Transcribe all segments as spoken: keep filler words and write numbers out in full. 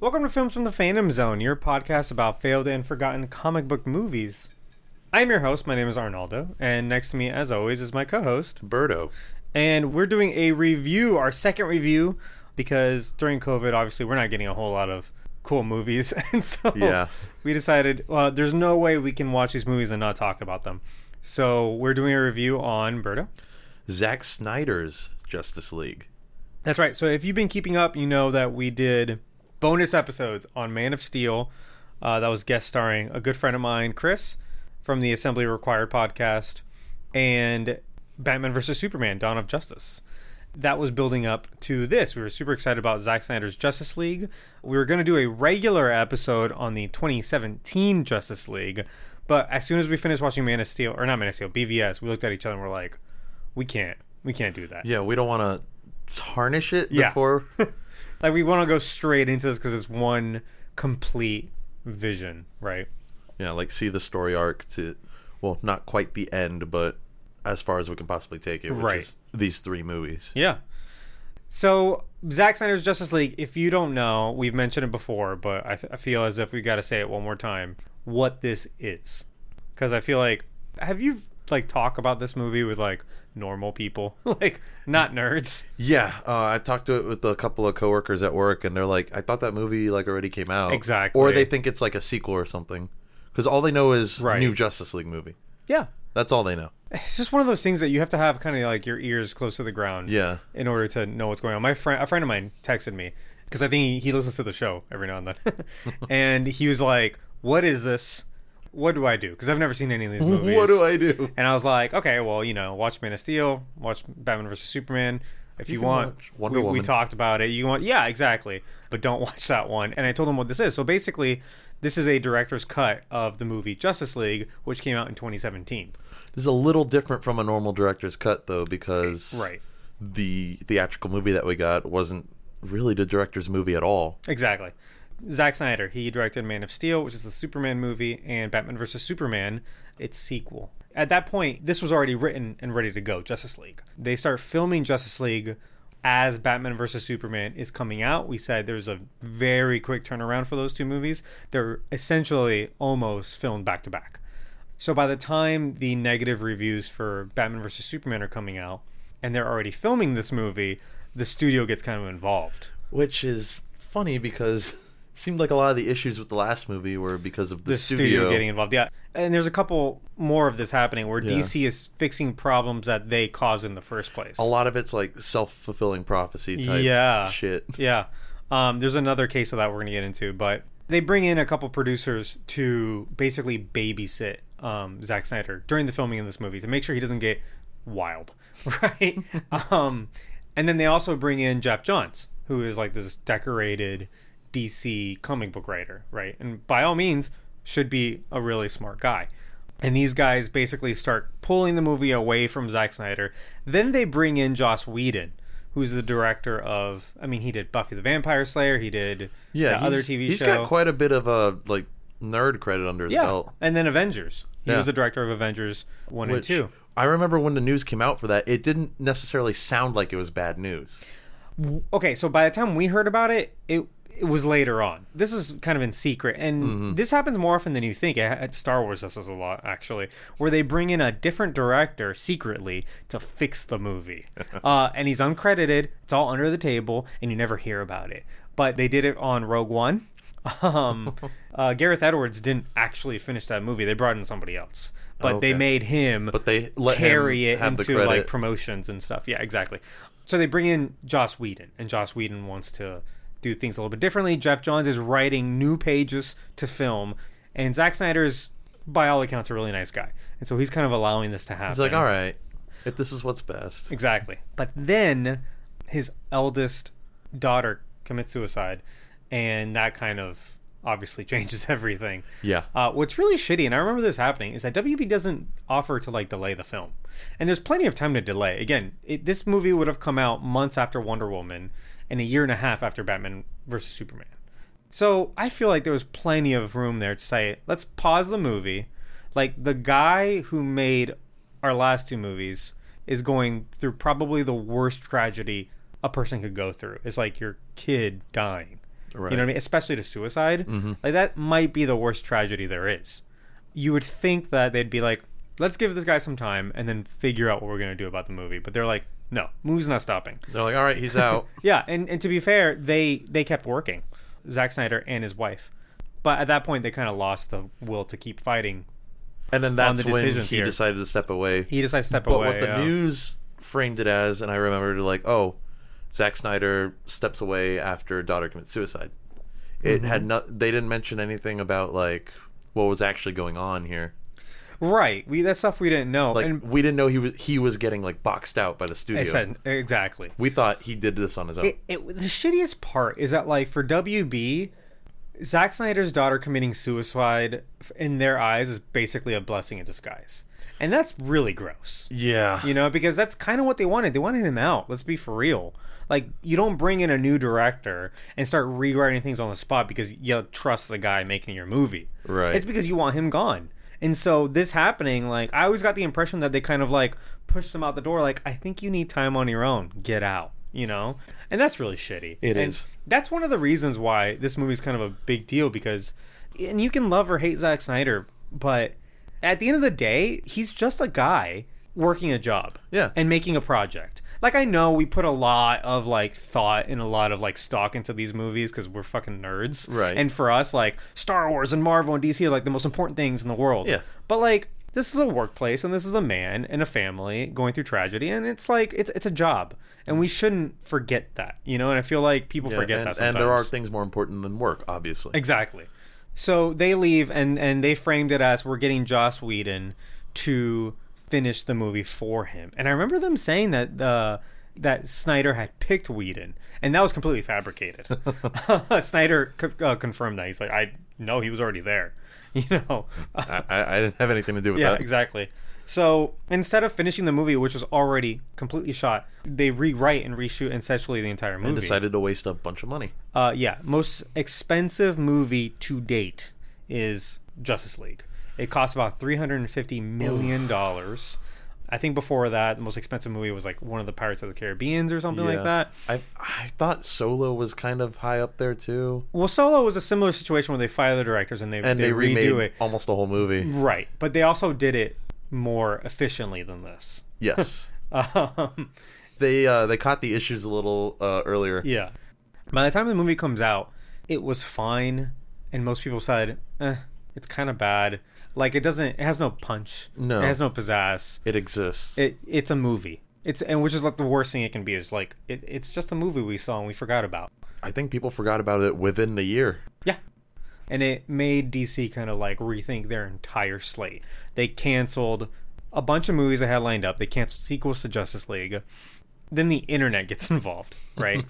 Welcome to Films from the Fandom Zone, your podcast about failed and forgotten comic book movies. I'm your host, my name is Arnaldo, and next to me, as always, is my co-host, Birdo. And we're doing a review, our second review, because during COVID, obviously, we're not getting a whole lot of cool movies, and so yeah. we decided well, there's no way we can watch these movies and not talk about them. So we're doing a review on, Birdo, Zack Snyder's Justice League. That's right. So if you've been keeping up, you know that we did bonus episodes on Man of Steel. Uh, that was guest starring a good friend of mine, Chris, from the Assembly Required podcast, and Batman versus. Superman, Dawn of Justice. That was building up to this. We were super excited about Zack Snyder's Justice League. We were going to do a regular episode on the twenty seventeen Justice League, but as soon as we finished watching Man of Steel, or not Man of Steel, B V S, we looked at each other and we're like, we can't. We can't do that. Yeah, we don't want to tarnish it yeah. before. Like, we want to go straight into this because it's one complete vision, right? Yeah, like, see the story arc to, well, not quite the end, but as far as we can possibly take it, which right. is these three movies. Yeah. So, Zack Snyder's Justice League, if you don't know, we've mentioned it before, but I, th- I feel as if we got to say it one more time, what this is. Because I feel like, have you, like, talk about this movie with, like, normal people? Like, not nerds. Yeah. Uh, I've talked to it with a couple of coworkers at work, and they're like, I thought that movie, like, already came out. Exactly. Or they think it's, like, a sequel or something. Because all they know is right. new Justice League movie. Yeah. That's all they know. It's just one of those things that you have to have kind of like your ears close to the ground yeah. in order to know what's going on. My friend, a friend of mine texted me because I think he, he listens to the show every now and then. And he was like, what is this? What do I do? Because I've never seen any of these movies. What do I do? And I was like, okay, well, you know, watch Man of Steel, watch Batman versus. Superman. If you, you want, Wonder we, Woman. We talked about it. You want, yeah, exactly. But don't watch that one. And I told him what this is. So basically, this is a director's cut of the movie Justice League, which came out in twenty seventeen. This is a little different from a normal director's cut, though, because right. the theatrical movie that we got wasn't really the director's movie at all. Exactly. Zack Snyder, he directed Man of Steel, which is the Superman movie, and Batman versus. Superman, its sequel. At that point, this was already written and ready to go, Justice League. They start filming Justice League as Batman versus. Superman is coming out. We said there's a very quick turnaround for those two movies. They're essentially almost filmed back to back. So by the time the negative reviews for Batman versus. Superman are coming out, and they're already filming this movie, the studio gets kind of involved. Which is funny because seemed like a lot of the issues with the last movie were because of the, the studio. studio getting involved. Yeah, and there's a couple more of this happening where yeah. D C is fixing problems that they caused in the first place. A lot of it's like self-fulfilling prophecy type yeah. shit. Yeah, um, there's another case of that we're going to get into, but they bring in a couple producers to basically babysit um, Zack Snyder during the filming of this movie to make sure he doesn't get wild, right? um, and then they also bring in Jeff Johns, who is like this decorated D C comic book writer, right? And by all means, should be a really smart guy. And these guys basically start pulling the movie away from Zack Snyder. Then they bring in Joss Whedon, who's the director of, I mean, he did Buffy the Vampire Slayer, he did yeah, the other T V he's show. He's got quite a bit of a, like, nerd credit under his yeah. belt. And then Avengers. He yeah. was the director of Avengers one Which, and two. I remember when the news came out for that, it didn't necessarily sound like it was bad news. Okay, so by the time we heard about it, it It was later on. This is kind of in secret, and mm-hmm. this happens more often than you think. At Star Wars, this is a lot, actually, where they bring in a different director secretly to fix the movie. uh, and he's uncredited. It's all under the table, and you never hear about it. But they did it on Rogue One. Um, uh, Gareth Edwards didn't actually finish that movie. They brought in somebody else, but okay. they made him but they let carry him it have into like promotions and stuff. Yeah, exactly. So they bring in Joss Whedon, and Joss Whedon wants to do things a little bit differently. Jeff Johns is writing new pages to film, and Zack Snyder is, by all accounts, a really nice guy, and so he's kind of allowing this to happen. He's like, all right, if this is what's best. Exactly. But then his eldest daughter commits suicide, and that kind of obviously changes everything. Yeah. Uh, what's really shitty, and I remember this happening, is that W B doesn't offer to like delay the film, and there's plenty of time to delay. Again, it, this movie would have come out months after Wonder Woman and a year and a half after Batman versus Superman. So I feel like there was plenty of room there to say, let's pause the movie. Like, the guy who made our last two movies is going through probably the worst tragedy a person could go through. It's like your kid dying. Right. You know what I mean? Especially to suicide. Mm-hmm. Like, that might be the worst tragedy there is. You would think that they'd be like, let's give this guy some time and then figure out what we're going to do about the movie. But they're like, no, movie's not stopping. They're like, all right, he's out. Yeah, and, and to be fair, they, they kept working, Zack Snyder and his wife. But at that point, they kind of lost the will to keep fighting. And then that's the when he here. decided to step away. He decided to step but away. But what the yeah. news framed it as, and I remembered, like, oh, Zack Snyder steps away after daughter commits suicide. It mm-hmm. had not. They didn't mention anything about like what was actually going on here. Right, we that stuff we didn't know. Like, and we didn't know he was he was getting like boxed out by the studio. Said, exactly. We thought he did this on his own. It, it, the shittiest part is that like for W B, Zack Snyder's daughter committing suicide in their eyes is basically a blessing in disguise. And that's really gross. Yeah. You know, because that's kind of what they wanted. They wanted him out. Let's be for real. Like, you don't bring in a new director and start rewriting things on the spot because you trust the guy making your movie. Right. It's because you want him gone. And so this happening, like, I always got the impression that they kind of, like, pushed him out the door. Like, I think you need time on your own. Get out. You know? And that's really shitty. It and is. That's one of the reasons why this movie's kind of a big deal because... And you can love or hate Zack Snyder, but... At the end of the day, he's just a guy working a job. Yeah. And making a project. Like, I know we put a lot of, like, thought and a lot of, like, stock into these movies because we're fucking nerds. Right. And for us, like, Star Wars and Marvel and D C are, like, the most important things in the world. Yeah. But, like, this is a workplace and this is a man and a family going through tragedy. And it's, like, it's it's a job. And we shouldn't forget that, you know? And I feel like people yeah, forget and, that sometimes. And there are things more important than work, obviously. Exactly. So they leave, and, and they framed it as we're getting Joss Whedon to finish the movie for him. And I remember them saying that the that Snyder had picked Whedon, and that was completely fabricated. Snyder co- uh, confirmed that. He's like, I know he was already there. You know, I, I didn't have anything to do with yeah, that. Yeah, exactly. So instead of finishing the movie, which was already completely shot, they rewrite and reshoot essentially the entire movie. And decided to waste a bunch of money. Uh, yeah. Most expensive movie to date is Justice League. It cost about three hundred fifty million dollars. I think before that, the most expensive movie was like one of the Pirates of the Caribbean or something yeah. like that. I I thought Solo was kind of high up there too. Well, Solo was a similar situation where they fire the directors and they, and they, they remade redo it. Almost the whole movie. Right. But they also did it more efficiently than this. Yes. um, they uh, they caught the issues a little uh, earlier. Yeah. By the time the movie comes out, it was fine, and most people said, eh, it's kind of bad. Like, it doesn't, it has no punch. No. It has no pizzazz. It exists. It It's a movie. It's and which is like the worst thing it can be. It's like, it, it's just a movie we saw and we forgot about. I think people forgot about it within the year. Yeah. And it made D C kind of like rethink their entire slate. They canceled a bunch of movies they had lined up. They canceled sequels to Justice League. Then the internet gets involved, right?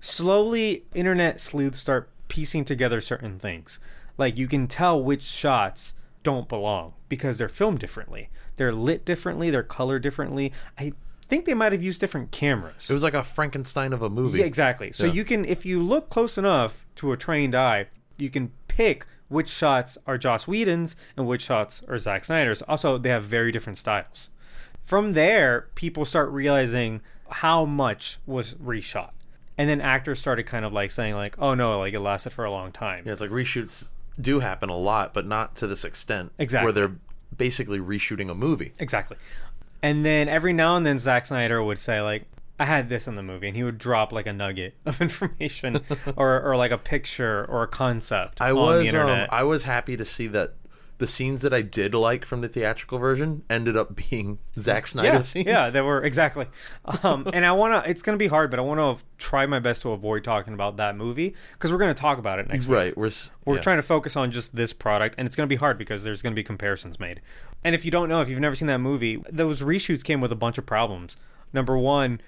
Slowly, internet sleuths start piecing together certain things. Like, you can tell which shots don't belong because they're filmed differently. They're lit differently. They're colored differently. I think they might have used different cameras. It was like a Frankenstein of a movie. Yeah, exactly. So yeah. you can, if you look close enough to a trained eye, you can pick which shots are Joss Whedon's and which shots are Zack Snyder's. Also, they have very different styles. From there, people start realizing how much was reshot. And then actors started kind of like saying like, oh no, like it lasted for a long time. Yeah, it's like reshoots do happen a lot, but not to this extent. Exactly. Where they're basically reshooting a movie. Exactly. And then every now and then Zack Snyder would say like, I had this in the movie, and he would drop like a nugget of information or, or like a picture or a concept I on was, the internet. Um, I was happy to see that the scenes that I did like from the theatrical version ended up being Zack Snyder yeah, scenes. Yeah, they were, exactly. Um, and I want to, it's going to be hard, but I want to try my best to avoid talking about that movie because we're going to talk about it next right, week. Right. We're, we're yeah. trying to focus on just this product, and it's going to be hard because there's going to be comparisons made. And if you don't know, if you've never seen that movie, those reshoots came with a bunch of problems. Number one,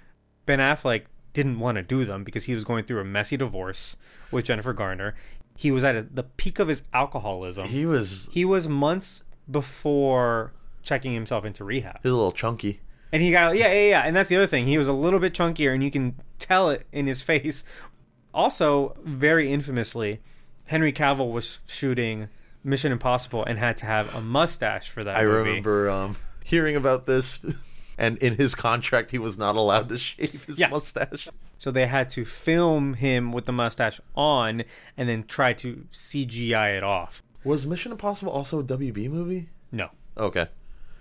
Ben Affleck didn't want to do them because he was going through a messy divorce with Jennifer Garner. He was at a, the peak of his alcoholism. He was... He was months before checking himself into rehab. He was a little chunky. And he got... Yeah, yeah, yeah. And that's the other thing. He was a little bit chunkier, and you can tell it in his face. Also, very infamously, Henry Cavill was shooting Mission Impossible and had to have a mustache for that I movie. I remember um, hearing about this... And in his contract, he was not allowed to shave his yes. mustache. So they had to film him with the mustache on and then try to C G I it off. Was Mission Impossible also a W B movie? No. Okay.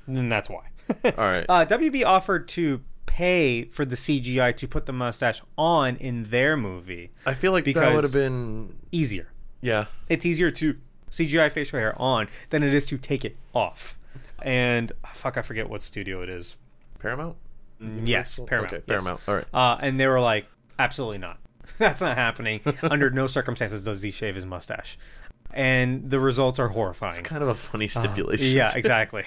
And that's why. All right. Uh, W B offered to pay for the C G I to put the mustache on in their movie. I feel like that would have been... easier. Yeah. It's easier to C G I facial hair on than it is to take it off. And, fuck, I forget what studio it is. Paramount? Yes, Paramount. Okay, Paramount. Yes. All right. Uh, and they were like, absolutely not. That's not happening. Under no circumstances does he shave his mustache. And the results are horrifying. It's kind of a funny stipulation. Uh, yeah, exactly.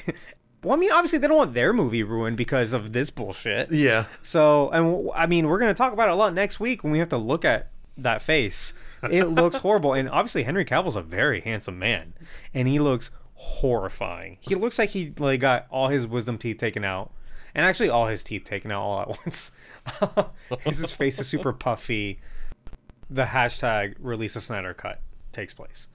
Well, I mean, obviously, they don't want their movie ruined because of this bullshit. Yeah. So, and I mean, we're going to talk about it a lot next week when we have to look at that face. It looks horrible. And obviously, Henry Cavill's a very handsome man. And he looks horrifying. He looks like he like got all his wisdom teeth taken out. And actually, all his teeth taken out all at once. his, his face is super puffy. The hashtag release a Snyder cut takes place.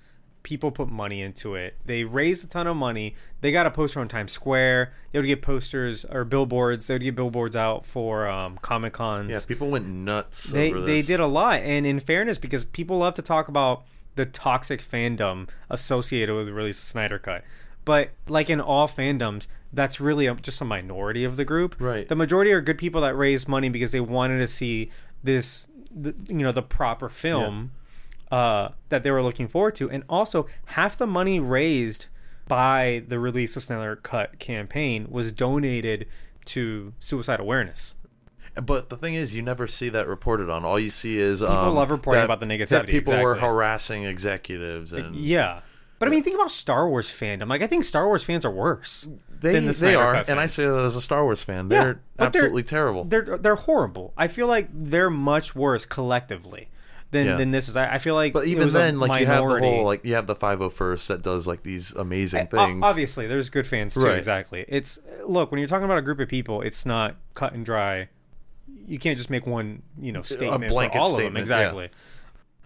People put money into it. They raised a ton of money. They got a poster on Times Square. They would get posters or billboards. They would get billboards out for um, Comic Cons. Yeah, people went nuts they, over this. They did a lot. And in fairness, because people love to talk about the toxic fandom associated with the release of Snyder Cut. But like in all fandoms, that's really a, just a minority of the group. Right. The majority are good people that raised money because they wanted to see this, the, you know, the proper film yeah. uh, that they were looking forward to. And also, half the money raised by the Release the Snyder Cut campaign was donated to suicide awareness. But the thing is, you never see that reported on. All you see is people um, love reporting that, about the negativity. That people exactly. were harassing executives and yeah. But I mean, think about Star Wars fandom. Like, I think Star Wars fans are worse they, than the Snyder They are, Cut fans. And I say that as a Star Wars fan. They're yeah, absolutely they're, terrible. They're they're horrible. I feel like they're much worse collectively than yeah. than this is. I, I feel like, but even then, like minority. You have the whole like you have the five oh first that does like these amazing and, things. Obviously, there's good fans too. Right. Exactly. It's look when you're talking about a group of people, it's not cut and dry. You can't just make one you know statement a blanket for all statement, of them. Exactly. Yeah.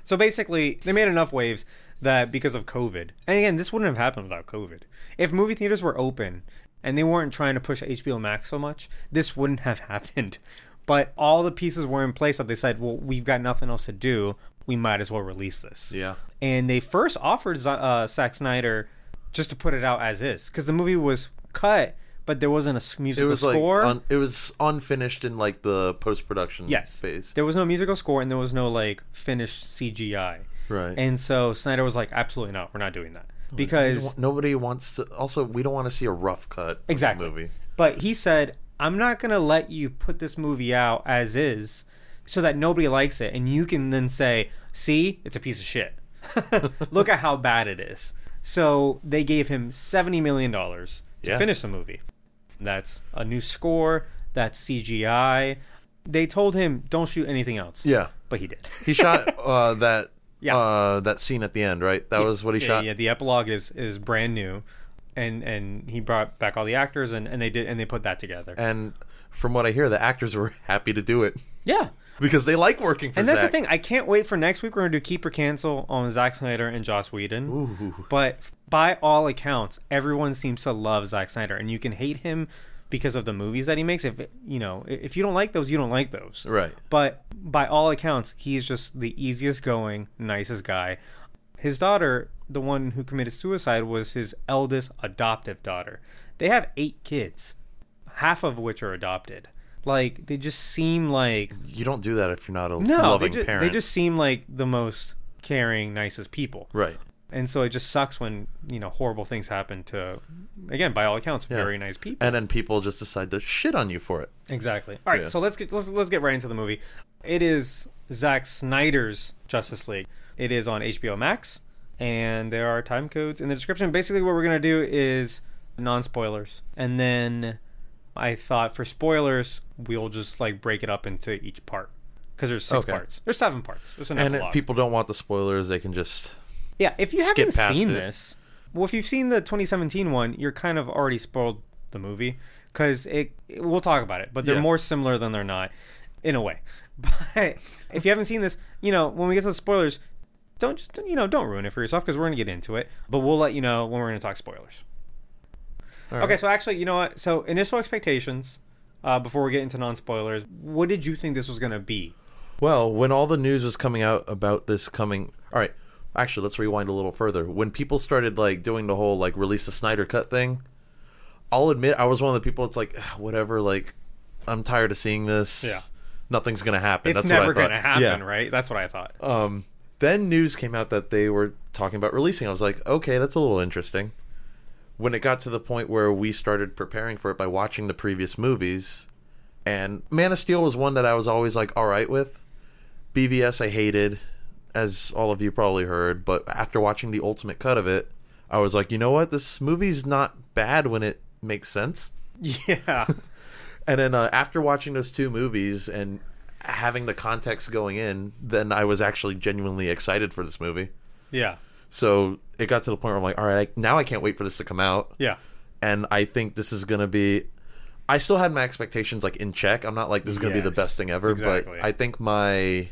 So basically, they made enough waves. That because of COVID, and again, this wouldn't have happened without COVID. If movie theaters were open and they weren't trying to push H B O Max so much, this wouldn't have happened. But all the pieces were in place that they said, well, we've got nothing else to do. We might as well release this. Yeah. And they first offered uh, Zack Snyder just to put it out as is because the movie was cut, but there wasn't a musical it was score. Like un- it was unfinished in like the post-production yes. phase. There was no musical score and there was no like finished C G I. Right. And so Snyder was like, absolutely not. We're not doing that. Because... Nobody wants to... Also, we don't want to see a rough cut exactly. of the movie. But he said, I'm not going to let you put this movie out as is so that nobody likes it. And you can then say, see, it's a piece of shit. Look at how bad it is. So they gave him seventy million dollars to yeah. finish the movie. That's a new score. That's C G I. They told him, don't shoot anything else. Yeah. But he did. He shot uh, that... Yeah, uh, that scene at the end, right? That He's, was what he yeah, shot. Yeah, the epilogue is, is brand new, and and he brought back all the actors, and, and they did, and they put that together. And from what I hear, the actors were happy to do it. Yeah, because they like working for. And Zach. That's the thing. I can't wait for next week. We're gonna do Keep or Cancel on Zack Snyder and Joss Whedon. Ooh. But by all accounts, everyone seems to love Zack Snyder, and you can hate him because of the movies that he makes. If you know, if you don't like those, you don't like those. Right. But by all accounts, he's just the easiest going, nicest guy. His daughter, the one who committed suicide, was his eldest adoptive daughter. They have eight kids, half of which are adopted. Like, they just seem like... You don't do that if you're not a no, loving they just, parent. They just seem like the most caring, nicest people. Right. And so it just sucks when, you know, horrible things happen to, again, by all accounts, yeah. very nice people. And then people just decide to shit on you for it. Exactly. All right, yeah. so let's get let's let's get right into the movie. It is Zack Snyder's Justice League. It is on H B O Max, and there are time codes in the description. Basically, what we're going to do is non-spoilers. And then I thought for spoilers, we'll just, like, break it up into each part. Because there's six okay. parts. There's seven parts. There's an and if people don't want the spoilers, they can just... Yeah, if you Skip haven't seen it. This, well, if you've seen the twenty seventeen one, you're kind of already spoiled the movie because it, it. We'll talk about it, but they're yeah. more similar than they're not, in a way. But if you haven't seen this, you know, when we get to the spoilers, don't just you know don't ruin it for yourself because we're gonna get into it. But we'll let you know when we're gonna talk spoilers. All right. Okay, so actually, you know what? So initial expectations uh, before we get into non-spoilers, what did you think this was going to be? Well, when all the news was coming out about this coming... All right, actually, let's rewind a little further. When people started, like, doing the whole, like, release the Snyder Cut thing, I'll admit I was one of the people that's like, whatever, like, I'm tired of seeing this. Yeah. Nothing's going to happen. It's that's never going to happen, yeah. right? That's what I thought. Um, then news came out that they were talking about releasing. I was like, okay, that's a little interesting. When it got to the point where we started preparing for it by watching the previous movies, and Man of Steel was one that I was always like, all right with. B V S I hated, as all of you probably heard, but after watching the ultimate cut of it, I was like, you know what? This movie's not bad when it makes sense. Yeah. And then uh, after watching those two movies and having the context going in, then I was actually genuinely excited for this movie. Yeah. So it got to the point where I'm like, all right, now I can't wait for this to come out. Yeah. And I think this is going to be... I still had my expectations like in check. I'm not like, this is going to yes, be the best thing ever. Exactly. But I think my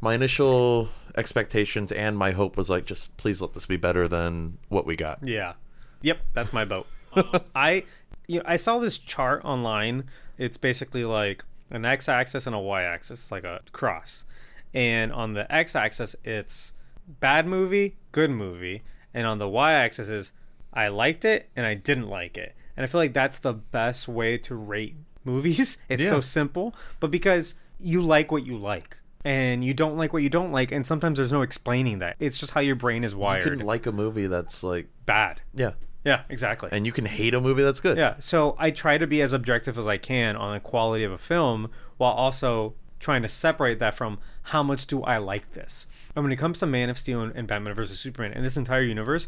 my initial expectations and my hope was like, just please let this be better than what we got. Yeah. Yep, that's my boat. uh, I... Yeah, I saw this chart online. It's basically like an x-axis and a y-axis. It's like a cross. And on the x-axis, it's bad movie, good movie. And on the y-axis is I liked it and I didn't like it. And I feel like that's the best way to rate movies. It's yeah. so simple. But because you like what you like. And you don't like what you don't like. And sometimes there's no explaining that. It's just how your brain is wired. You can like a movie that's like... bad. Yeah. Yeah, exactly. And you can hate a movie that's good. Yeah, so I try to be as objective as I can on the quality of a film while also trying to separate that from how much do I like this. And when it comes to Man of Steel and Batman versus. Superman and this entire universe,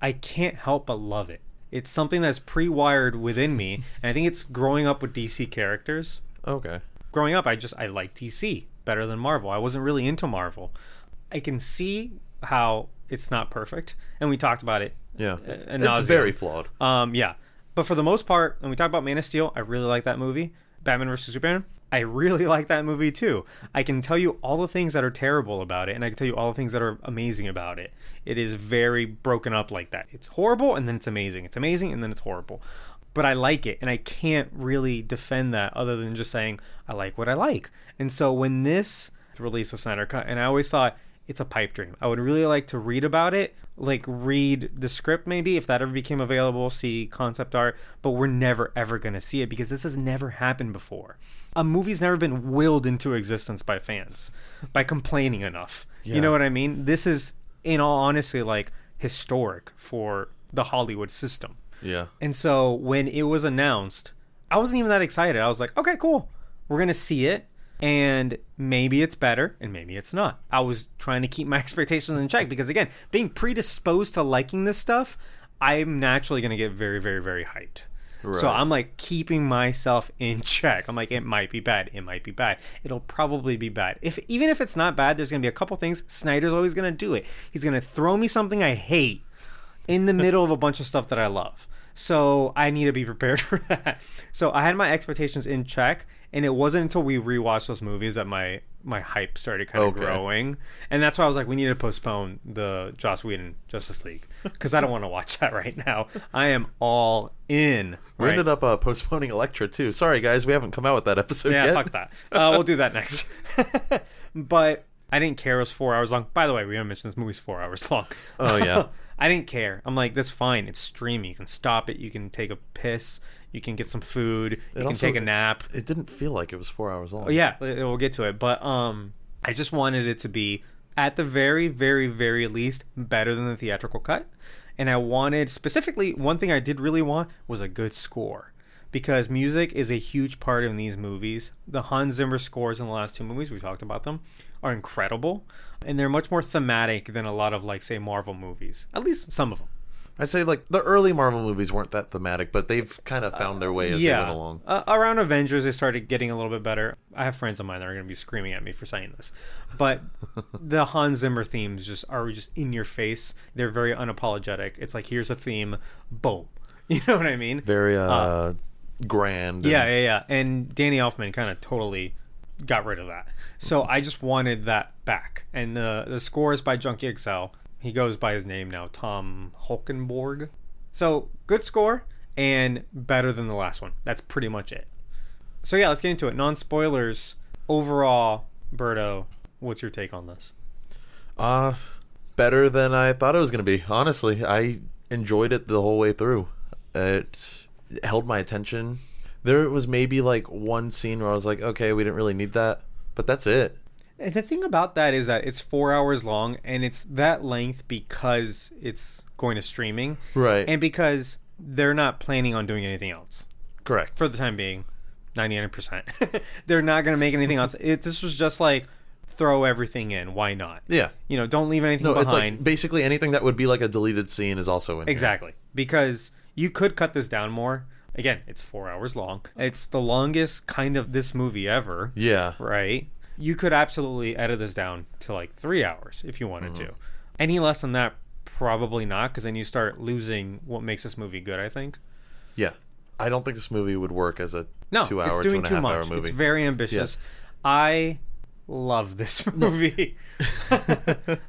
I can't help but love it. It's something that's pre-wired within me, and I think it's growing up with D C characters. Okay. Growing up, I just, I liked D C better than Marvel. I wasn't really into Marvel. I can see how it's not perfect, and we talked about it. Yeah, it's, it's very flawed. Um, yeah, but for the most part, when we talk about Man of Steel, I really like that movie. Batman versus. Superman, I really like that movie too. I can tell you all the things that are terrible about it, and I can tell you all the things that are amazing about it. It is very broken up like that. It's horrible, and then it's amazing. It's amazing, and then it's horrible. But I like it, and I can't really defend that other than just saying, I like what I like. And so when this released the Snyder Cut, and I always thought, it's a pipe dream. I would really like to read about it, like read the script maybe, if that ever became available, see concept art, but we're never, ever going to see it because this has never happened before. A movie's never been willed into existence by fans, by complaining enough. Yeah. You know what I mean? This is, in all honesty, like historic for the Hollywood system. Yeah. And so when it was announced, I wasn't even that excited. I was like, okay, cool. We're going to see it. And maybe it's better and maybe it's not. I was trying to keep my expectations in check because, again, being predisposed to liking this stuff, I'm naturally going to get very, very, very hyped. Right. So I'm like keeping myself in check. I'm like, it might be bad. It might be bad. It'll probably be bad. If even if it's not bad, there's going to be a couple things. Snyder's always going to do it. He's going to throw me something I hate in the middle of a bunch of stuff that I love. So I need to be prepared for that. So I had my expectations in check, and it wasn't until we rewatched those movies that my, my hype started kind of okay. growing. And that's why I was like, we need to postpone the Joss Whedon Justice League because I don't want to watch that right now. I am all in. Right? We ended up uh, postponing Elektra too. Sorry, guys. We haven't come out with that episode yeah, yet. Yeah, fuck that. Uh, we'll do that next. But I didn't care. It was four hours long. By the way, we haven't mentioned this movie's four hours long. Oh, yeah. I didn't care. I'm like, that's fine. It's streaming. You can stop it. You can take a piss. You can get some food. You it can also, take a nap. It didn't feel like it was four hours long. Oh, yeah, we'll get to it. But um, I just wanted it to be, at the very, very, very least, better than the theatrical cut. And I wanted, specifically, one thing I did really want was a good score. Because music is a huge part in these movies. The Hans Zimmer scores in the last two movies, we talked about them, are incredible. And they're much more thematic than a lot of, like, say, Marvel movies. At least some of them. I'd say, like, the early Marvel movies weren't that thematic, but they've kind of found their way as uh, yeah. they went along. Uh, around Avengers, they started getting a little bit better. I have friends of mine that are going to be screaming at me for saying this. But the Hans Zimmer themes just are just in your face. They're very unapologetic. It's like, here's a theme, boom. You know what I mean? Very, uh... uh grand. And... Yeah, yeah, yeah. And Danny Elfman kind of totally got rid of that. So I just wanted that back. And the, the score is by Junkie X L. He goes by his name now, Tom Holkenborg. So good score. and better than the last one. That's pretty much it. So yeah, let's get into it. Non-spoilers. Overall, Berto, what's your take on this? Uh, better than I thought it was going to be. Honestly, I enjoyed it the whole way through. It held my attention. There was maybe like one scene where I was like, okay, we didn't really need that, but that's it. And the thing about that is that it's four hours long, and it's that length because it's going to streaming. Right. And because they're not planning on doing anything else. Correct. For the time being, ninety-nine percent. They're not going to make anything else. It, this was just like, throw everything in. Why not? Yeah. You know, don't leave anything no, behind. No, it's like basically anything that would be like a deleted scene is also in Exactly. Here. Because you could cut this down more. Again, it's four hours long. It's the longest kind of this movie ever. Yeah. Right? You could absolutely edit this down to like three hours if you wanted mm-hmm. to. Any less than that, probably not, because then you start losing what makes this movie good, I think. Yeah. I don't think this movie would work as a no, two-hour, two-and-a-half-hour movie. It's very ambitious. Yeah. I love this movie.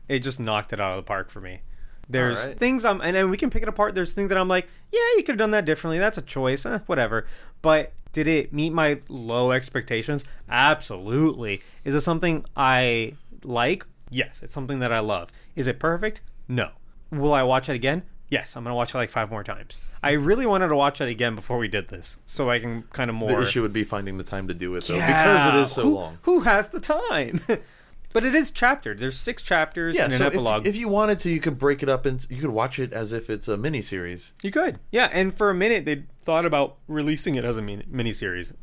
It just knocked it out of the park for me. There's right. things I'm... And, and we can pick it apart. There's things that I'm like, yeah, you could have done that differently. That's a choice. Eh, whatever. But... did it meet my low expectations? Absolutely. Is it something I like? Yes. It's something that I love. Is it perfect? No. Will I watch it again? Yes. I'm going to watch it like five more times. I really wanted to watch it again before we did this, so I can kind of more... The issue would be finding the time to do it, though, yeah. because it is so who, long. Who has the time? But it is chaptered. There's six chapters yeah, and an so epilogue. If, if you wanted to, you could break it up and you could watch it as if it's a miniseries. You could. Yeah, and for a minute, they thought about releasing it as a miniseries.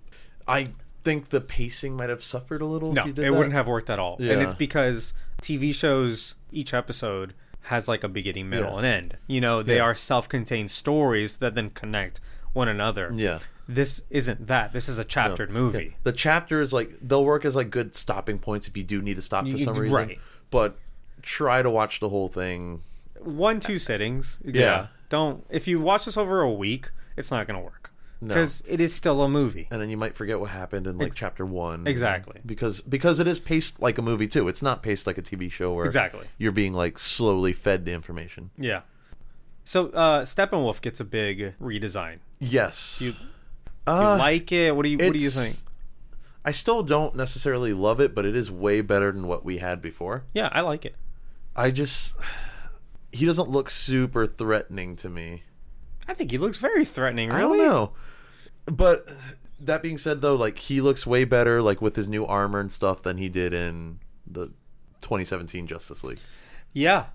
I think the pacing might have suffered a little no, if you did that. No, it wouldn't have worked at all. Yeah. And it's because T V shows, each episode has like a beginning, middle, yeah. and end. You know, they yeah. are self-contained stories that then connect one another. Yeah. This isn't that. This is a chaptered no. movie. Yeah. The chapter is like, they'll work as like good stopping points if you do need to stop for some reason. Right. But try to watch the whole thing. One, two sittings. Yeah. yeah. Don't, if you watch this over a week, it's not going to work. No. Because it is still a movie. And then you might forget what happened in like it's, chapter one. Exactly. Because because it is paced like a movie too. It's not paced like a T V show where exactly. you're being like slowly fed the information. Yeah. So uh, Steppenwolf gets a big redesign. Yes. You... Do you uh, like it? What do you What do you think? I still don't necessarily love it, but it is way better than what we had before. Yeah, I like it. I just he doesn't look super threatening to me. I think he looks very threatening. Really? I don't know. But that being said, though, like he looks way better, like with his new armor and stuff, than he did in the twenty seventeen Justice League. Yeah.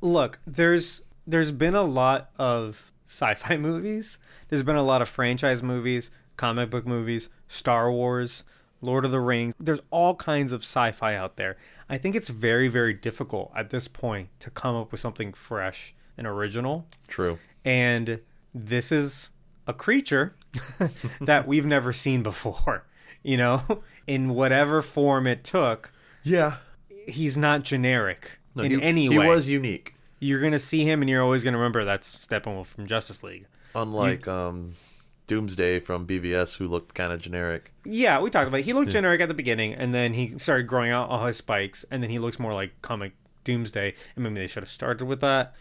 Look, there's there's been a lot of sci-fi movies. There's been a lot of franchise movies, comic book movies, Star Wars, Lord of the Rings. There's all kinds of sci-fi out there. I think it's very, very difficult at this point to come up with something fresh and original. True. And this is a creature that we've never seen before, you know, in whatever form it took. Yeah. He's not generic no, in he, any way. He was unique. You're going to see him and you're always going to remember that's Steppenwolf from Justice League. Unlike you, um, Doomsday from B V S, who looked kind of generic. Yeah, we talked about it. He looked yeah. generic at the beginning, and then he started growing out all his spikes, and then he looks more like comic Doomsday. And maybe they should have started with that.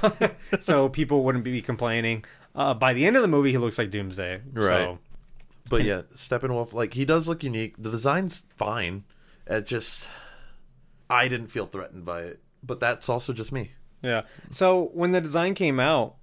but, so people wouldn't be complaining. Uh, by the end of the movie, he looks like Doomsday. Right. So. But and, yeah, Steppenwolf, like, he does look unique. The design's fine. It just, I didn't feel threatened by it. But that's also just me. Yeah. So when the design came out,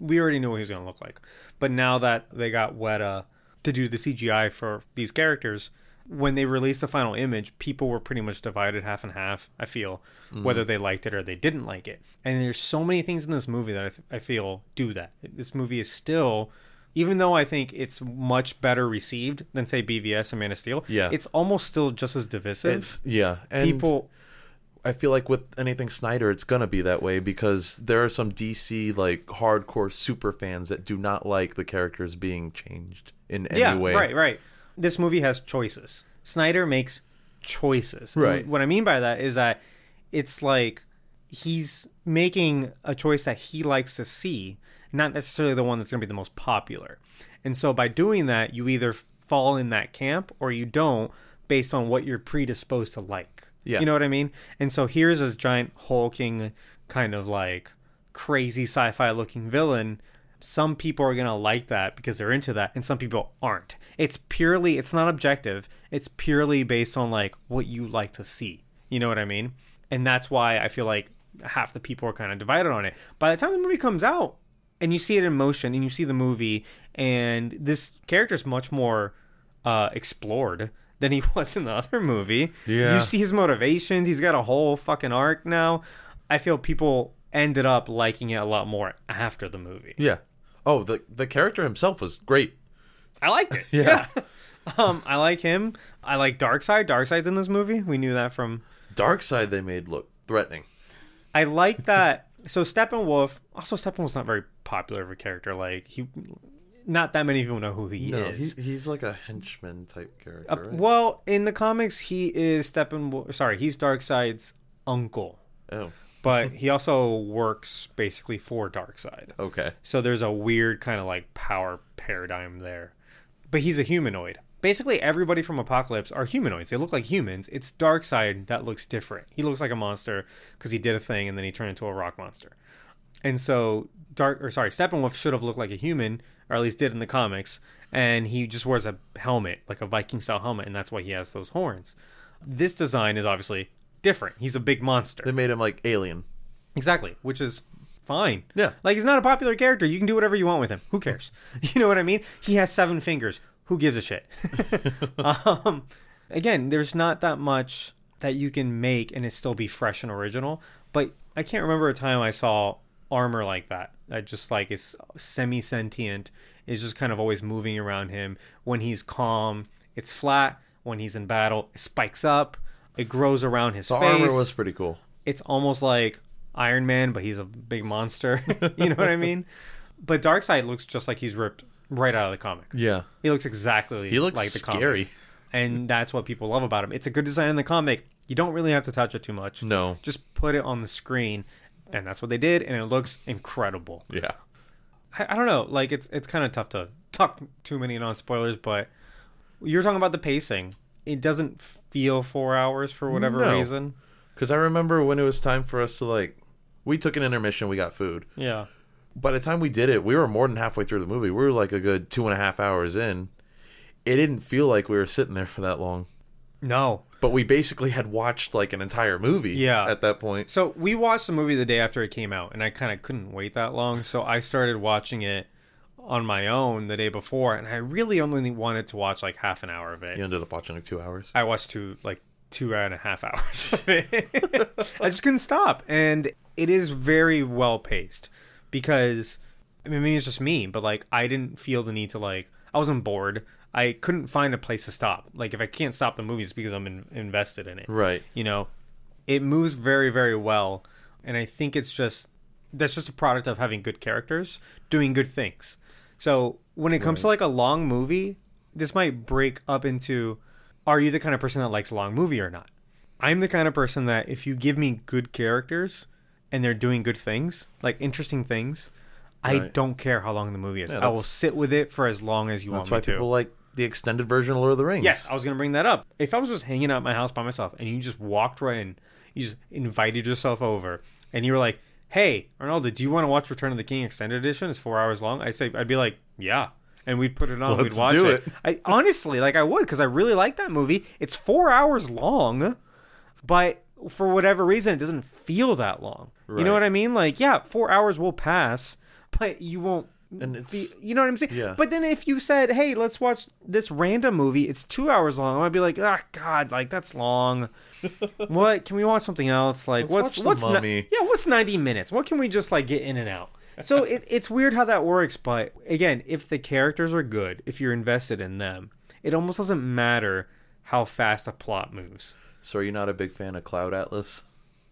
we already knew what he was going to look like. But now that they got Weta to do the C G I for these characters, when they released the final image, people were pretty much divided half and half, I feel, mm-hmm. whether they liked it or they didn't like it. And there's so many things in this movie that I, th- I feel do that. This movie is still, even though I think it's much better received than, say, B V S and Man of Steel, yeah. it's almost still just as divisive. It's, yeah. And people... I feel like with anything Snyder, it's going to be that way because there are some D C like hardcore super fans that do not like the characters being changed in any yeah, way. Yeah, right, right. This movie has choices. Snyder makes choices. Right. And what I mean by that is that it's like he's making a choice that he likes to see, not necessarily the one that's going to be the most popular. And so by doing that, you either fall in that camp or you don't based on what you're predisposed to like. Yeah. You know what I mean? And so here's this giant hulking kind of like crazy sci-fi looking villain some people are going to like that because they're into that, and some people aren't. It's purely, it's not objective. It's purely based on like what you like to see. You know what I mean? And that's why I feel like half the people are kind of divided on it. By the time the movie comes out and you see it in motion and you see the movie, and this character is much more uh, explored than he was in the other movie. Yeah. You see his motivations. He's got a whole fucking arc now. I feel people ended up liking it a lot more after the movie. Yeah. Oh, the the character himself was great. I liked it. yeah. yeah. Um, I like him. I like Darkseid. Darkseid's in this movie. We knew that from... Darkseid they made look threatening. I like that. So Steppenwolf... Also, Steppenwolf's not very popular of a character. Like, he... Not that many people know who he no, is. He, he's like a henchman type character. Uh, right? Well, in the comics, he is Steppenwolf... Sorry, he's Darkseid's uncle. Oh. But he also works basically for Darkseid. Okay. So there's a weird kind of like power paradigm there. But he's a humanoid. Basically, everybody from Apocalypse are humanoids. They look like humans. It's Darkseid that looks different. He looks like a monster because he did a thing and then he turned into a rock monster. And so, Dark or sorry, Steppenwolf should have looked like a human, or at least did in the comics. And he just wears a helmet, like a Viking-style helmet, and that's why he has those horns. This design is obviously different. He's a big monster. They made him like alien. Exactly, which is fine. Yeah. Like, he's not a popular character. You can do whatever you want with him. Who cares? You know what I mean? He has seven fingers. Who gives a shit? um, again, there's not that much that you can make and it still be fresh and original. But I can't remember a time I saw armor like that. That just like it's semi-sentient. It's just kind of always moving around him. When he's calm, it's flat. When he's in battle, it spikes up. It grows around his the face. The armor was pretty cool. It's almost like Iron Man, but he's a big monster. You know what I mean? But Darkseid looks just like he's ripped right out of the comic. Yeah. He looks exactly he looks like the comic. Scary. And that's what people love about him. It's a good design in the comic. You don't really have to touch it too much. No. Just put it on the screen. And that's what they did. And it looks incredible. Yeah. I, I don't know. Like, it's it's kind of tough to talk too many non-spoilers. But you're talking about the pacing. It doesn't feel four hours for whatever no. reason. Because I remember when it was time for us to, like, we took an intermission. We got food. Yeah. By the time we did it, we were more than halfway through the movie. We were like a good two and a half hours in. It didn't feel like we were sitting there for that long. No. But we basically had watched like an entire movie yeah. at that point. So we watched the movie the day after it came out, and I kind of couldn't wait that long. So I started watching it on my own the day before, and I really only wanted to watch like half an hour of it. You ended up watching like two hours? I watched two, like two and a half hours of it. I just couldn't stop. And it is very well paced. Because, I mean, maybe it's just me, but, like, I didn't feel the need to, like, I wasn't bored. I couldn't find a place to stop. Like, if I can't stop the movie, it's because I'm in, invested in it. Right. You know, it moves very, very well. And I think it's just, that's just a product of having good characters doing good things. So when it comes right. to, like, a long movie, this might break up into, are you the kind of person that likes a long movie or not? I'm the kind of person that if you give me good characters and they're doing good things, like interesting things, right. I don't care how long the movie is. Yeah, I will sit with it for as long as you want me to. That's why people like the extended version of Lord of the Rings. Yes, I was going to bring that up. If I was just hanging out at my house by myself and you just walked right in, you just invited yourself over, and you were like, hey, Arnaldo, do you want to watch Return of the King Extended Edition? It's four hours long. I'd say, I'd be like, yeah. And we'd put it on. Let's we'd watch do it. it. I, honestly, like I would, because I really like that movie. It's four hours long, but for whatever reason, it doesn't feel that long. Right. You know what I mean? Like, yeah, four hours will pass, but you won't and it's, be, you know what I'm saying? Yeah. But then if you said, hey, let's watch this random movie, it's two hours long, I'd be like, ah, God, like, that's long. What? Can we watch something else? Like, let's what's, what's, what's ni- yeah, what's ninety minutes? What can we just, like, get in and out? So it, it's weird how that works, but again, if the characters are good, if you're invested in them, it almost doesn't matter how fast a plot moves. So are you not a big fan of Cloud Atlas?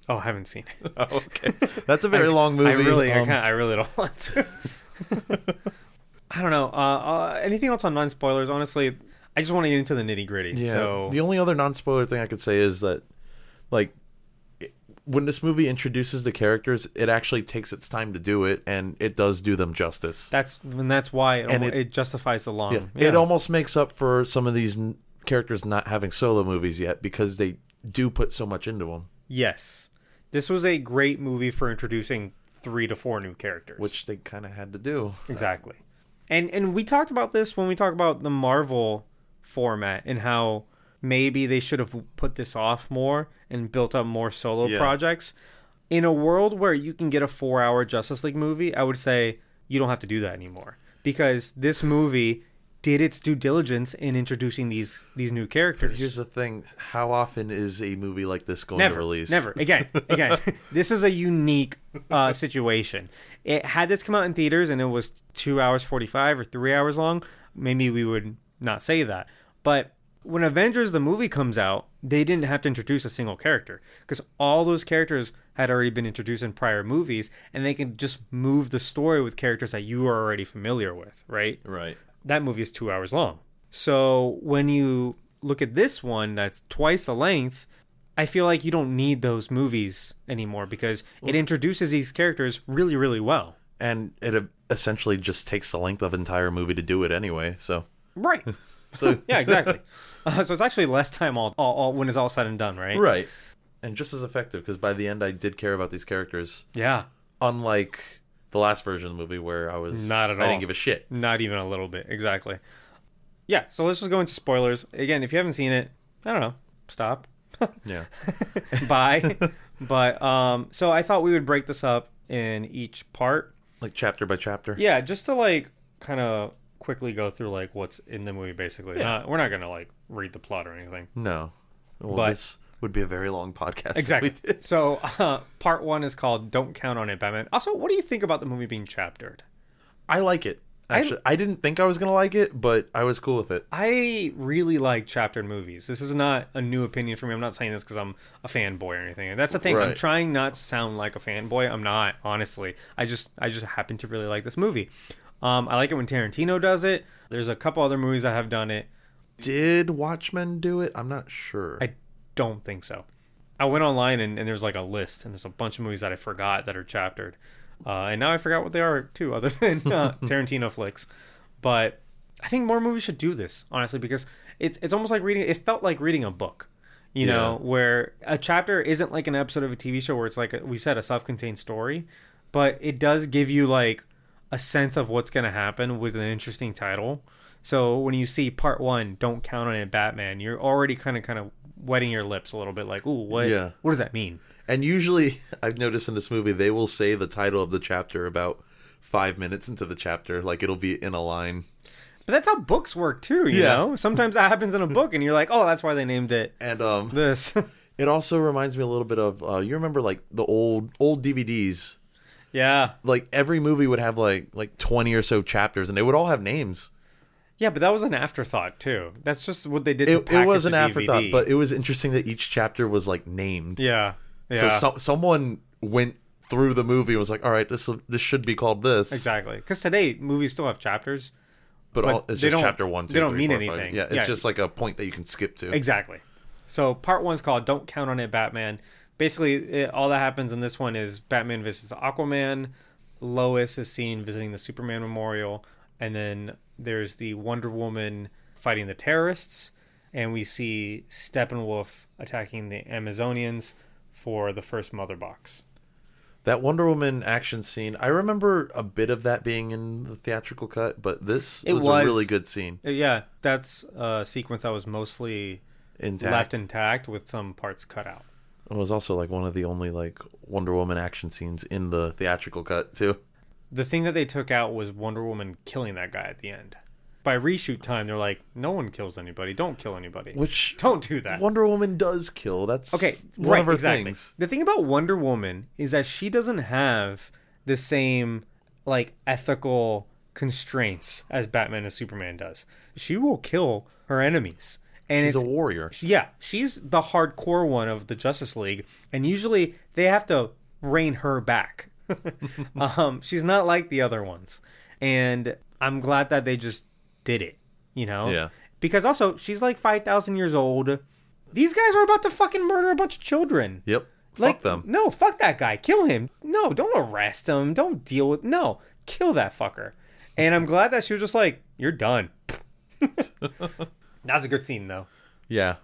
Oh, I haven't seen it. Oh, okay. That's a very I, long movie. I really, um, I, kinda, I really don't want to. I don't know. Uh, uh, anything else on non-spoilers? Honestly, I just want to get into the nitty-gritty. Yeah. So. The only other non-spoiler thing I could say is that, like, it, when this movie introduces the characters, it actually takes its time to do it, and it does do them justice. That's and that's why it, and almost, it, it justifies the long. Yeah, yeah. It almost makes up for some of these N- characters not having solo movies yet, because they do put so much into them. Yes, this was a great movie for introducing three to four new characters. Which they kind of had to do. Exactly. And and we talked about this when we talked about the Marvel format and how maybe they should have put this off more and built up more solo yeah. projects. In a world where you can get a four-hour Justice League movie, I would say you don't have to do that anymore. Because this movie did its due diligence in introducing these these new characters. But here's the thing. How often is a movie like this going never, to release? Never. Again. Again. This is a unique uh, situation. It had this come out in theaters and it was two hours forty-five or three hours long, maybe we would not say that. But when Avengers the movie comes out, they didn't have to introduce a single character because all those characters had already been introduced in prior movies, and they can just move the story with characters that you are already familiar with, right? Right. That movie is two hours long. So when you look at this one that's twice the length, I feel like you don't need those movies anymore because it introduces these characters really, really well. And it essentially just takes the length of an entire movie to do it anyway, so. Right. So yeah, exactly. Uh, so it's actually less time all, all, all when it's all said and done, right? Right. And just as effective, because by the end I did care about these characters. Yeah. Unlike the last version of the movie where I was... Not at all. I didn't give a shit. Not even a little bit. Exactly. Yeah, so let's just go into spoilers. Again, if you haven't seen it, I don't know. Stop. Yeah. Bye. But, um, so I thought we would break this up in each part. Like chapter by chapter? Yeah, just to like kind of... quickly go through like what's in the movie basically. Yeah. Not, we're not gonna like read the plot or anything. No. Well, but, this would be a very long podcast. Exactly. If we did. So uh part one is called Don't Count on It, Batman. Also, what do you think about the movie being chaptered? I like it. Actually, I, I didn't think I was gonna like it, but I was cool with it. I really like chaptered movies. This is not a new opinion for me. I'm not saying this because I'm a fanboy or anything. And that's the thing. Right. I'm trying not to sound like a fanboy. I'm not, honestly. I just I just happen to really like this movie. Um, I like it when Tarantino does it. There's a couple other movies that have done it. Did Watchmen do it? I'm not sure. I don't think so. I went online and, and there's like a list, and there's a bunch of movies that I forgot that are chaptered. Uh, and now I forgot what they are too, other than uh, Tarantino flicks. But I think more movies should do this, honestly, because it's it's almost like reading. It felt like reading a book, you yeah. know, where a chapter isn't like an episode of a T V show where it's like a, we said a self-contained story, but it does give you like a sense of what's going to happen with an interesting title. So when you see part one, Don't Count on It, Batman, you're already kind of kind of wetting your lips a little bit like, ooh, what, yeah. what does that mean? And usually I've noticed in this movie, they will say the title of the chapter about five minutes into the chapter. Like it'll be in a line. But that's how books work too, you yeah. know? Sometimes that happens in a book and you're like, oh, that's why they named it and um, this. It also reminds me a little bit of, uh, you remember like the old old D V Ds. Yeah. Like every movie would have like like twenty or so chapters and they would all have names. Yeah, but that was an afterthought too. That's just what they did. It, it was an afterthought, but it was interesting that each chapter was like named. Yeah. yeah. So, so someone went through the movie and was like, all right, this this should be called this. Exactly. Because today movies still have chapters. But, but all, it's just chapter one, two, they don't three, mean four, anything. Five. Yeah, it's yeah. just like a point that you can skip to. Exactly. So part one's called Don't Count on It, Batman. Basically, it, all that happens in this one is Batman visits Aquaman, Lois is seen visiting the Superman Memorial, and then there's the Wonder Woman fighting the terrorists, and we see Steppenwolf attacking the Amazonians for the first Mother Box. That Wonder Woman action scene, I remember a bit of that being in the theatrical cut, but this it was, was a really good scene. Yeah, that's a sequence that was mostly intact. left intact with some parts cut out. It was also like one of the only like Wonder Woman action scenes in the theatrical cut too. The thing that they took out was Wonder Woman killing that guy at the end. By reshoot time, they're like, no one kills anybody. Don't kill anybody. Which don't do that. Wonder Woman does kill. That's okay. One right, of her exactly. things. The thing about Wonder Woman is that she doesn't have the same like ethical constraints as Batman and Superman does. She will kill her enemies. And she's a warrior. Yeah, she's the hardcore one of the Justice League, and usually they have to rein her back. um, she's not like the other ones, and I'm glad that they just did it, you know? Yeah. Because also, she's like five thousand years old. These guys are about to fucking murder a bunch of children. Yep. Like, fuck them. No, fuck that guy. Kill him. No, don't arrest him. Don't deal with... No, kill that fucker. And I'm glad that she was just like, you're done. That's a good scene, though. Yeah.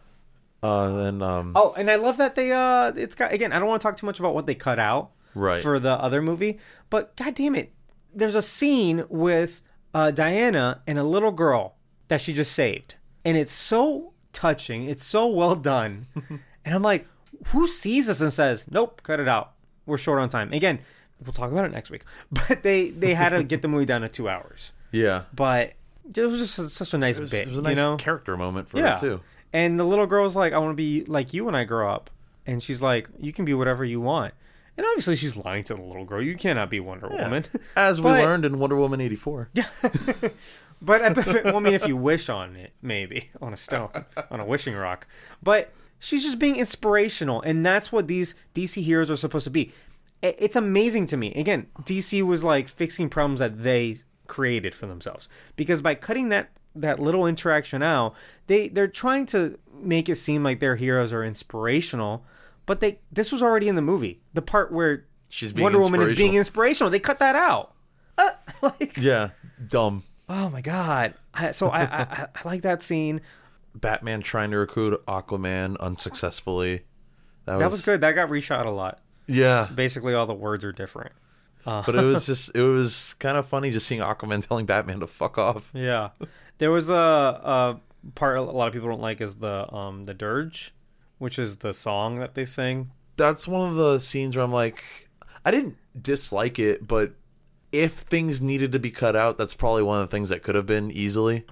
Uh, then. Um... Oh, and I love that they. Uh, it's got again. I don't want to talk too much about what they cut out, right. for the other movie. But God damn it, there's a scene with uh, Diana and a little girl that she just saved. And it's so touching. It's so well done. And I'm like, who sees this and says, nope, cut it out. We're short on time. Again, we'll talk about it next week. But they, they had to get the movie down to two hours. Yeah. But it was just a, such a nice it was, bit. It was a nice you know? character moment for yeah. her, too. And the little girl's like, I want to be like you when I grow up. And she's like, you can be whatever you want. And obviously she's lying to the little girl. You cannot be Wonder yeah. Woman. As but, we learned in Wonder Woman eighty-four. Yeah. But at the, well, I mean, if you wish on it, maybe. On a stone. On a wishing rock. But she's just being inspirational. And that's what these D C heroes are supposed to be. It's amazing to me. Again, D C was like fixing problems that they created for themselves. Because by cutting that... that little interaction out, they they're trying to make it seem like their heroes are inspirational, but they this was already in the movie, the part where she's being Wonder Woman is being inspirational. They cut that out. Uh, like yeah dumb oh my god I, so I, I I like that scene. Batman trying to recruit Aquaman unsuccessfully, that was, that was good. That got reshot a lot. Yeah, basically all the words are different. Uh, but it was just, it was kind of funny just seeing Aquaman telling Batman to fuck off. Yeah. There was a, a part a lot of people don't like is the um the dirge, which is the song that they sing. That's one of the scenes where I'm like, I didn't dislike it, but if things needed to be cut out, that's probably one of the things that could have been easily.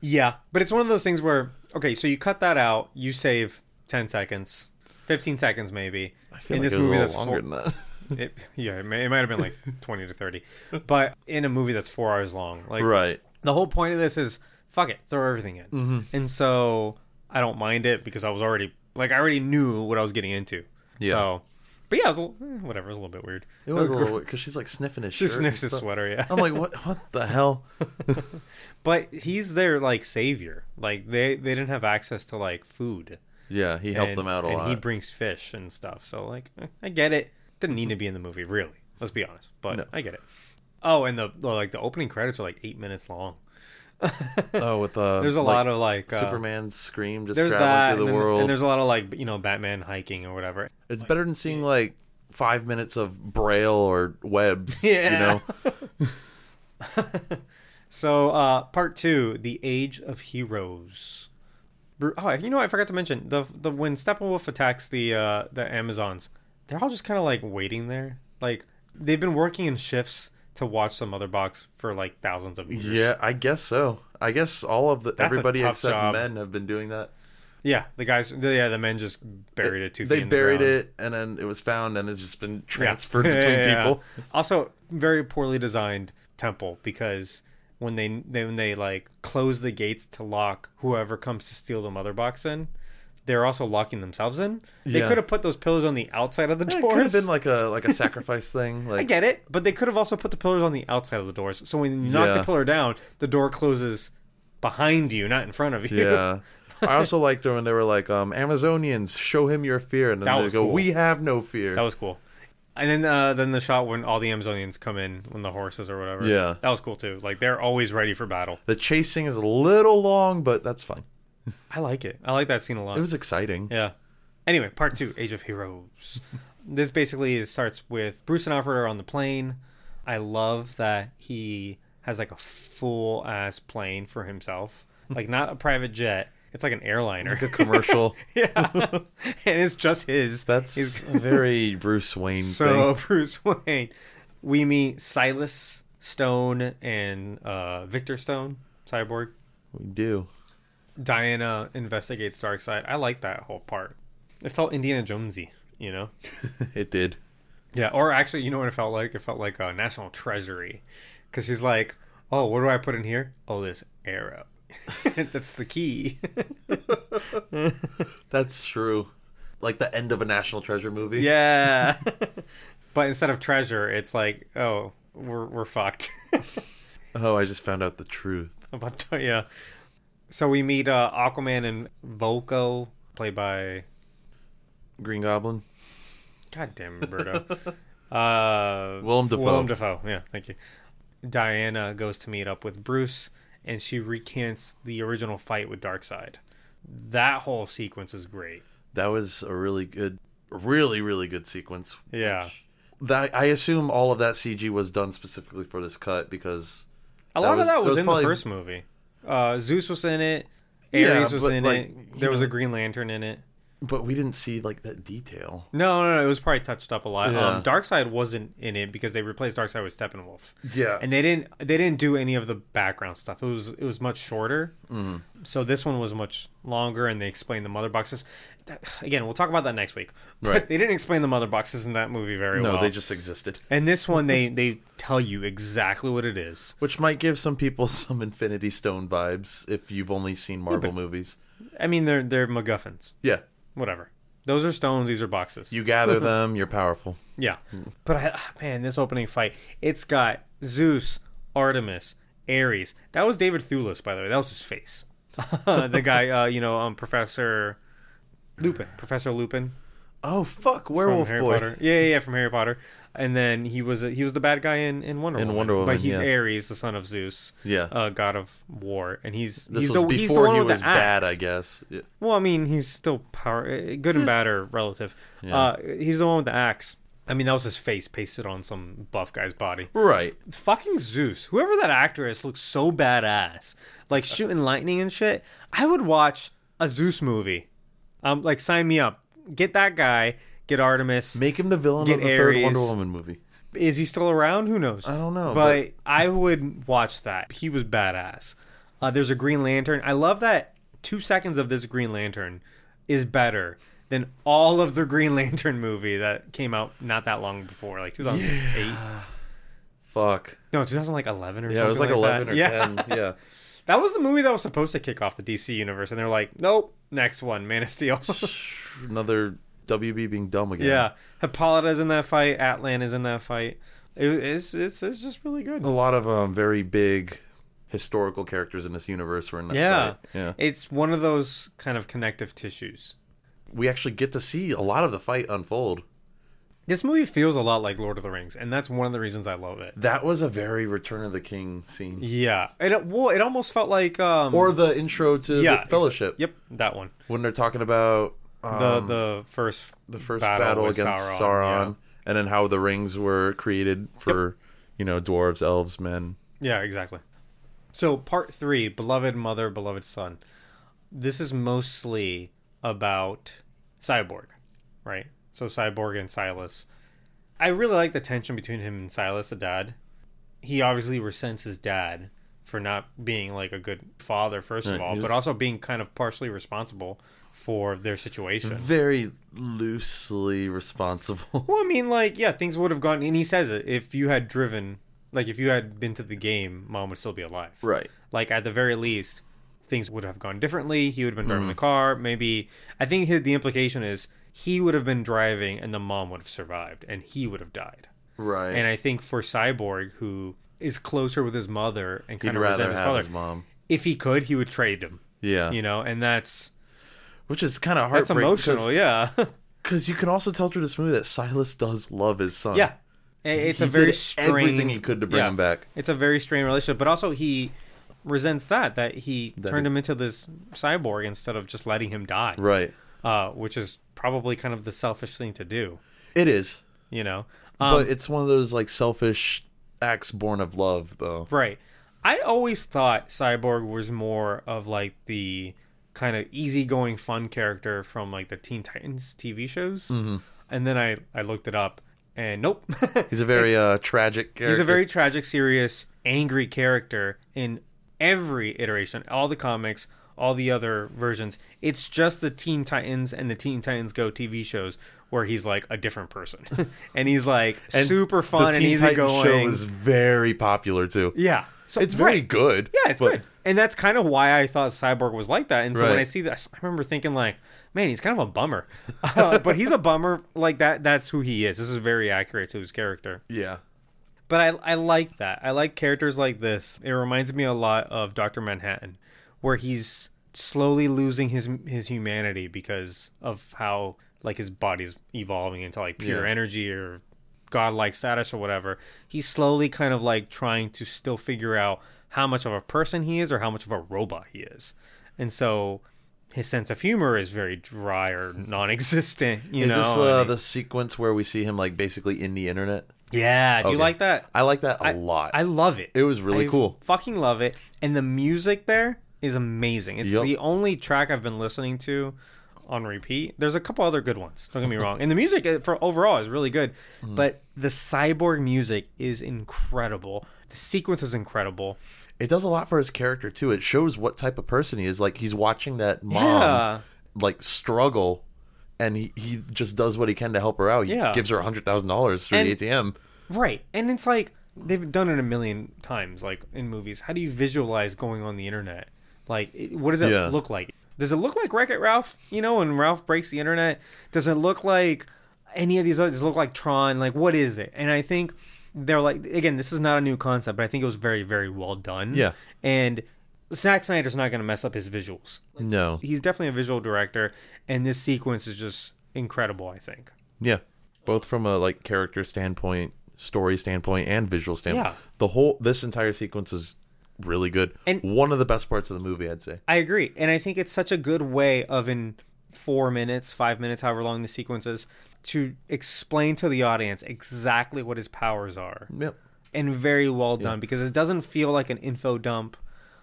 Yeah. But it's one of those things where, okay, so you cut that out, you save ten seconds, fifteen seconds maybe. I feel in like this it was movie a little that's longer full- than that. It, yeah, it, may, it might have been like twenty to thirty, but in a movie that's four hours long, like right. The whole point of this is fuck it, throw everything in, mm-hmm. and so I don't mind it because I was already like I already knew what I was getting into. Yeah. So, but yeah, it was a little, whatever. It was a little bit weird. It was, it was a little weird because she's like sniffing his. She shirt sniffs his sweater. Yeah. I'm like, what? What the hell? But he's their like savior. Like they they didn't have access to like food. Yeah, he helped and, them out a and lot. And he brings fish and stuff. So like, I get it. Didn't need to be in the movie, really. Let's be honest, but no. I get it. Oh, and the like the opening credits are like eight minutes long. Oh, with uh, there's a like, lot of like uh, Superman's scream just traveling that, through the and world, then, and there's a lot of like you know Batman hiking or whatever. It's like, better than seeing like five minutes of Braille or webs. Yeah. You know. So, uh, part two, the Age of Heroes. Oh, you know I forgot to mention the the when Steppenwolf attacks the uh, the Amazons. They're all just kind of like waiting there. Like they've been working in shifts to watch the Mother Box for like thousands of years. Yeah, I guess so. I guess all of the That's everybody except job. men have been doing that. Yeah, the guys. Yeah, the men just buried it. it two they feet in buried the it, and then it was found, and it's just been transferred yeah. between yeah, yeah, people. Yeah. Also, very poorly designed temple because when they when they like close the gates to lock whoever comes to steal the Mother Box in. They're also locking themselves in. They yeah. could have put those pillars on the outside of the doors. It could have been like a like a sacrifice thing. Like... I get it, but they could have also put the pillars on the outside of the doors. So when you knock yeah. the pillar down, the door closes behind you, not in front of you. Yeah. I also liked when they were like, um, Amazonians, show him your fear. And then they go, cool. We have no fear. That was cool. And then uh, then the shot when all the Amazonians come in, when the horses or whatever. Yeah. That was cool, too. Like, they're always ready for battle. The chasing is a little long, but that's fine. I like it. I like that scene a lot. It was exciting. Yeah. Anyway, part two, Age of Heroes. This basically is, starts with Bruce and Alfred are on the plane. I love that he has like a full ass plane for himself. Like not a private jet. It's like an airliner. Like a commercial. Yeah. And it's just his. That's his... a very Bruce Wayne so thing. So Bruce Wayne. We meet Silas Stone and uh, Victor Stone, Cyborg. We do. Diana investigates Darkseid. I like that whole part. It felt Indiana Jonesy, you know. It did. Yeah, or actually, you know what it felt like? It felt like a National Treasury, because she's like, "Oh, what do I put in here? Oh, this arrow. That's the key." That's true. Like the end of a National Treasure movie. Yeah, but instead of treasure, it's like, "Oh, we're we're fucked." Oh, I just found out the truth about yeah. So we meet uh, Aquaman and Volko, played by... Green Goblin. God damn it, Birdo. uh, Willem Dafoe. Willem Dafoe, yeah, thank you. Diana goes to meet up with Bruce, and she recants the original fight with Darkseid. That whole sequence is great. That was a really good, really, really good sequence. Yeah. Which that, I assume all of that C G was done specifically for this cut, because a lot that was, of that was, that was in probably... the first movie. Uh, Zeus was in it. Ares yeah, was in like, it. There was know, a Green Lantern in it. But we didn't see like that detail. No, no, no. It was probably touched up a lot. Yeah. Um, Darkseid wasn't in it because they replaced Darkseid with Steppenwolf. Yeah, and they didn't. They didn't do any of the background stuff. It was it was much shorter. Mm. So this one was much longer, and they explained the mother boxes. That, again, we'll talk about that next week. But right. They didn't explain the mother boxes in that movie very no, well. No, they just existed. And this one, they they tell you exactly what it is, which might give some people some Infinity Stone vibes if you've only seen Marvel yeah, but, movies. I mean, they're they're MacGuffins. Yeah. Whatever. Those are stones. These are boxes. You gather them. You're powerful. Yeah. But, I, man, this opening fight, it's got Zeus, Artemis, Ares. That was David Thewlis, by the way. That was his face. The guy, uh, you know, um, Professor Lupin. Professor Lupin. Oh, fuck. Werewolf Boy. Yeah, yeah, yeah, from Harry Potter. And then he was he was the bad guy in, in Wonder Woman. In Wonder Woman, But he's yeah. Ares, the son of Zeus, yeah, uh, god of war. And he's this he's was the, before he's the he was bad, I guess. Yeah. Well, I mean, he's still power good and bad are relative. Yeah. Uh, he's the one with the axe. I mean, that was his face pasted on some buff guy's body. Right. Fucking Zeus. Whoever that actor is looks so badass, like shooting lightning and shit. I would watch a Zeus movie. Um, like sign me up. Get that guy. Get Artemis. Make him the villain of the Ares. Third Wonder Woman movie. Is he still around? Who knows? I don't know. But, but... I would watch that. He was badass. Uh, there's a Green Lantern. I love that two seconds of this Green Lantern is better than all of the Green Lantern movie that came out not that long before, like two thousand eight. Yeah. Fuck. No, two thousand eleven or yeah, something. Yeah, it was like, like eleven that. Or yeah. ten. Yeah. That was the movie that was supposed to kick off the D C universe, and they're like, nope, next one, Man of Steel. Another... W B being dumb again. Yeah, Hippolyta's in that fight. Atlanta's in that fight. It, it's it's it's just really good. A lot of um, very big historical characters in this universe were in that yeah. fight. Yeah, it's one of those kind of connective tissues. We actually get to see a lot of the fight unfold. This movie feels a lot like Lord of the Rings, and that's one of the reasons I love it. That was a very Return of the King scene. Yeah, it well, it almost felt like um, or the intro to yeah, the Fellowship. Yep, that one when they're talking about. Um, the the first the first battle, battle against Sauron, Sauron yeah. and then how the rings were created for yep. you know dwarves, elves, men. Yeah, exactly. So part three, beloved mother, beloved son. This is mostly about Cyborg, right? So Cyborg and Silas. I really like the tension between him and Silas, the dad. He obviously resents his dad for not being like a good father, first right, of all, but also being kind of partially responsible for their situation. Very loosely responsible. Well, I mean, like, yeah, things would have gone, and he says it, if you had driven, like, if you had been to the game, mom would still be alive. Right. Like, at the very least, things would have gone differently. He would have been driving mm. the car. Maybe, I think the implication is he would have been driving and the mom would have survived and he would have died. Right. And I think for Cyborg, who is closer with his mother and kind He'd of resents his father, his mom. If he could, he would trade him. Yeah. You know, and that's... Which is kind of heartbreaking. That's emotional, because, yeah. Because you can also tell through this movie that Silas does love his son. Yeah, it's he a very did strained, everything he could to bring yeah, him back. It's a very strained relationship, but also he resents that that he that turned he, him into this cyborg instead of just letting him die. Right. Uh, which is probably kind of the selfish thing to do. It is, you know, um, but it's one of those like selfish acts born of love, though. Right. I always thought Cyborg was more of like the kind of easygoing, fun character from like the Teen Titans T V shows, mm-hmm. and then I, I looked it up, and nope, he's a very uh, tragic character. He's a very tragic, serious, angry character in every iteration, all the comics, all the other versions. It's just the Teen Titans and the Teen Titans Go T V shows where he's like a different person, and he's like and super fun and easygoing. The Teen Titans show is very popular too. Yeah, so it's very right. good. Yeah, it's but- good. And that's kind of why I thought Cyborg was like that. And so right. when I see this, I remember thinking like, man, he's kind of a bummer. Uh, but he's a bummer like that. That's who he is. This is very accurate to his character. Yeah. But I, I like that. I like characters like this. It reminds me a lot of Doctor Manhattan, where he's slowly losing his his humanity because of how like his body is evolving into like pure yeah. energy or godlike status or whatever. He's slowly kind of like trying to still figure out how much of a person he is or how much of a robot he is. And so his sense of humor is very dry or non-existent. You is know? this uh, I mean, the sequence where we see him like basically in the internet? Yeah. Do okay. you like that? I like that a I, lot. I love it. It was really I cool. Fucking love it. And the music there is amazing. It's yep. the only track I've been listening to on repeat. There's a couple other good ones. Don't get me wrong. And the music for overall is really good. Mm. But the Cyborg music is incredible. The sequence is incredible. It does a lot for his character, too. It shows what type of person he is. Like, he's watching that mom, yeah. like, struggle, and he, he just does what he can to help her out. He yeah. gives her one hundred thousand dollars through and, the A T M. Right. And it's like, they've done it a million times, like, in movies. How do you visualize going on the internet? Like, what does it yeah. look like? Does it look like Wreck-It Ralph? You know, when Ralph breaks the internet? Does it look like any of these others? Does it look like Tron? Like, what is it? And I think... they're like, again, this is not a new concept, but I think it was very, very well done. Yeah. And Zack Snyder's not going to mess up his visuals. Like, no. He's definitely a visual director, and this sequence is just incredible, I think. Yeah. Both from a, like, character standpoint, story standpoint, and visual standpoint. Yeah. The whole, this entire sequence is really good. And one of the best parts of the movie, I'd say. I agree. And I think it's such a good way of, in four minutes, five minutes, however long the sequence is, to explain to the audience exactly what his powers are. Yep. And very well done yep. because it doesn't feel like an info dump.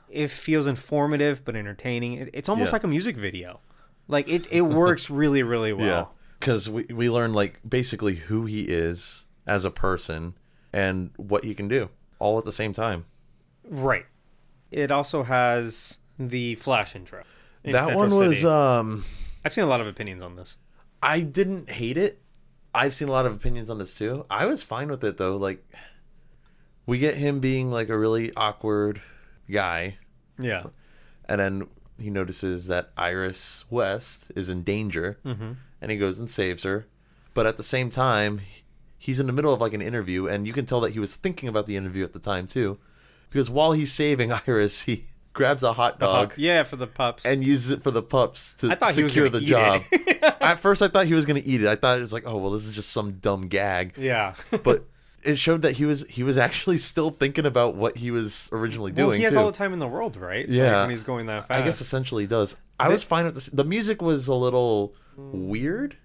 It feels informative but entertaining. It's almost yeah. like a music video. Like it, it works really, really well. Yeah. Because we, we learn like basically who he is as a person and what he can do all at the same time. Right. It also has the Flash intro. In that Central one was... City. Um... I've seen a lot of opinions on this. I didn't hate it. I've seen a lot of opinions on this too. I was fine with it though. Like, we get him being like a really awkward guy. Yeah. And then he notices that Iris West is in danger mm-hmm. and he goes and saves her. But at the same time, he's in the middle of like an interview, and you can tell that he was thinking about the interview at the time too. Because while he's saving Iris, he grabs a hot dog. Hot, yeah, for the pups. And uses it for the pups to secure the job. At first, I thought he was going to eat it. I thought it was like, oh, well, this is just some dumb gag. Yeah. But it showed that he was he was actually still thinking about what he was originally doing, well, he has too. all the time in the world, right? Yeah. Like when he's going that fast. I guess essentially he does. I they, was fine with this. The music was a little weird,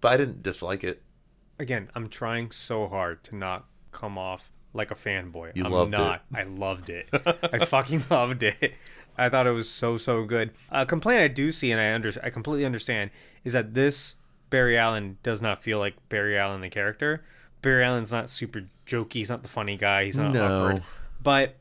but I didn't dislike it. Again, I'm trying so hard to not come off like a fanboy. You I'm loved not. It. I loved it. I fucking loved it. I thought it was so, so good. A complaint I do see, and I under I completely understand, is that this Barry Allen does not feel like Barry Allen the character. Barry Allen's not super jokey. He's not the funny guy. He's not no. awkward. But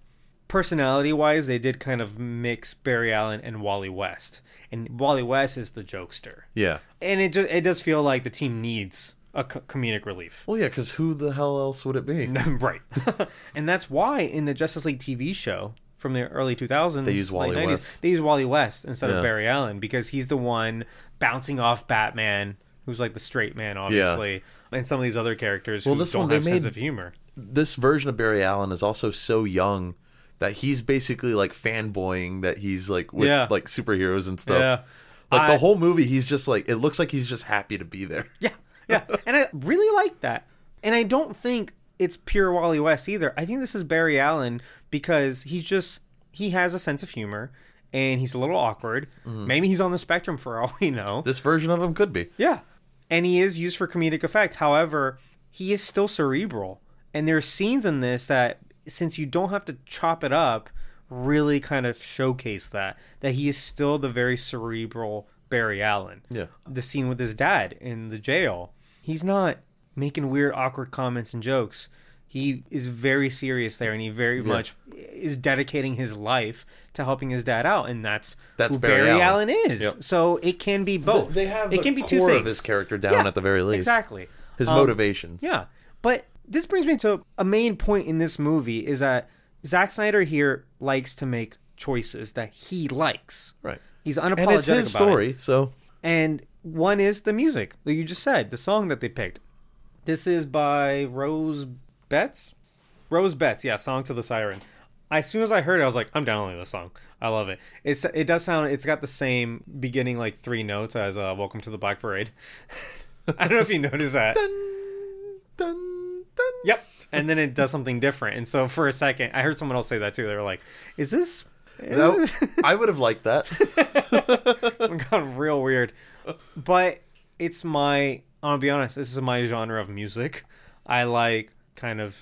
personality-wise, they did kind of mix Barry Allen and Wally West. And Wally West is the jokester. Yeah. And it just, it does feel like the team needs a co- comedic relief. Well, yeah, because who the hell else would it be? Right. And that's why in the Justice League T V show from the early two thousands, they use Wally West. They use Wally West instead yeah. of Barry Allen, because he's the one bouncing off Batman, who's like the straight man, obviously, yeah. and some of these other characters well, who this don't one, have sense of humor. This version of Barry Allen is also so young that he's basically like fanboying that he's like with yeah. like superheroes and stuff. Yeah. Like I, the whole movie, he's just like, it looks like he's just happy to be there. Yeah. Yeah, and I really like that. And I don't think it's pure Wally West either. I think this is Barry Allen because he's just, he has a sense of humor and he's a little awkward. Mm. Maybe he's on the spectrum for all we know. This version of him could be. Yeah. And he is used for comedic effect. However, he is still cerebral. And there's scenes in this that, since you don't have to chop it up, really kind of showcase that. That he is still the very cerebral Barry Allen. Yeah. The scene with his dad in the jail. He's not making weird, awkward comments and jokes. He is very serious there, and he very yeah. much is dedicating his life to helping his dad out, and that's, that's who Barry, Barry Allen, Allen is. Yep. So it can be both. They have it can be two things. Of his character down yeah, at the very least. Exactly. His um, motivations. Yeah. But this brings me to a main point in this movie, is that Zack Snyder here likes to make choices that he likes. Right. He's unapologetic about it. And it's his story, it. so... And one is the music that you just said, the song that they picked. This is by Rose Betts? Rose Betts, yeah, Song to the Siren. As soon as I heard it, I was like, I'm down with this song. I love it. It's, it does sound... It's got the same beginning, like, three notes as uh, Welcome to the Black Parade. I don't know if you noticed that. Dun, dun, dun. Yep. And then it does something different. And so for a second, I heard someone else say that too. They were like, is this... That, I would have liked that. It got real weird. But it's my... I'll be honest, this is my genre of music. I like kind of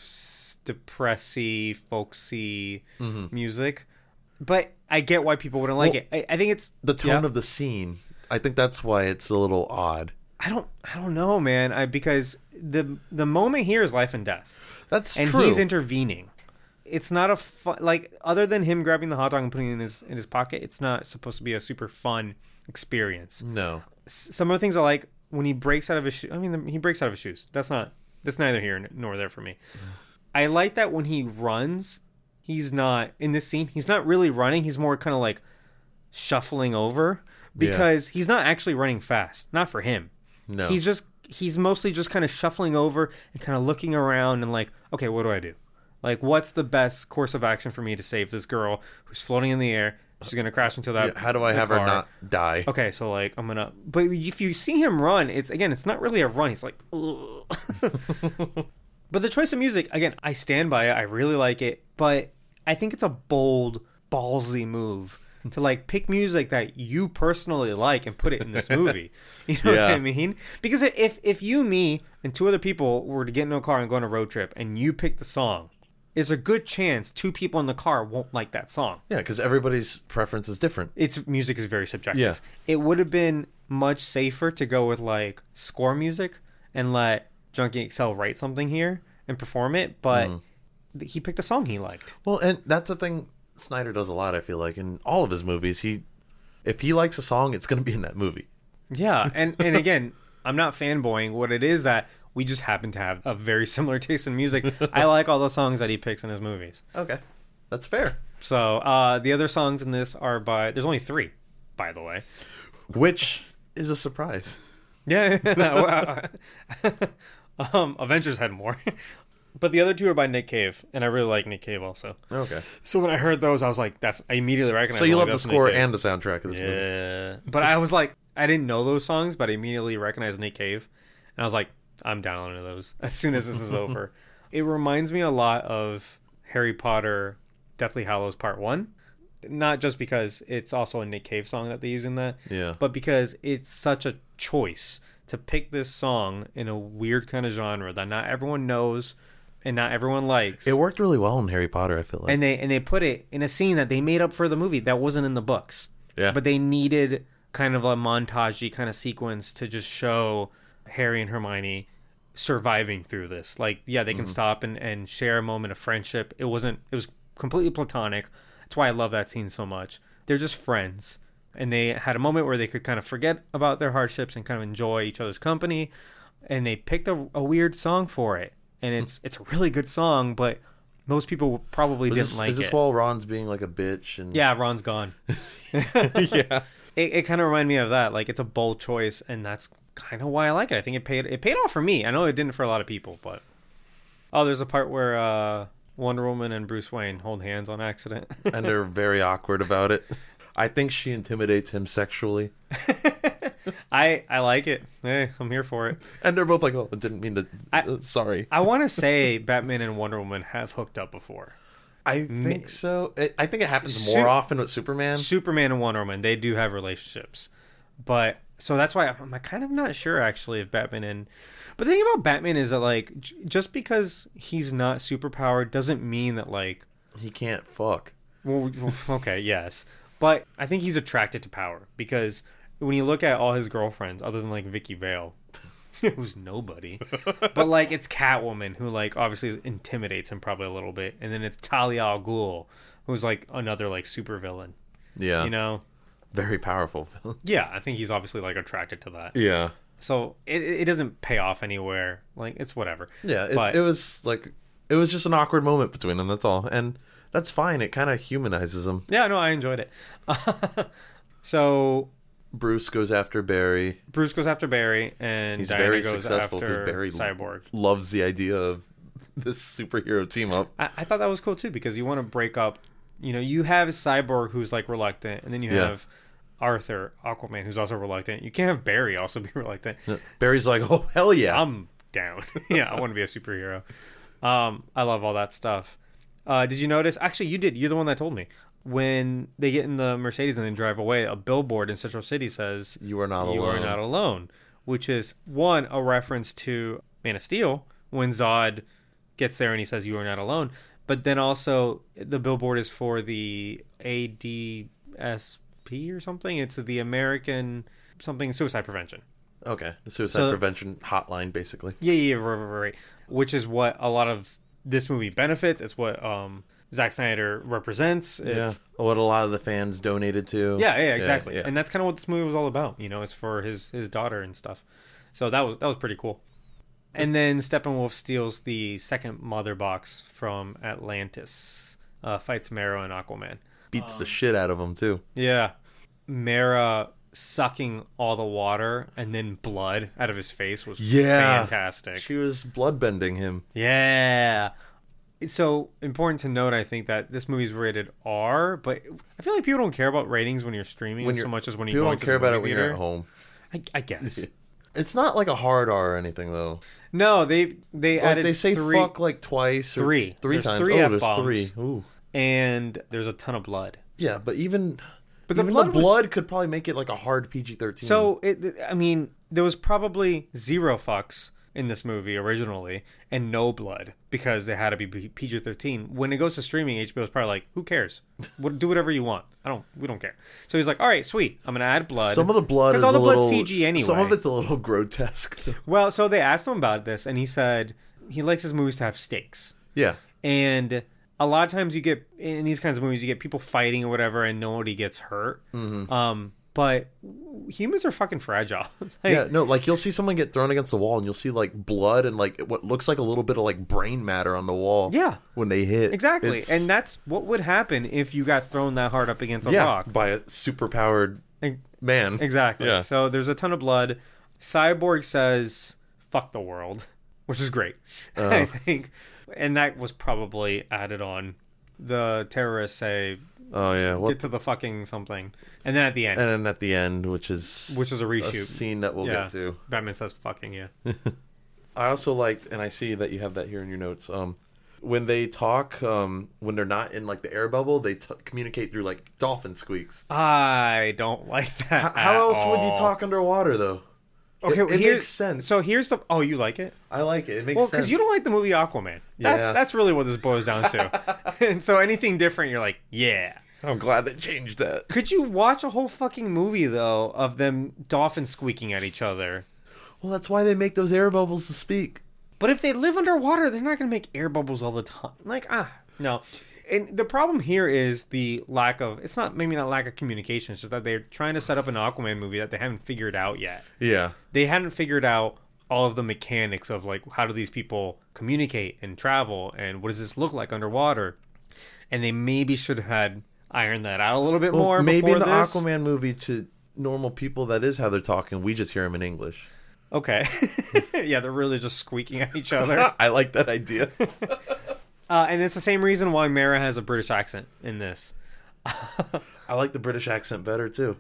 depressy, folksy mm-hmm. music. But I get why people wouldn't like well, it. I, I think it's... The tone yeah. of the scene. I think that's why it's a little odd. I don't I don't know, man. I because the the moment here is life and death. That's and true. And he's intervening. It's not a fun... Like, other than him grabbing the hot dog and putting it in his, in his pocket, it's not supposed to be a super fun experience. No. S- some of the things I like... When he breaks out of his shoes, I mean, the, he breaks out of his shoes. That's not, that's neither here nor there for me. I like that when he runs, he's not, in this scene, he's not really running. He's more kind of like shuffling over because yeah. he's not actually running fast. Not for him. No. He's just, he's mostly just kind of shuffling over and kind of looking around and like, okay, what do I do? Like, what's the best course of action for me to save this girl who's floating in the air? She's going to crash into that. Yeah, how do I have car. her not die? Okay, so like I'm going to... But if you see him run, it's again, it's not really a run. He's like... But the choice of music, again, I stand by it. I really like it. But I think it's a bold, ballsy move to like pick music that you personally like and put it in this movie. You know yeah. what I mean? Because if, if you, me, and two other people were to get in a car and go on a road trip and you pick the song... There's a good chance two people in the car won't like that song. Yeah, because everybody's preference is different. It's music is very subjective. Yeah. It would have been much safer to go with like score music and let Junkie X L write something here and perform it, but mm. he picked a song he liked. Well, and that's the thing Snyder does a lot, I feel like, in all of his movies. He, if he likes a song, it's going to be in that movie. Yeah, and, and again, I'm not fanboying. What it is that... We just happen to have a very similar taste in music. I like all the songs that he picks in his movies. Okay. That's fair. So uh, the other songs in this are by... There's only three, by the way. Which is a surprise. Yeah. um, Avengers had more. But the other two are by Nick Cave. And I really like Nick Cave also. Okay. So when I heard those, I was like, that's... I immediately recognized... So you love the score and the soundtrack of this yeah. movie. Yeah. But I was like... I didn't know those songs, but I immediately recognized Nick Cave. And I was like... I'm down on those as soon as this is over. It reminds me a lot of Harry Potter Deathly Hallows Part One, not just because it's also a Nick Cave song that they use in that, yeah, but because it's such a choice to pick this song in a weird kind of genre that not everyone knows and not everyone likes. It worked really well in Harry Potter, I feel like. And they and they put it in a scene that they made up for the movie that wasn't in the books. Yeah. But they needed kind of a montage-y kind of sequence to just show Harry and Hermione surviving through this. Like, yeah, they can mm-hmm. stop and, and share a moment of friendship. It wasn't, it was completely platonic. That's why I love that scene so much. They're just friends. And they had a moment where they could kind of forget about their hardships and kind of enjoy each other's company. And they picked a, a weird song for it. And it's it's a really good song, but most people probably was didn't this, like it. Is this it. While Ron's being like a bitch? And yeah, Ron's gone. Yeah. It, it kind of reminded me of that. Like, it's a bold choice, and that's kind of why I like it. I think it paid it paid off for me. I know it didn't for a lot of people, but oh, there's a part where uh Wonder Woman and Bruce Wayne hold hands on accident. And they're very awkward about it. I think she intimidates him sexually. I I like it. Hey, I'm here for it. And they're both like, oh, I didn't mean to. I, uh, sorry. I want to say Batman and Wonder Woman have hooked up before. I think Ma- so. It, I think it happens more Su- often with Superman. Superman and Wonder Woman, they do have relationships. But so that's why I'm kind of not sure, actually, if Batman and... But the thing about Batman is that, like, just because he's not superpowered doesn't mean that, like... He can't fuck. Well, okay, yes. But I think he's attracted to power. Because when you look at all his girlfriends, other than, like, Vicky Vale, who's nobody. But, like, it's Catwoman, who, like, obviously intimidates him probably a little bit. And then it's Talia al Ghul, who's, like, another, like, supervillain. Yeah. You know? Very powerful. Yeah, I think he's obviously like attracted to that. Yeah. So it it doesn't pay off anywhere. Like, it's whatever. Yeah, it's, but, it was like it was just an awkward moment between them. That's all, and that's fine. It kind of humanizes them. Yeah, no, I enjoyed it. So Bruce goes after Barry. Bruce goes after Barry, and he's Diana very goes successful after Barry Cyborg. Loves the idea of this superhero team up. I, I thought that was cool too because you want to break up. You know, you have Cyborg, who's, like, reluctant, and then you yeah. have Arthur, Aquaman, who's also reluctant. You can't have Barry also be reluctant. Yeah. Barry's like, oh, hell yeah. I'm down. Yeah, I want to be a superhero. Um, I love all that stuff. Uh, did you notice? Actually, you did. You're the one that told me. when they get in the Mercedes and then drive away, a billboard in Central City says, "You are not alone. You are not alone," which is, one, a reference to Man of Steel when Zod gets there and he says, "You are not alone." But then also the billboard is for the A D S P or something. It's the American something suicide prevention. Okay. The suicide so, prevention hotline, basically. Yeah, yeah, right, right, right. Which is what a lot of this movie benefits. It's what um, Zack Snyder represents. It's yeah. what a lot of the fans donated to. Yeah, yeah, exactly. Yeah, yeah. And that's kind of what this movie was all about. You know, it's for his, his daughter and stuff. So that was that was pretty cool. And then Steppenwolf steals the second Mother Box from Atlantis, uh, fights Mera and Aquaman. Beats um, the shit out of him, too. Yeah. Mera sucking all the water and then blood out of his face was yeah. fantastic. She was bloodbending him. Yeah. It's so important to note, I think, that this movie's rated R, but I feel like people don't care about ratings when you're streaming when you're, so much as when you go to the movie theater. People don't care about it when you're at home. I, I guess. It's not like a hard R or anything, though. No, they they like added they say three, fuck like twice or three three there's times. Three oh, F-bombs. There's three. Ooh, and there's a ton of blood. Yeah, but even but the even blood, the blood was, could probably make it like a hard P G thirteen. So it, I mean, there was probably zero fucks in this movie originally, and no blood because they had to be P G thirteen. When it goes to streaming, H B O's probably like, "Who cares? Do whatever you want. I don't. We don't care." So he's like, "All right, sweet. I'm gonna add blood." Some of the blood is all the blood C G anyway. Some of it's a little grotesque. Well, so they asked him about this, and he said he likes his movies to have stakes. Yeah, and a lot of times you get in these kinds of movies, you get people fighting or whatever, and nobody gets hurt. Mm-hmm. Um. But humans are fucking fragile. Like, yeah, no, like you'll see someone get thrown against the wall and you'll see like blood and like what looks like a little bit of like brain matter on the wall. Yeah. When they hit. Exactly. It's... And that's what would happen if you got thrown that hard up against a yeah, rock. By a superpowered and, man. Exactly. Yeah. So there's a ton of blood. Cyborg says, "Fuck the world," which is great, uh, I think. And that was probably added on. The terrorists say... Oh yeah, what? Get to the fucking something, and then at the end, and then at the end, which is which is a reshoot a scene that we'll yeah. get to. Batman says "fucking" yeah. I also liked, and I see that you have that here in your notes. Um, when they talk, um, when they're not in like the air bubble, they t- communicate through like dolphin squeaks. I don't like that. H- how at else all. would you talk underwater though? Okay, it, it makes sense. So here's the. Oh, you like it? I like it. It makes well, sense. Well, because you don't like the movie Aquaman. That's yeah. that's really what this boils down to. And so anything different, you're like, yeah. I'm glad they changed that. Could you watch a whole fucking movie though of them dolphins squeaking at each other? Well, that's why they make those air bubbles to speak. But if they live underwater, they're not going to make air bubbles all the time. Like ah no. And the problem here is the lack of... It's not maybe not lack of communication. It's just that they're trying to set up an Aquaman movie that they haven't figured out yet. Yeah. They hadn't figured out all of the mechanics of, like, how do these people communicate and travel? And what does this look like underwater? And they maybe should have had ironed that out a little bit well, more maybe in the this. Aquaman movie to normal people, that is how they're talking. We just hear them in English. Okay. Yeah, they're really just squeaking at each other. I like that idea. Uh, and it's the same reason why Mera has a British accent in this. I like the British accent better, too.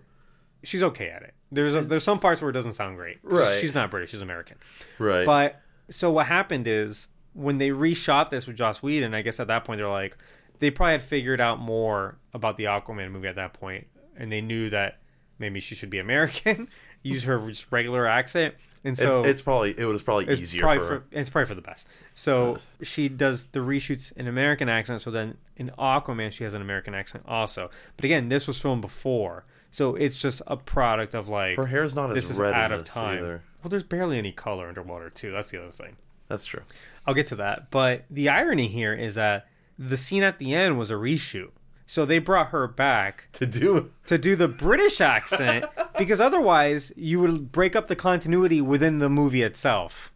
She's okay at it. There's a, there's some parts where it doesn't sound great. Right. She's not British. She's American. Right. But so what happened is when they reshot this with Joss Whedon, I guess at that point they're like, they probably had figured out more about the Aquaman movie at that point, and they knew that maybe she should be American, use her just regular accent. And so it, it's probably it was probably it's easier probably for, her. for it's probably for the best. So she does the reshoots in American accent. So then in Aquaman she has an American accent also. But again, this was filmed before, so it's just a product of like her hair's not this as red is out of time. Either. Well, there's barely any color underwater too. That's the other thing. That's true. I'll get to that. But the irony here is that the scene at the end was a reshoot. So they brought her back to do to do the British accent because otherwise you would break up the continuity within the movie itself.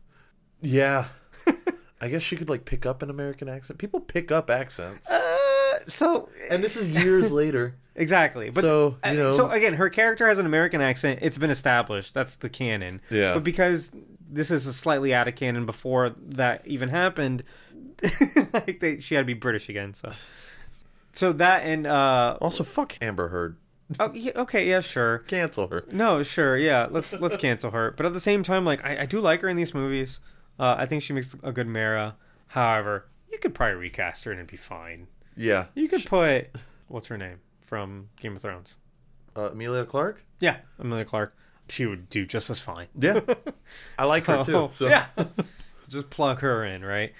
Yeah. I guess she could like pick up an American accent. People pick up accents. Uh, so and this is years later. Exactly. But so, you know, so again, her character has an American accent. It's been established. That's the canon. Yeah. But because this is a slightly out of canon before that even happened, like they, she had to be British again, so So that and... Uh, also, fuck Amber Heard. Oh, yeah, okay, yeah, sure. Cancel her. No, sure, yeah. Let's let's cancel her. But at the same time, like, I, I do like her in these movies. Uh, I think she makes a good Mera. However, you could probably recast her and it'd be fine. Yeah. You could put what's her name from Game of Thrones? Uh, Emilia Clarke? Yeah, Emilia Clarke. She would do just as fine. Yeah. I like so, her too. So. Yeah. Just plug her in, right?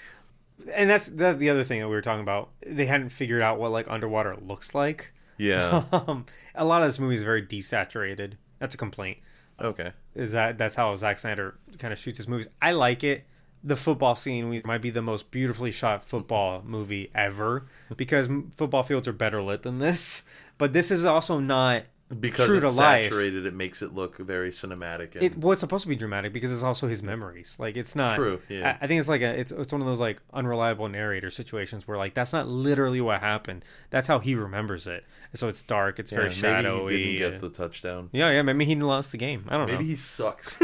And that's, that's the other thing that we were talking about. They hadn't figured out what like underwater looks like. Yeah. Um, a lot of this movie is very desaturated. That's a complaint. Okay. Is that that's how Zack Snyder kind of shoots his movies. I like it. The football scene might be the most beautifully shot football movie ever because football fields are better lit than this. But this is also not because true it's to saturated. Life. It makes it look very cinematic. And... It, well, it's supposed to be dramatic because it's also his memories. Like it's not true. Yeah. I, I think it's like a it's it's one of those like unreliable narrator situations where like that's not literally what happened. That's how he remembers it. And so it's dark. It's yeah, very maybe shadowy. Maybe he didn't get the touchdown. Yeah, yeah. Maybe he lost the game. I don't maybe know. Maybe he sucks.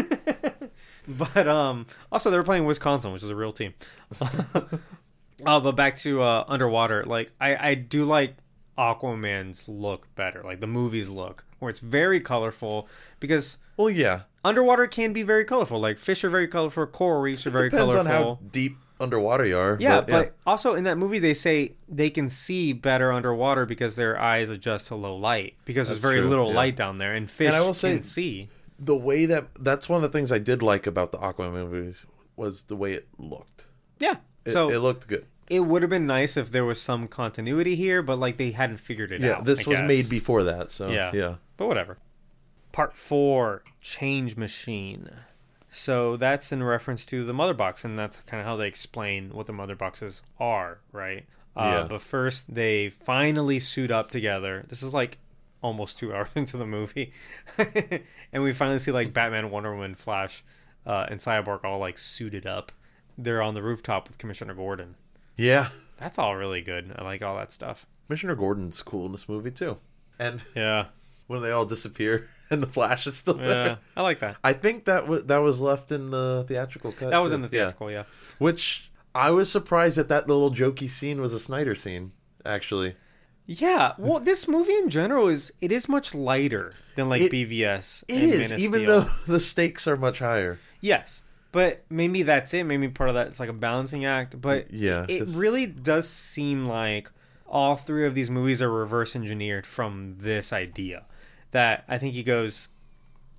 But um, also, they were playing Wisconsin, which is a real team. Oh, uh, but back to uh, underwater. Like, I, I do like Aquaman's look better, like the movie's look, where it's very colorful. Because well, yeah, underwater can be very colorful. Like fish are very colorful, coral reefs are it very colorful. Depends on how deep underwater you are. Yeah, but, yeah. but also in that movie, they say they can see better underwater because their eyes adjust to low light because That's there's very true. little yeah. light down there, and fish and I will say, can see. The way that that's one of the things I did like about the Aquaman movies was the way it looked. Yeah. It, so it looked good. It would have been nice if there was some continuity here, but like they hadn't figured it yeah, out. Yeah, this I was guess. made before that, so yeah. yeah. But whatever. Part four, Change Machine. So that's in reference to the Mother Box, and that's kind of how they explain what the Mother Boxes are, right? Uh, yeah. But first, they finally suit up together. This is like almost two hours into the movie and we finally see like Batman, Wonder Woman, Flash uh and Cyborg all like suited up. They're on the rooftop with Commissioner Gordon. Yeah, that's all really good. I like all that stuff. Commissioner Gordon's cool in this movie too. And yeah, when they all disappear and the Flash is still there. Yeah, I like that. I think that was that was left in the theatrical cut. That was too. in the theatrical yeah. yeah which I was surprised that that little jokey scene was a Snyder scene actually. Yeah, well, this movie in general is it is much lighter than like it, B V S. It and is, Man of even Steel. Though the stakes are much higher. Yes, but maybe that's it. Maybe part of that it's like a balancing act. But yeah, it it's... really does seem like all three of these movies are reverse engineered from this idea. That I think he goes,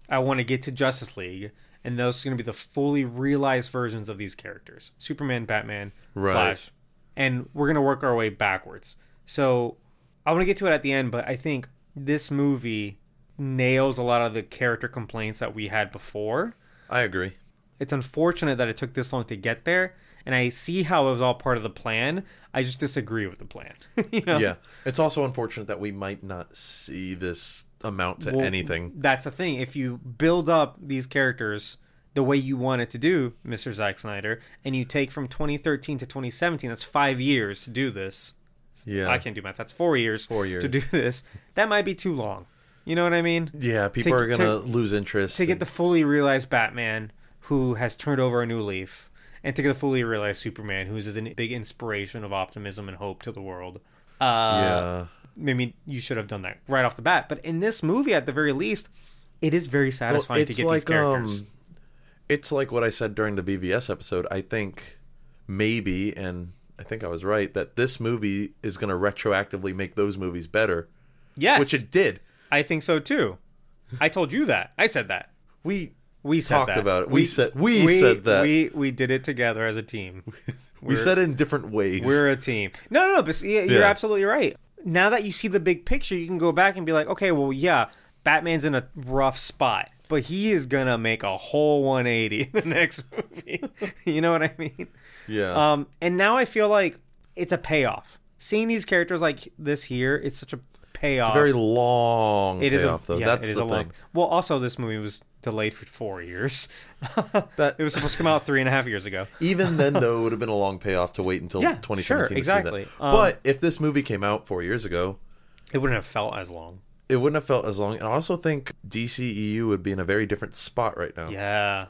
I want to get to Justice League, and those are going to be the fully realized versions of these characters: Superman, Batman, right. Flash, and we're going to work our way backwards. So. I want to get to it at the end, but I think this movie nails a lot of the character complaints that we had before. I agree. It's unfortunate that it took this long to get there, and I see how it was all part of the plan. I just disagree with the plan. You know? Yeah. It's also unfortunate that we might not see this amount to well, anything. That's the thing. If you build up these characters the way you want it to do, Mister Zack Snyder, and you take from twenty thirteen to twenty seventeen, that's five years to do this. Yeah, I can't do math. That's four years, four years to do this. That might be too long. You know what I mean? Yeah, people to, are going to lose interest. To and... get the fully realized Batman who has turned over a new leaf, and to get the fully realized Superman who is a big inspiration of optimism and hope to the world. Uh, yeah. Maybe you should have done that right off the bat. But in this movie, at the very least, it is very satisfying well, to get like, these characters. Um, it's like what I said during the B V S episode. I think maybe, and... I think I was right, that this movie is going to retroactively make those movies better. Yes. Which it did. I think so, too. I told you that. I said that. We we said talked that. about it. We, we, said, we, we said that. We we did it together as a team. we said it in different ways. We're a team. No, no, no. But you're yeah. absolutely right. Now that you see the big picture, you can go back and be like, okay, well, yeah, Batman's in a rough spot, but he is going to make a whole one eighty in the next movie. You know what I mean? Yeah. Um, and now I feel like it's a payoff. Seeing these characters like this here, it's such a payoff. It's a very long it payoff, is a, though. Yeah, That's it is the a thing. Long, well, also, this movie was delayed for four years. that, it was supposed to come out three and a half years ago. Even then, though, it would have been a long payoff to wait until yeah, twenty seventeen sure, to exactly. see that. Um, but if this movie came out four years ago... It wouldn't have felt as long. It wouldn't have felt as long. And I also think D C E U would be in a very different spot right now. Yeah.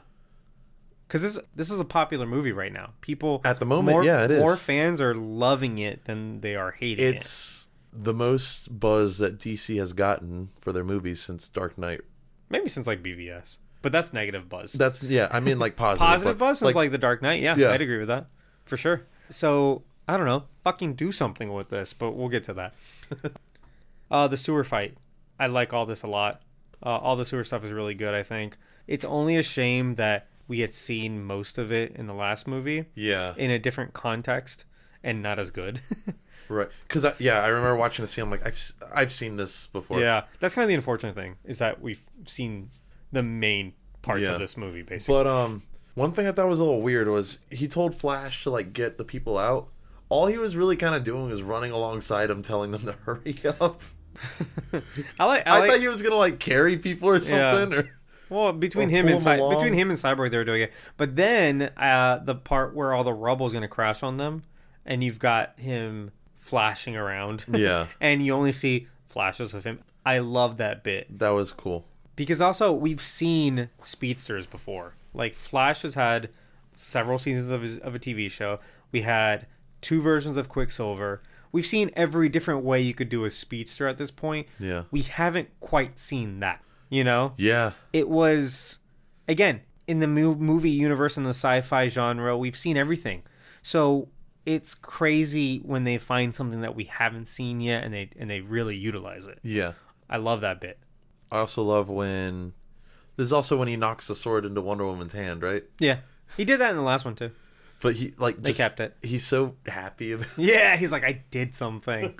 Because this this is a popular movie right now. People at the moment, more, yeah, it is. More fans are loving it than they are hating it's it. It's the most buzz that D C has gotten for their movies since Dark Knight. Maybe since like B V S, but that's negative buzz. That's yeah. I mean, like positive positive buzz, buzz since like, like the Dark Knight. Yeah, yeah, I'd agree with that for sure. So I don't know. Fucking do something with this, but we'll get to that. Uh, the sewer fight. I like all this a lot. Uh, all the sewer stuff is really good, I think. It's only a shame that we had seen most of it in the last movie. Yeah. In a different context and not as good. Right. Because, yeah, I remember watching the scene. I'm like, I've, I've seen this before. Yeah. That's kind of the unfortunate thing is that we've seen the main parts yeah. of this movie, basically. But um, one thing I thought was a little weird was he told Flash to, like, get the people out. All he was really kind of doing was running alongside him, telling them to hurry up. I, like, I, I like, thought he was gonna like carry people or something. Yeah. Or, well, between or him and Cy- between him and Cyborg, they were doing it. But then uh, the part where all the rubble is gonna crash on them, and you've got him flashing around. Yeah, and you only see flashes of him. I love that bit. That was cool because also we've seen speedsters before. Like Flash has had several seasons of his, of a T V show. We had two versions of Quicksilver. We've seen every different way you could do a speedster at this point. Yeah. We haven't quite seen that, you know? Yeah. It was, again, in the movie universe and the sci-fi genre, we've seen everything. So it's crazy when they find something that we haven't seen yet and they and they really utilize it. Yeah. I love that bit. I also love when... This is also when he knocks the sword into Wonder Woman's hand, right? Yeah. He did that in the last one, too. But he like just, they kept it. He's so happy about it. Yeah, he's like, I did something,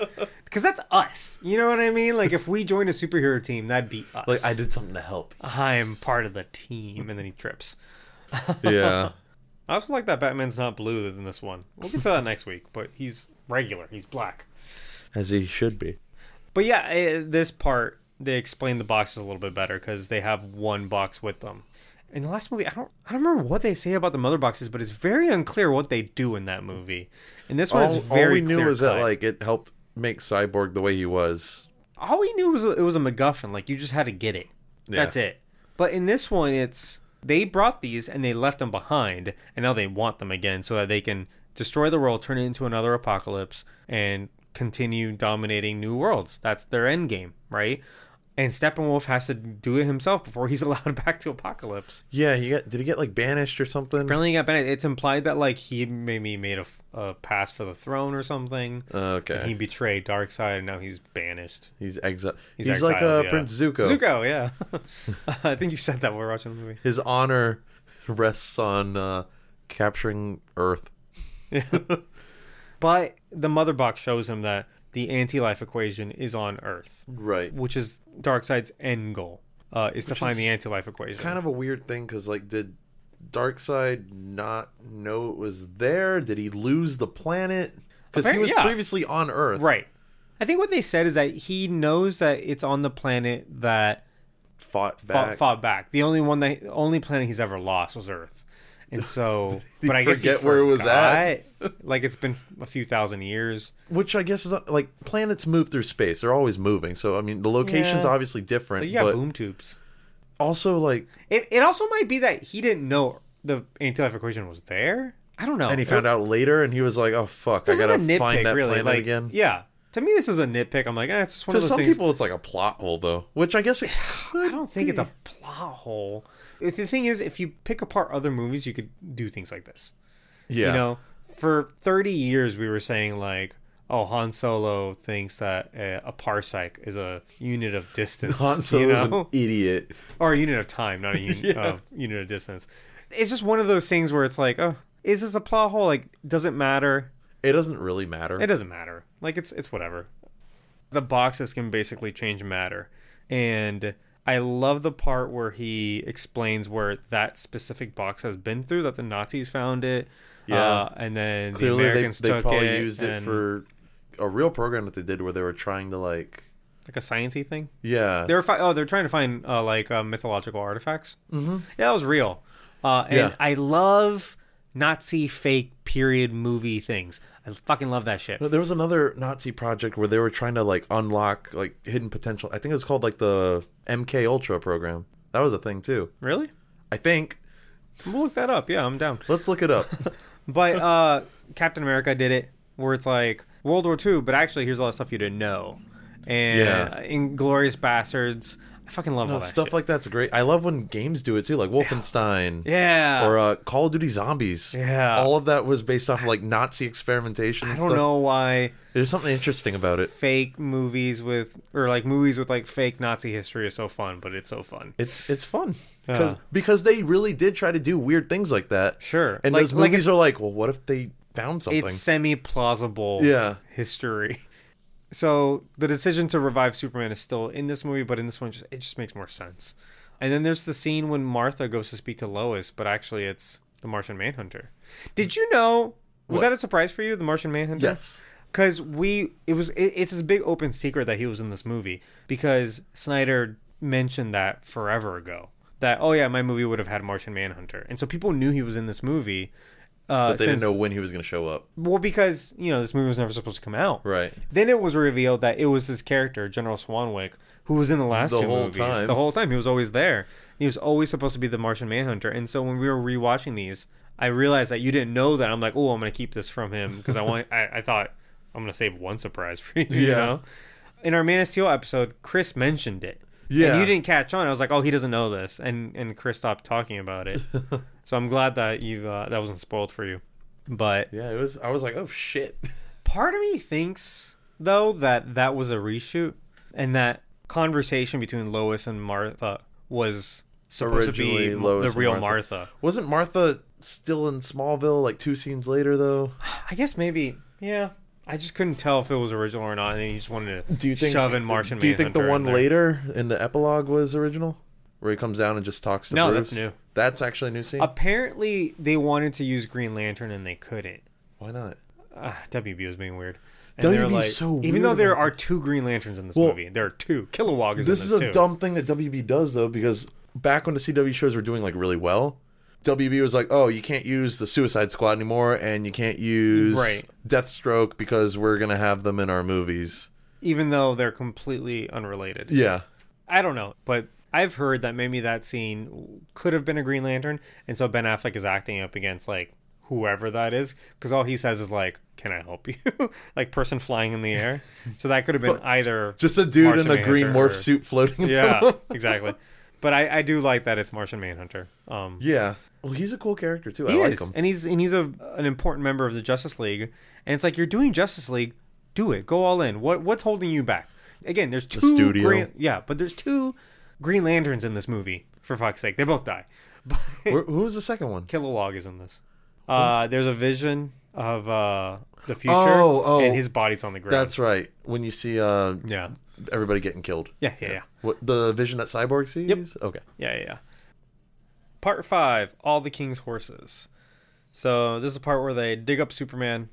because that's us. You know what I mean? Like if we joined a superhero team, that'd be us. Like I did something to help. I'm part of the team, and then he trips. Yeah. I also like that Batman's not blue than this one. We'll get to that next week, but he's regular. He's black, as he should be. But yeah, it, this part they explain the boxes a little bit better because they have one box with them. In the last movie, I don't I don't remember what they say about the mother boxes, but it's very unclear what they do in that movie. And this one all, is very all we knew clear was cut. That like it helped make Cyborg the way he was. All we knew was it was a MacGuffin. Like you just had to get it. Yeah. That's it. But in this one, it's they brought these and they left them behind, and now they want them again so that they can destroy the world, turn it into another apocalypse, and continue dominating new worlds. That's their end game, right? And Steppenwolf has to do it himself before he's allowed back to Apocalypse. Yeah, he got, did he get, like, banished or something? Apparently he got banished. It's implied that, like, he maybe made a, a pass for the throne or something. Okay. And he betrayed Darkseid, and now he's banished. He's exiled. He's, he's exiled, like uh, yeah. Prince Zuko. Zuko, yeah. I think you said that while we were watching the movie. His honor rests on uh, capturing Earth. Yeah. But the Mother Box shows him that the anti-life equation is on Earth. Right. Which is Darkseid's end goal, uh, is which to find is the anti-life equation. Kind of a weird thing, because, like, did Darkseid not know it was there? Did he lose the planet? Because he was yeah. previously on Earth. Right. I think what they said is that he knows that it's on the planet that fought back. Fought, fought back. The only one that, only planet he's ever lost was Earth. And so, but I guess forget where it was at. Like it's been a few thousand years, which I guess is like planets move through space; they're always moving. So I mean, the location's yeah. obviously different. But you got but boom tubes. Also, like it, it also might be that he didn't know the anti-life equation was there. I don't know. And he found it, out later, and he was like, "Oh fuck, I gotta nitpick, find that really. planet like, again." Yeah. To me, this is a nitpick. I'm like, eh, it's just one to of those some things. People, it's like a plot hole, though, which I guess it could I don't think be. It's a plot hole. The thing is, if you pick apart other movies, you could do things like this. Yeah. You know, for thirty years, we were saying, like, oh, Han Solo thinks that a, a parsec is a unit of distance. Han Solo's you know? an idiot. Or a unit of time, not a un- yeah. uh, unit of distance. It's just one of those things where it's like, oh, is this a plot hole? Like, does it matter? It doesn't really matter. It doesn't matter. Like, it's it's whatever. The boxes can basically change matter. And I love the part where he explains where that specific box has been through, that the Nazis found it. Yeah. Uh, and then Clearly the Americans they, they took probably it used and... it for a real program that they did where they were trying to, like... Like a science-y thing? Yeah. They were fi- oh, they're trying to find, uh, like, uh, mythological artifacts. Mm-hmm. Yeah, that was real. Uh, and yeah. I love... Nazi fake period movie things. I fucking love that shit. There was another Nazi project where they were trying to like unlock like hidden potential. I think it was called like the M K Ultra program. That was a thing too. Really? I think. We'll look that up. Yeah, I'm down. Let's look it up. But uh, Captain America did it where it's like World War Two, but actually here's a lot of stuff you didn't know. And yeah. uh, Inglourious Bastards. I fucking love no, all that stuff shit. Like that's great. I love when games do it too, like Wolfenstein, yeah, or uh, Call of Duty Zombies. Yeah, all of that was based off of like Nazi experimentation. I and don't stuff. know why. There's something interesting about it. Fake movies with, or like movies with like fake Nazi history is so fun, but it's so fun. It's it's fun because uh. because they really did try to do weird things like that. Sure, and like, those movies like are like, well, what if they found something? It's semi-plausible. Yeah. History. So the decision to revive Superman is still in this movie, but in this one, just, it just makes more sense. And then there's the scene when Martha goes to speak to Lois, but actually it's the Martian Manhunter. Did you know? Was what? that a surprise for you, the Martian Manhunter? Yes. Because we, it was, it, it's this big open secret that he was in this movie because Snyder mentioned that forever ago. That, oh yeah, my movie would have had Martian Manhunter. And so people knew he was in this movie. Uh, but they since, didn't know when he was going to show up. Well, because, you know, this movie was never supposed to come out. Right. Then it was revealed that it was this character, General Swanwick, who was in the last the two whole movies. Time. The whole time. He was always there. He was always supposed to be the Martian Manhunter. And so when we were rewatching these, I realized that you didn't know that. I'm like, oh, I'm going to keep this from him because I want. I, I thought I'm going to save one surprise for you. Yeah. You know? In our Man of Steel episode, Chris mentioned it. Yeah. And you didn't catch on. I was like, oh, he doesn't know this. And and Chris stopped talking about it. So I'm glad that you uh, that wasn't spoiled for you. But yeah, it was. I was like, oh, shit. Part of me thinks, though, that that was a reshoot and that conversation between Lois and Martha was supposed Originally, to be Lois the real Martha. Martha. Wasn't Martha still in Smallville like two scenes later, though? I guess maybe. Yeah. I just couldn't tell if it was original or not, and he just wanted to do you think, shove in Martian Manhunter. Do you think the one in later in the epilogue was original, where he comes down and just talks to no, Bruce? No, that's new. That's actually a new scene? Apparently, they wanted to use Green Lantern, and they couldn't. Why not? Uh, W B was being weird. And W B's like, so weird. Even though there are two Green Lanterns in this well, movie, there are two. Kilowog is in this too. This is a too. dumb thing that W B does, though, because back when the C W shows were doing like really well, W B was like, oh, you can't use the Suicide Squad anymore, and you can't use right. Deathstroke because we're going to have them in our movies. Even though they're completely unrelated. Yeah. I don't know, but I've heard that maybe that scene could have been a Green Lantern, and so Ben Affleck is acting up against, like, whoever that is, because all he says is, like, can I help you? Like, person flying in the air. So that could have been either just a dude Martian in a green morph or suit floating. Yeah, exactly. But I, I do like that it's Martian Manhunter. Um, yeah. Well, he's a cool character, too. I like him. And he's and he's a, an important member of the Justice League. And it's like, you're doing Justice League. Do it. Go all in. What What's holding you back? Again, there's two... The studio. Green, yeah, but there's two Green Lanterns in this movie, for fuck's sake. They both die. Where, who was the second one? Kilowog is in this. Uh, there's a vision of uh, the future, oh, oh, and his body's on the ground. That's right. When you see uh, yeah. everybody getting killed. Yeah, yeah, yeah. yeah. What, the vision that Cyborg sees? Yep. Okay. Yeah, yeah, yeah. Part five, All the King's Horses. So this is the part where they dig up Superman.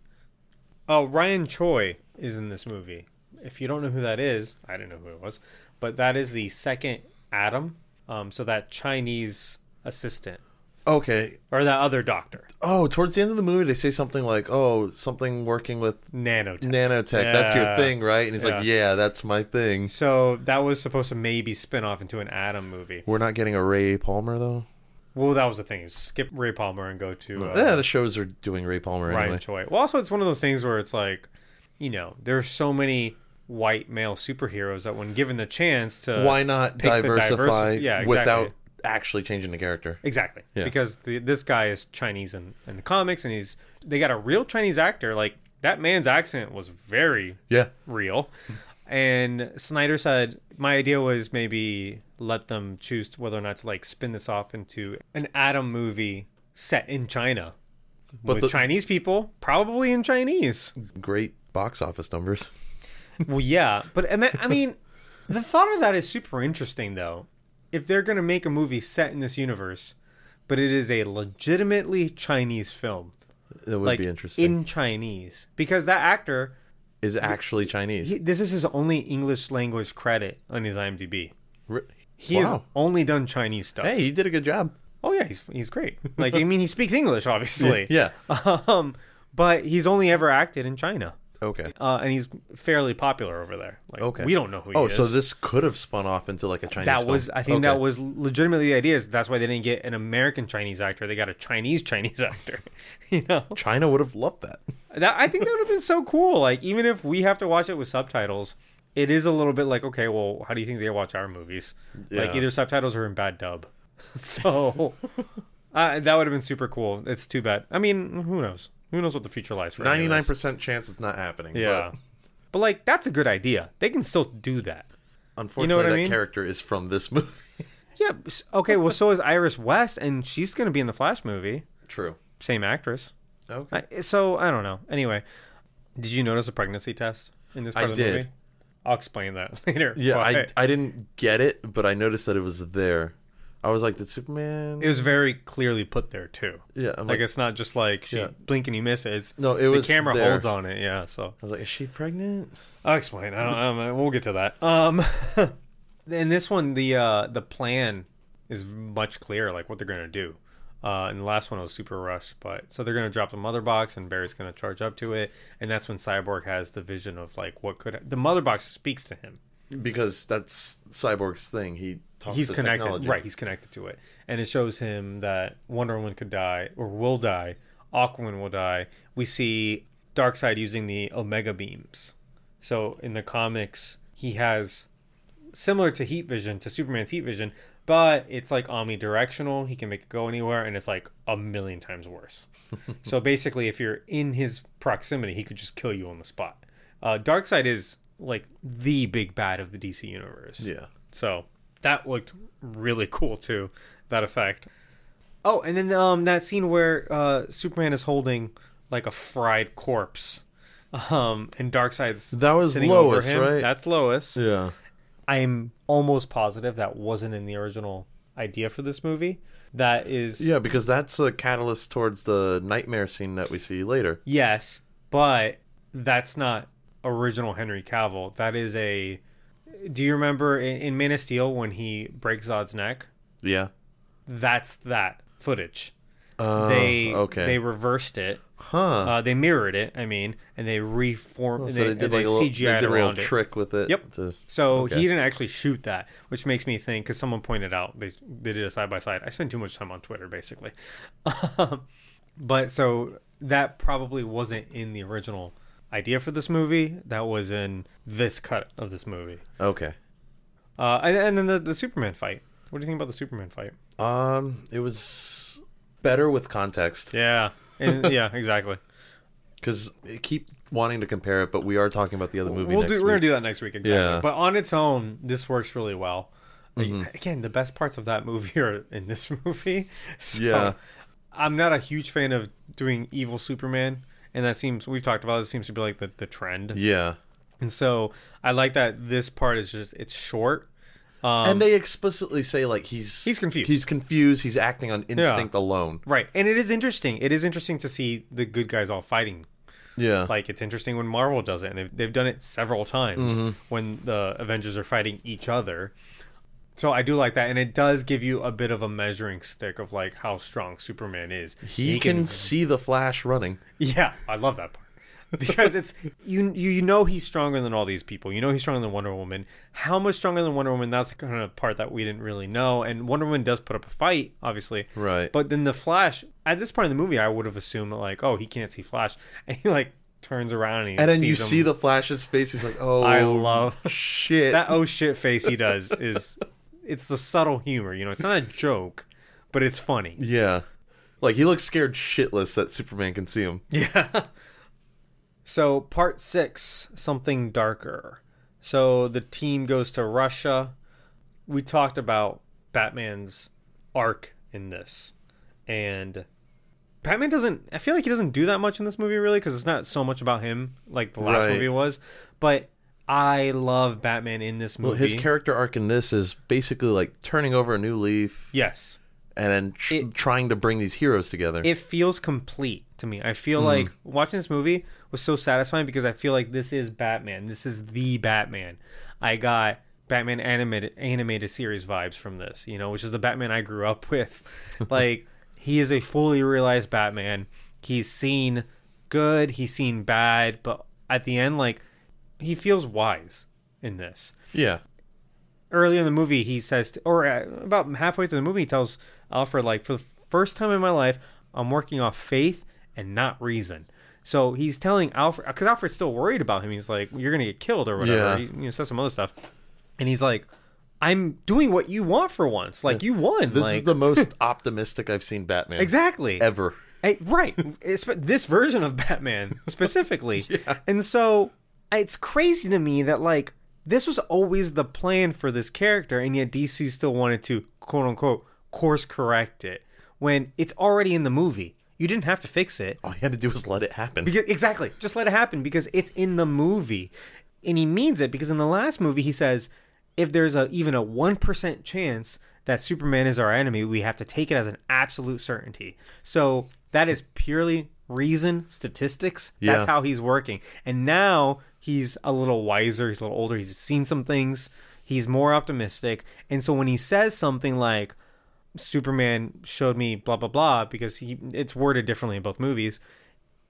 Oh, Ryan Choi is in this movie. If you don't know who that is, I didn't know who it was, but that is the second Adam. Um, so that Chinese assistant. Okay. Or that other doctor. Oh, towards the end of the movie, they say something like, oh, something working with nanotech. Nanotech. Yeah. That's your thing, right? And he's yeah. like, yeah, that's my thing. So that was supposed to maybe spin off into an Adam movie. We're not getting a Ray Palmer, though? Well, that was the thing. Skip Ray Palmer and go to... Uh, yeah, the shows are doing Ray Palmer Ryan anyway. Choi. Well, also, it's one of those things where it's like, you know, there's so many white male superheroes that when given the chance to... Why not diversify yeah, exactly. without actually changing the character? Exactly. Yeah. Because the, this guy is Chinese in, in the comics, and he's they got a real Chinese actor. Like, that man's accent was very yeah. real. And Snyder said, my idea was maybe... let them choose whether or not to like spin this off into an Adam movie set in China but with the Chinese people, probably in Chinese. Great box office numbers. Well, yeah, but I mean, the thought of that is super interesting though. If they're going to make a movie set in this universe, but it is a legitimately Chinese film. That would like, be interesting. In Chinese. Because that actor is actually Chinese. He, this is his only English language credit on his I M D B. He wow. has only done Chinese stuff. Hey, he did a good job. Oh, yeah, he's he's great. Like, I mean, he speaks English, obviously. Yeah. Um, but he's only ever acted in China. Okay. Uh, and he's fairly popular over there. Like, okay. We don't know who he oh, is. Oh, so this could have spun off into, like, a Chinese That film. was, I think okay. that was legitimately the idea. Is that's why they didn't get an American Chinese actor. They got a Chinese Chinese actor. You know? China would have loved that. that. I think that would have been so cool. Like, even if we have to watch it with subtitles, it is a little bit like, okay, well, how do you think they watch our movies? Yeah. Like, either subtitles or in bad dub. So uh, that would have been super cool. It's too bad. I mean, who knows? Who knows what the future lies for? ninety-nine percent chance it's not happening. Yeah. But, but like, that's a good idea. They can still do that. Unfortunately, you know what I mean? Character is from this movie. Yeah. Okay, well, so is Iris West, and she's going to be in the Flash movie. True. Same actress. Okay. I, so, I don't know. Anyway, did you notice a pregnancy test in this part I of the did. movie? I'll explain that later. Yeah, I, I didn't get it, but I noticed that it was there. I was like, did Superman... It was very clearly put there, too. Yeah. I'm like, like, it's not just like, she yeah. blink and you miss it. It's, no, it was The camera there. holds on it, yeah. So I was like, is she pregnant? I'll explain. I don't, I don't, we'll get to that. Um, in this one, the uh, the plan is much clearer, like what they're going to do. Uh, in the last one, it was super rushed. But so they're going to drop the mother box, and Barry's going to charge up to it. And that's when Cyborg has the vision of like what could... The mother box speaks to him. Because that's Cyborg's thing. He talks he's to connected, technology. Right, he's connected to it. And it shows him that Wonder Woman could die, or will die. Aquaman will die. We see Darkseid using the Omega beams. So in the comics, he has similar to heat vision, to Superman's heat vision, but it's like omnidirectional. He can make it go anywhere, and it's like a million times worse. So basically, if you're in his proximity, he could just kill you on the spot. Uh, Darkseid is... like the big bad of the D C universe. Yeah. So that looked really cool too, that effect. Oh, and then um that scene where uh Superman is holding like a fried corpse. Um and Darkseid's that was sitting Lois, over him. Right? That's Lois. Yeah. I'm almost positive that wasn't in the original idea for this movie. That is Yeah, because that's a catalyst towards the nightmare scene that we see later. Yes, but that's not original Henry Cavill. That is a... Do you remember in, in Man of Steel when he breaks Zod's neck? Yeah. That's that footage. Uh, they okay. They reversed it. Huh. Uh, they mirrored it, I mean, and they reformed... Oh, so they, they did, like, they a little, C G I'd they did a little trick with it. Yep. To, so okay. he didn't actually shoot that, which makes me think, because someone pointed out, they, they did a side-by-side. I spend too much time on Twitter, basically. But so that probably wasn't in the original idea for this movie. That was in this cut of this movie. Okay. Uh, and, and then the, the Superman fight. What do you think about the Superman fight? Um, it was better with context. Yeah. And, yeah, exactly. Because I keep wanting to compare it, but we are talking about the other movie we'll next do, week. We're going to do that next week. Exactly. Yeah. But on its own, this works really well. Mm-hmm. Again, the best parts of that movie are in this movie. So yeah. I'm not a huge fan of doing evil Superman. And that seems, we've talked about it, it seems to be like the, the trend. Yeah. And so I like that this part is just, it's short. Um, and they explicitly say like he's... He's confused. He's confused. He's acting on instinct yeah. alone. Right. And it is interesting. It is interesting to see the good guys all fighting. Yeah. Like it's interesting when Marvel does it. And they've, they've done it several times mm-hmm. when the Avengers are fighting each other. So I do like that, and it does give you a bit of a measuring stick of like how strong Superman is. He, he can, can see the Flash running. Yeah, I love that part because it's you, you. You know he's stronger than all these people. You know he's stronger than Wonder Woman. How much stronger than Wonder Woman? That's the kind of part that we didn't really know. And Wonder Woman does put up a fight, obviously. Right. But then the Flash at this part in the movie, I would have assumed like, oh, he can't see Flash, and he like turns around and he and then you him. see the Flash's face. He's like, oh, I love shit. That oh shit face he does is. It's the subtle humor, you know. It's not a joke, but it's funny. Yeah. Like, he looks scared shitless that Superman can see him. Yeah. So, part six, something darker. So, the team goes to Russia. We talked about Batman's arc in this. And Batman doesn't... I feel like he doesn't do that much in this movie, really, because it's not so much about him, like the last right. movie was. But... I love Batman in this movie. Well, his character arc in this is basically like turning over a new leaf. Yes. And then tr- it, trying to bring these heroes together. It feels complete to me. I feel mm. like watching this movie was so satisfying because I feel like this is Batman. This is the Batman. I got Batman animated animated series vibes from this, you know, which is the Batman I grew up with. Like, he is a fully realized Batman. He's seen good. He's seen bad. But at the end, like, he feels wise in this. Yeah. Early in the movie, he says, or about halfway through the movie, he tells Alfred, like, for the first time in my life, I'm working off faith and not reason. So he's telling Alfred, because Alfred's still worried about him. He's like, "You're gonna get killed or whatever." Yeah. He, you know, says some other stuff, and he's like, "I'm doing what you want for once. Like you won." This like, is the most optimistic I've seen Batman exactly ever. I, right, it's, this version of Batman specifically, yeah. And so it's crazy to me that like this was always the plan for this character, and yet D C still wanted to quote unquote course correct it when it's already in the movie. You didn't have to fix it. All you had to do was let it happen. Because, exactly. Just let it happen because it's in the movie. And he means it because in the last movie he says, if there's a, even a one percent chance that Superman is our enemy, we have to take it as an absolute certainty. So that is purely reason, statistics. Yeah. That's how he's working. And now he's a little wiser. He's a little older. He's seen some things. He's more optimistic. And so when he says something like, Superman showed me blah blah blah because he it's worded differently in both movies,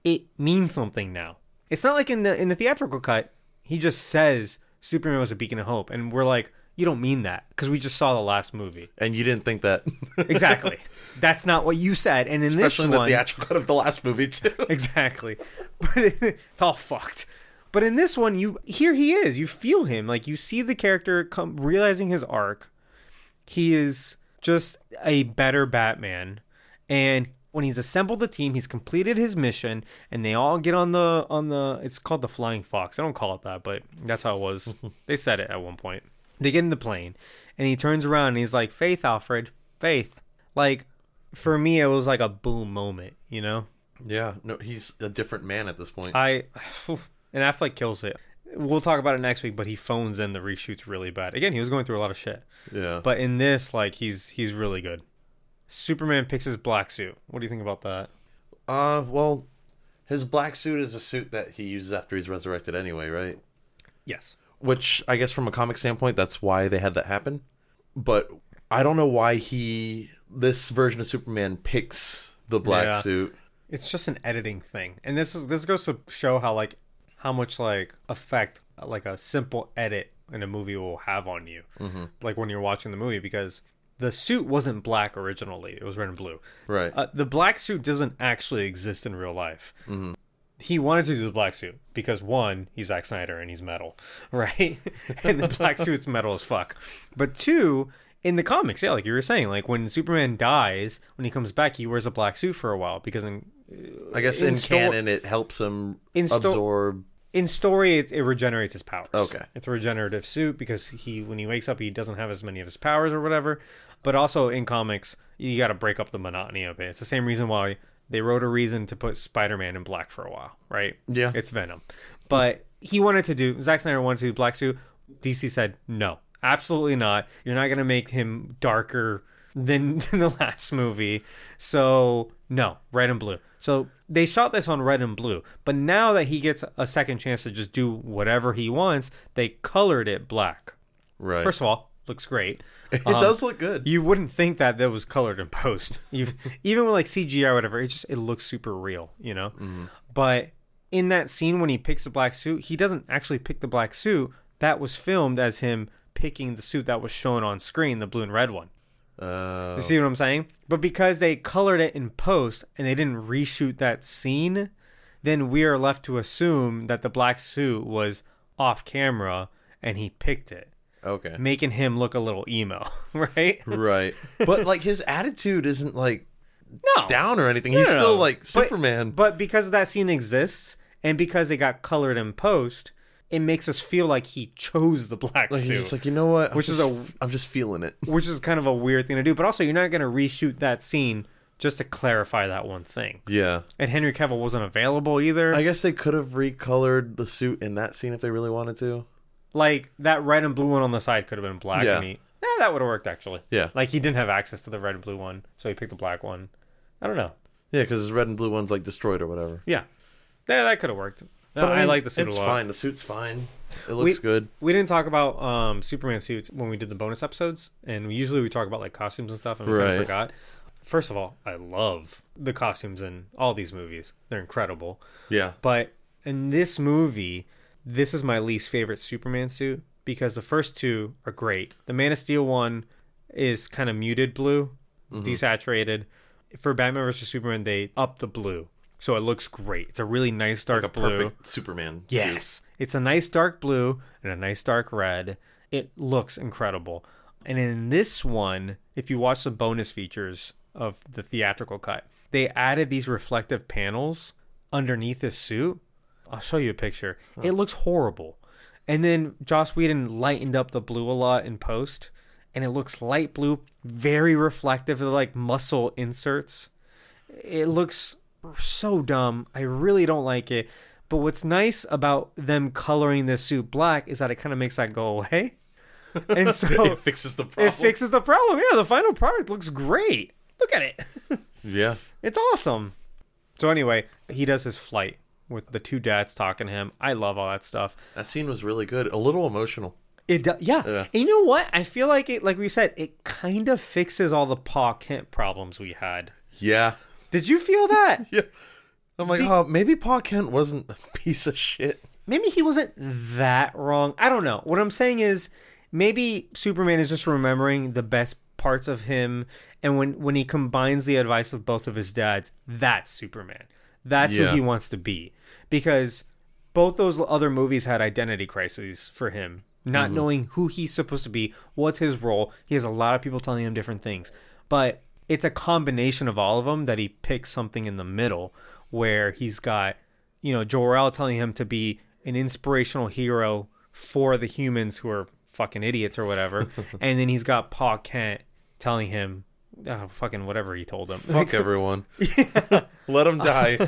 it means something now. It's not like in the in the theatrical cut he just says Superman was a beacon of hope and we're like, you don't mean that because we just saw the last movie and you didn't think that. Exactly, that's not what you said. And in especially this in one, the theatrical cut of the last movie too. Exactly, but it, it's all fucked. But in this one, you here he is, you feel him, like you see the character come realizing his arc. He is just a better Batman, and when he's assembled the team, he's completed his mission, and they all get on the on the it's called the Flying Fox. I don't call it that, but that's how it was. They said it at one point. They get in the plane and he turns around and he's like, faith, Alfred, faith. Like for me it was like a boom moment, you know? Yeah, no, he's a different man at this point. I and Affleck kills it. We'll talk about it next week, but he phones in the reshoots really bad. Again, he was going through a lot of shit. Yeah. But in this, like, he's he's really good. Superman picks his black suit. What do you think about that? Uh, well, his black suit is a suit that he uses after he's resurrected anyway, right? Yes. Which, I guess from a comic standpoint, that's why they had that happen. But I don't know why he, this version of Superman picks the black yeah. suit. It's just an editing thing. And this is this goes to show how, like, how much like effect like a simple edit in a movie will have on you, mm-hmm. like when you're watching the movie, because the suit wasn't black originally, it was red and blue, right? Uh, the black suit doesn't actually exist in real life. Mm-hmm. He wanted to do the black suit because one, he's Zack Snyder and he's metal, right? And the black suit's metal as fuck. But two, in the comics, yeah, like you were saying, like when Superman dies, when he comes back, he wears a black suit for a while because in I guess in, in sto- canon it helps him in sto- absorb. In story, it, it regenerates his powers. Okay, it's a regenerative suit because he, when he wakes up, he doesn't have as many of his powers or whatever. But also in comics, you got to break up the monotony of it. It's the same reason why they wrote a reason to put Spider-Man in black for a while, right? Yeah, it's Venom. But he wanted to do Zack Snyder wanted to do black suit. D C said no, absolutely not. You're not gonna make him darker than, than the last movie. So no, red and blue. So they shot this on red and blue, but now that he gets a second chance to just do whatever he wants, they colored it black. Right. First of all, looks great. It um, does look good. You wouldn't think that that was colored in post. You've, even with like C G I or whatever, it just it looks super real, you know? Mm-hmm. But in that scene when he picks the black suit, he doesn't actually pick the black suit. That was filmed as him picking the suit that was shown on screen, the blue and red one. Oh. You see what I'm saying? But because they colored it in post and they didn't reshoot that scene, then we are left to assume that the black suit was off camera and he picked it. Okay. Making him look a little emo, right? Right. But like his attitude isn't like no. down or anything. No, He's no, still no. like Superman. But, but because that scene exists and because it got colored in post, it makes us feel like he chose the black like, suit. It's like, you know what? I'm which just, is a, I'm just feeling it. Which is kind of a weird thing to do. But also, you're not going to reshoot that scene just to clarify that one thing. Yeah. And Henry Cavill wasn't available either. I guess they could have recolored the suit in that scene if they really wanted to. Like, that red and blue one on the side could have been black. Yeah. And he, eh, that would have worked, actually. Yeah. Like, he didn't have access to the red and blue one, so he picked the black one. I don't know. Yeah, because his red and blue one's, like, destroyed or whatever. Yeah. Yeah, that could have worked. No, but I, mean, I like the suit it's a lot. It's fine. The suit's fine. It looks we, good. We didn't talk about um, Superman suits when we did the bonus episodes, and we, usually we talk about like costumes and stuff, and we right. kind of forgot. First of all, I love the costumes in all these movies. They're incredible. Yeah. But in this movie, this is my least favorite Superman suit because the first two are great. The Man of Steel one is kind of muted blue, mm-hmm. desaturated. For Batman versus. Superman, they up the blue. so it looks great. It's a really nice dark like a blue. Perfect Superman. Yes, suit. It's a nice dark blue and a nice dark red. It looks incredible. And in this one, if you watch the bonus features of the theatrical cut, they added these reflective panels underneath his suit. I'll show you a picture. Huh. It looks horrible. And then Joss Whedon lightened up the blue a lot in post, and it looks light blue, very reflective, like muscle inserts. It looks so dumb. I really don't like it. But what's nice about them coloring this suit black is that it kind of makes that go away. And so it fixes the problem. It fixes the problem. Yeah, the final product looks great. Look at it. Yeah. It's awesome. So anyway, he does his flight with the two dads talking to him. I love all that stuff. That scene was really good. A little emotional. It do- yeah. yeah. And you know what? I feel like it, like we said, it kind of fixes all the Pa Kent problems we had. Yeah. Did you feel that? Yeah. I'm like, the- oh, maybe Pa Kent wasn't a piece of shit. Maybe he wasn't that wrong. I don't know. What I'm saying is, maybe Superman is just remembering the best parts of him. And when, when he combines the advice of both of his dads, that's Superman. That's yeah. who he wants to be. Because both those other movies had identity crises for him. Not mm-hmm. knowing who he's supposed to be, what's his role. He has a lot of people telling him different things. But it's a combination of all of them that he picks something in the middle where he's got, you know, Jor-El telling him to be an inspirational hero for the humans who are fucking idiots or whatever. And then he's got Pa Kent telling him, oh, fucking whatever he told him. Fuck everyone. Yeah. Let him die.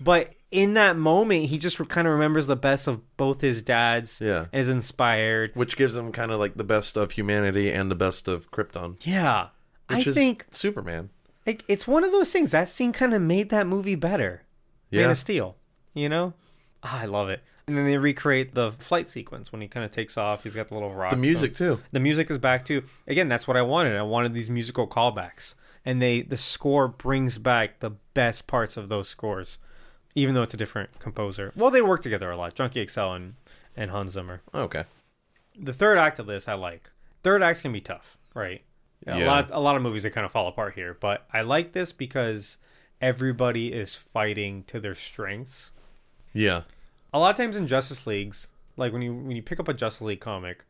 But in that moment, he just kind of remembers the best of both his dads. Yeah. And is inspired. Which gives him kind of like the best of humanity and the best of Krypton. Yeah. Which I is think Superman. It, it's one of those things. That scene kind of made that movie better. Yeah. Man of Steel. You know? Oh, I love it. And then they recreate the flight sequence when he kind of takes off. He's got the little rock. The music, so. too. The music is back, too. Again, that's what I wanted. I wanted these musical callbacks. And they the score brings back the best parts of those scores, even though it's a different composer. Well, they work together a lot. Junkie X L and, and Hans Zimmer. Okay. The third act of this, I like. Third acts can be tough, right? Yeah. A lot of, a lot of movies that kind of fall apart here. But I like this because everybody is fighting to their strengths. Yeah. A lot of times in Justice Leagues, like when you when you pick up a Justice League comic,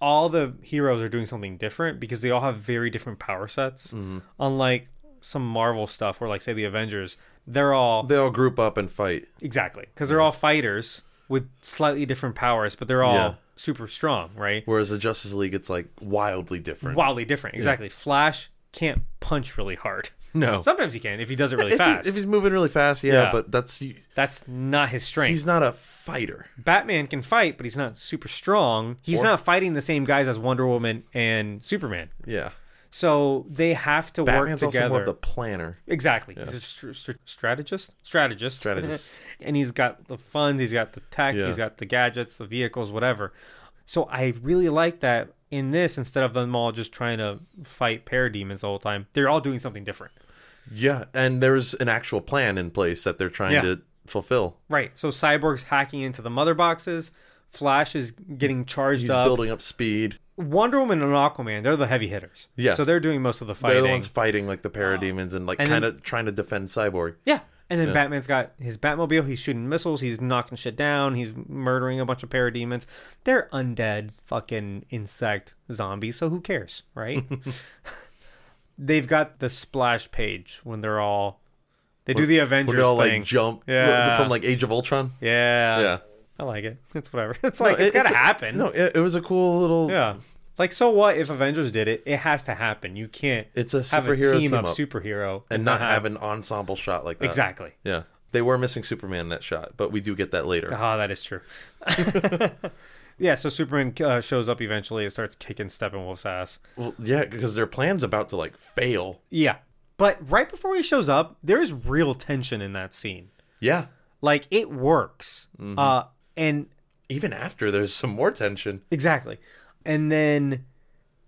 all the heroes are doing something different because they all have very different power sets. Mm-hmm. Unlike some Marvel stuff where, like, say, the Avengers, they're all... They all group up and fight. Exactly. Because they're all fighters with slightly different powers, but they're all yeah. super strong, right? Whereas the Justice League, it's, like, wildly different. Wildly different. Exactly. Yeah. Flash can't punch really hard. No. Sometimes he can if he does it really if fast. He, if he's moving really fast, yeah, yeah. but that's... That's not his strength. He's not a fighter. Batman can fight, but he's not super strong. He's or, not fighting the same guys as Wonder Woman and Superman. Yeah. So they have to Batman's work together. Batman's also more of the planner. Exactly. Yeah. He's a st- st- strategist? Strategist. Strategist. And he's got the funds, he's got the tech, yeah. he's got the gadgets, the vehicles, whatever. So I really like that in this, instead of them all just trying to fight parademons the whole time, they're all doing something different. Yeah, and there's an actual plan in place that they're trying yeah. to fulfill. Right. So Cyborg's hacking into the mother boxes. Flash is getting charged He's up. He's building up speed. Wonder Woman and Aquaman, they're the heavy hitters. Yeah. So they're doing most of the fighting. They're the ones fighting like the parademons and like kind of trying to defend Cyborg. Yeah. And then yeah. Batman's got his Batmobile. He's shooting missiles. He's knocking shit down. He's murdering a bunch of parademons. They're undead fucking insect zombies, so who cares, right? They've got the splash page when they're all... They do the Avengers all, thing. Like, jump yeah. from like Age of Ultron. Yeah. Yeah. I like it. It's whatever. It's like, no, it, it's got to happen. No, it, it was a cool little... Yeah. Like, so what if Avengers did it? It has to happen. You can't it's a have a team, team up superhero. And not have an ensemble shot like that. Exactly. Yeah. They were missing Superman in that shot, but we do get that later. Ah, oh, that is true. Yeah, so Superman uh, shows up eventually and starts kicking Steppenwolf's ass. Well, yeah, because their plan's about to, like, fail. Yeah. But right before he shows up, there's real tension in that scene. Yeah. Like, it works. Mm-hmm. Uh, and even after, there's some more tension. Exactly. And then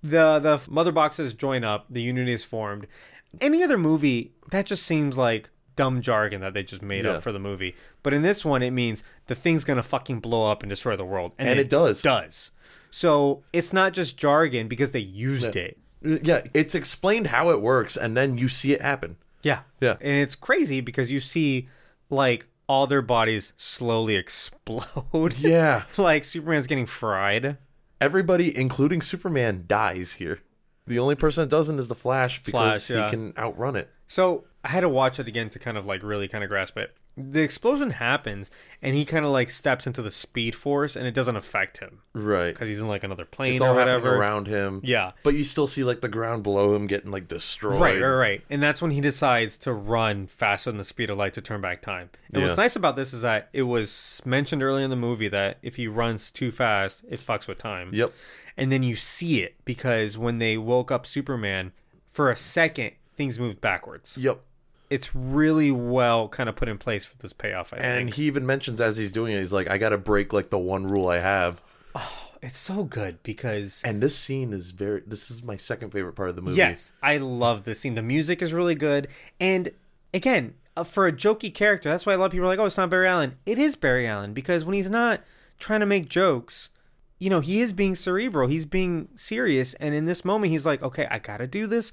the the mother boxes join up. The unit is formed. Any other movie, that just seems like dumb jargon that they just made yeah. up for the movie. But in this one, it means the thing's going to fucking blow up and destroy the world. And, and it, it does. does. So it's not just jargon because they used yeah. it. Yeah, it's explained how it works, and then you see it happen. Yeah. Yeah. And it's crazy because you see, like, all their bodies slowly explode. Yeah. Like, Superman's getting fried. Everybody, including Superman, dies here. The only person that doesn't is the Flash because Flash, yeah. he can outrun it. So I had to watch it again to kind of, like, really kind of grasp it. The explosion happens, and he kind of, like, steps into the speed force, and it doesn't affect him. Right. Because he's in, like, another plane it's or whatever. It's all happening around him. Yeah. But you still see, like, the ground below him getting, like, destroyed. Right, right, right. And that's when he decides to run faster than the speed of light to turn back time. And yeah. what's nice about this is that it was mentioned early in the movie that if he runs too fast, it fucks with time. Yep. And then you see it, because when they woke up Superman, for a second, things moved backwards. Yep. It's really well kind of put in place for this payoff, I and think. And he even mentions as he's doing it, he's like, I got to break, like, the one rule I have. Oh, it's so good because... And this scene is very... This is my second favorite part of the movie. Yes, I love this scene. The music is really good. And, again, for a jokey character, that's why a lot of people are like, oh, it's not Barry Allen. It is Barry Allen because when he's not trying to make jokes, you know, he is being cerebral. He's being serious. And in this moment, he's like, okay, I got to do this.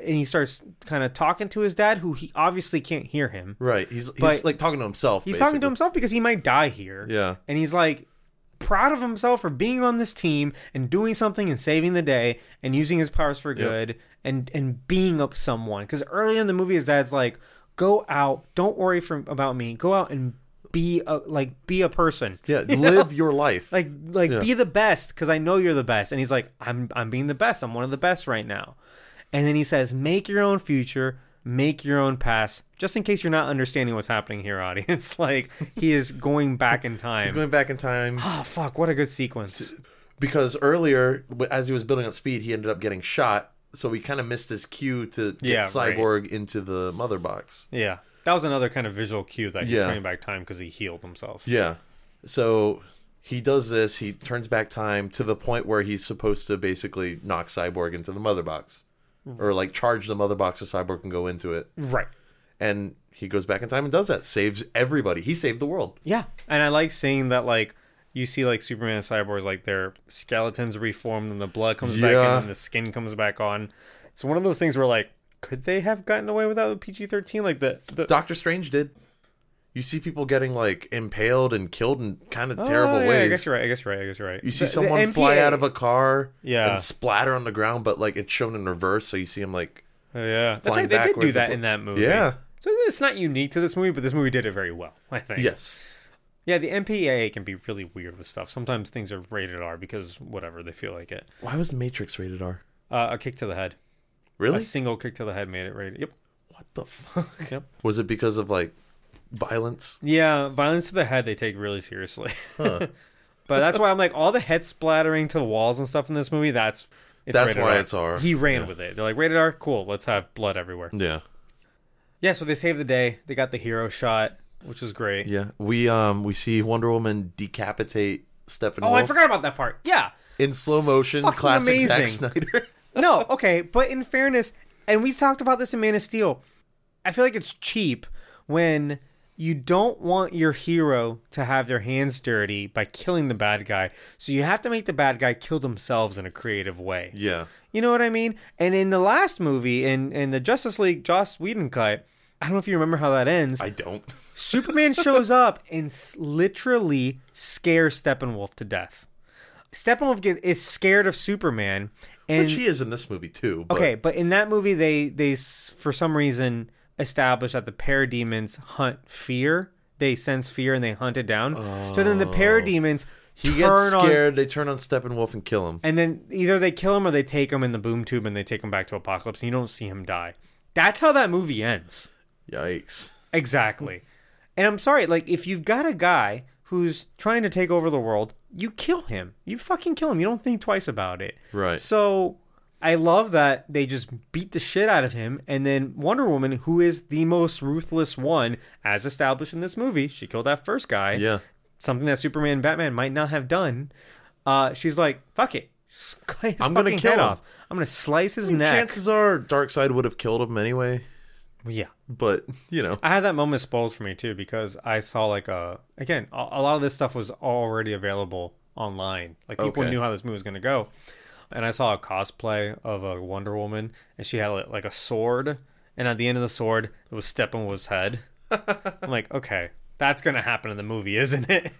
And he starts kind of talking to his dad, who he obviously can't hear him. Right. He's, he's like talking to himself. He's basically. talking to himself because he might die here. Yeah. And he's like proud of himself for being on this team and doing something and saving the day and using his powers for good yep. and, and being up someone. Because earlier in the movie, his dad's like, go out. Don't worry for, about me. Go out and be a, like, be a person. Yeah. You live know? your life. Like, like yeah. be the best because I know you're the best. And he's like, I'm I'm being the best. I'm one of the best right now. And then he says, make your own future, make your own past, just in case you're not understanding what's happening here, audience. Like, he is going back in time. He's going back in time. Oh, fuck, what a good sequence. Because earlier, as he was building up speed, he ended up getting shot, so he kind of missed his cue to get yeah, Cyborg right. into the Mother Box. Yeah, that was another kind of visual cue that he's yeah. turning back time because he healed himself. Yeah, so... He does this, he turns back time to the point where he's supposed to basically knock Cyborg into the Mother Box. Or, like, charge the Mother Box so Cyborg can go into it. Right. And he goes back in time and does that. Saves everybody. He saved the world. Yeah. And I like seeing that, like, you see, like, Superman and Cyborg, like, their skeletons reformed and the blood comes yeah. back in and the skin comes back on. It's one of those things where, like, could they have gotten away without the P G thirteen? Like, the, the... Doctor Strange did. You see people getting, like, impaled and killed in kind of oh, terrible yeah, ways. I guess you're right. I guess you're right. I guess you're right. You see the, someone the N B A fly out of a car yeah. and splatter on the ground, but, like, it's shown in reverse, so you see him, like, oh, yeah. That's right. They did do that in that movie. Yeah. So it's not unique to this movie, but this movie did it very well, I think. Yes. Yeah, the M P A A can be really weird with stuff. Sometimes things are rated R because, whatever, they feel like it. Why was The Matrix rated R? Uh, a kick to the head. Really? A single kick to the head made it rated. Yep. What the fuck? Yep. Was it because of, like... Violence? Yeah, violence to the head they take really seriously. Huh. But that's why I'm like, all the head splattering to the walls and stuff in this movie, that's it's that's why R. it's R. He ran yeah. with it. They're like, rated R, cool, let's have blood everywhere. Yeah. Yeah, so they saved the day. They got the hero shot, which was great. Yeah, we um we see Wonder Woman decapitate Steppenwolf. Oh, I forgot about that part. Yeah. In slow motion, fucking classic amazing. Zack Snyder. No, okay, but in fairness, and we talked about this in Man of Steel, I feel like it's cheap when... You don't want your hero to have their hands dirty by killing the bad guy. So you have to make the bad guy kill themselves in a creative way. Yeah. You know what I mean? And in the last movie, in, in the Justice League Joss Whedon cut, I don't know if you remember how that ends. I don't. Superman shows up and literally scares Steppenwolf to death. Steppenwolf gets, is scared of Superman. And, Which he is in this movie too. But. Okay, but in that movie, they they, for some reason... established that the Parademons hunt fear. They sense fear and they hunt it down. Oh. So then the Parademons he turn gets scared. On, they turn on Steppenwolf and kill him. And then either they kill him or they take him in the boom tube and they take him back to Apocalypse. And you don't see him die. That's how that movie ends. Yikes! Exactly. And I'm sorry, like if you've got a guy who's trying to take over the world, you kill him. You fucking kill him. You don't think twice about it. Right. So. I love that they just beat the shit out of him. And then Wonder Woman, who is the most ruthless one, as established in this movie, she killed that first guy. Yeah. Something that Superman and Batman might not have done. Uh, she's like, fuck it. Cut his I'm going to kill him. Off. I'm going to slice his I mean, neck. Chances are Darkseid would have killed him anyway. Yeah. But, you know. I had that moment spoiled for me, too, because I saw like a... Again, a lot of this stuff was already available online. Like people okay. knew how this movie was going to go. And I saw a cosplay of a Wonder Woman, and she had like a sword, and at the end of the sword, it was Steppenwolf's head. I'm like, okay, that's going to happen in the movie, isn't it?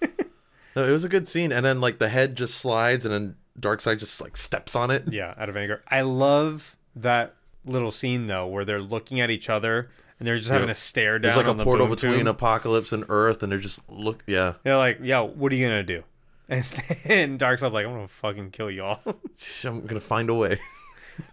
No, it was a good scene. And then, like, the head just slides, and then Darkseid just, like, steps on it. Yeah, out of anger. I love that little scene, though, where they're looking at each other, and they're just yeah. having a stare down. There's, like, on a the portal between tube. Apocalypse and Earth, and they're just, look, yeah. They're like, yeah, what are you going to do? And, and Darkseid's like, I'm going to fucking kill y'all. I'm going to find a way.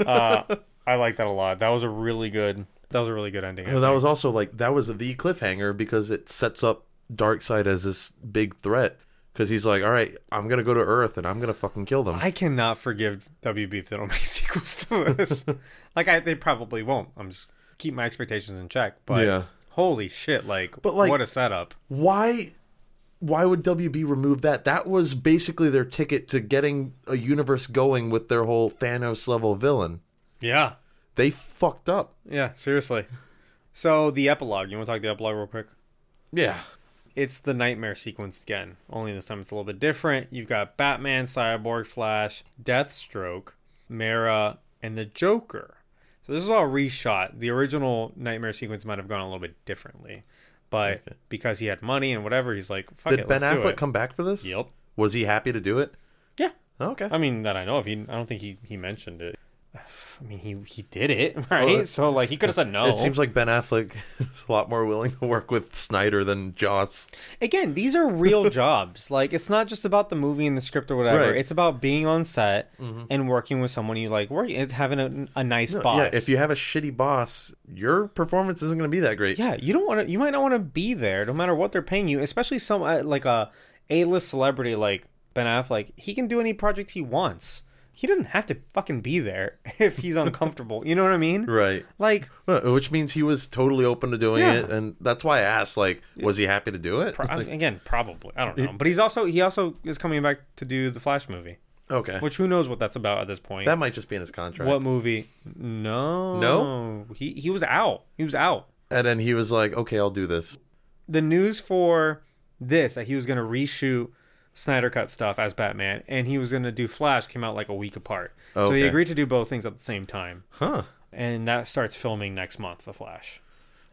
uh, I like that a lot. That was a really good... That was a really good ending. You know, that was also like, that was the cliffhanger, because it sets up Darkseid as this big threat. Because he's like, all right, I'm going to go to Earth and I'm going to fucking kill them. I cannot forgive W B if they don't make sequels to this. Like, I, they probably won't. I'm just keep my expectations in check. But yeah. Holy shit, like, but like, what a setup. Why, why would W B remove that? That was basically their ticket to getting a universe going with their whole Thanos-level villain. Yeah. They fucked up. Yeah, seriously. So the epilogue. You want to talk the epilogue real quick? Yeah. It's the nightmare sequence again. Only this time it's a little bit different. You've got Batman, Cyborg, Flash, Deathstroke, Mera, and the Joker. So this is all reshot. The original nightmare sequence might have gone a little bit differently. But okay. Because he had money and whatever, he's like, fuck Did it, Ben let's Affleck do it. Come back for this? Yep. Was he happy to do it? Yeah. Oh, okay. I mean, that I know of. He, I don't think he, he mentioned it. I mean, he he did it, right? Well, so, like, he could have said no. It seems like Ben Affleck is a lot more willing to work with Snyder than Joss. Again, these are real jobs. Like, it's not just about the movie and the script or whatever. Right. It's about being on set mm-hmm. and working with someone you like. Working, it's having a, a nice no, boss. Yeah, if you have a shitty boss, your performance isn't going to be that great. Yeah, you don't want to. You might not want to be there, no matter what they're paying you. Especially some uh, like a A-list celebrity like Ben Affleck. He can do any project he wants. He doesn't have to fucking be there if he's uncomfortable. You know what I mean? Right. Like, well, which means he was totally open to doing yeah. it, and that's why I asked, like, was he happy to do it? Pro- like, again, probably. I don't know. But he's also he also is coming back to do the Flash movie. Okay. Which who knows what that's about at this point? That might just be in his contract. What movie? No. No. He he was out. He was out. And then he was like, okay, I'll do this. The news for this that he was going to reshoot Snyder Cut stuff as Batman, and he was going to do Flash, came out like a week apart. Okay. So he agreed to do both things at the same time. Huh. And that starts filming next month, The Flash.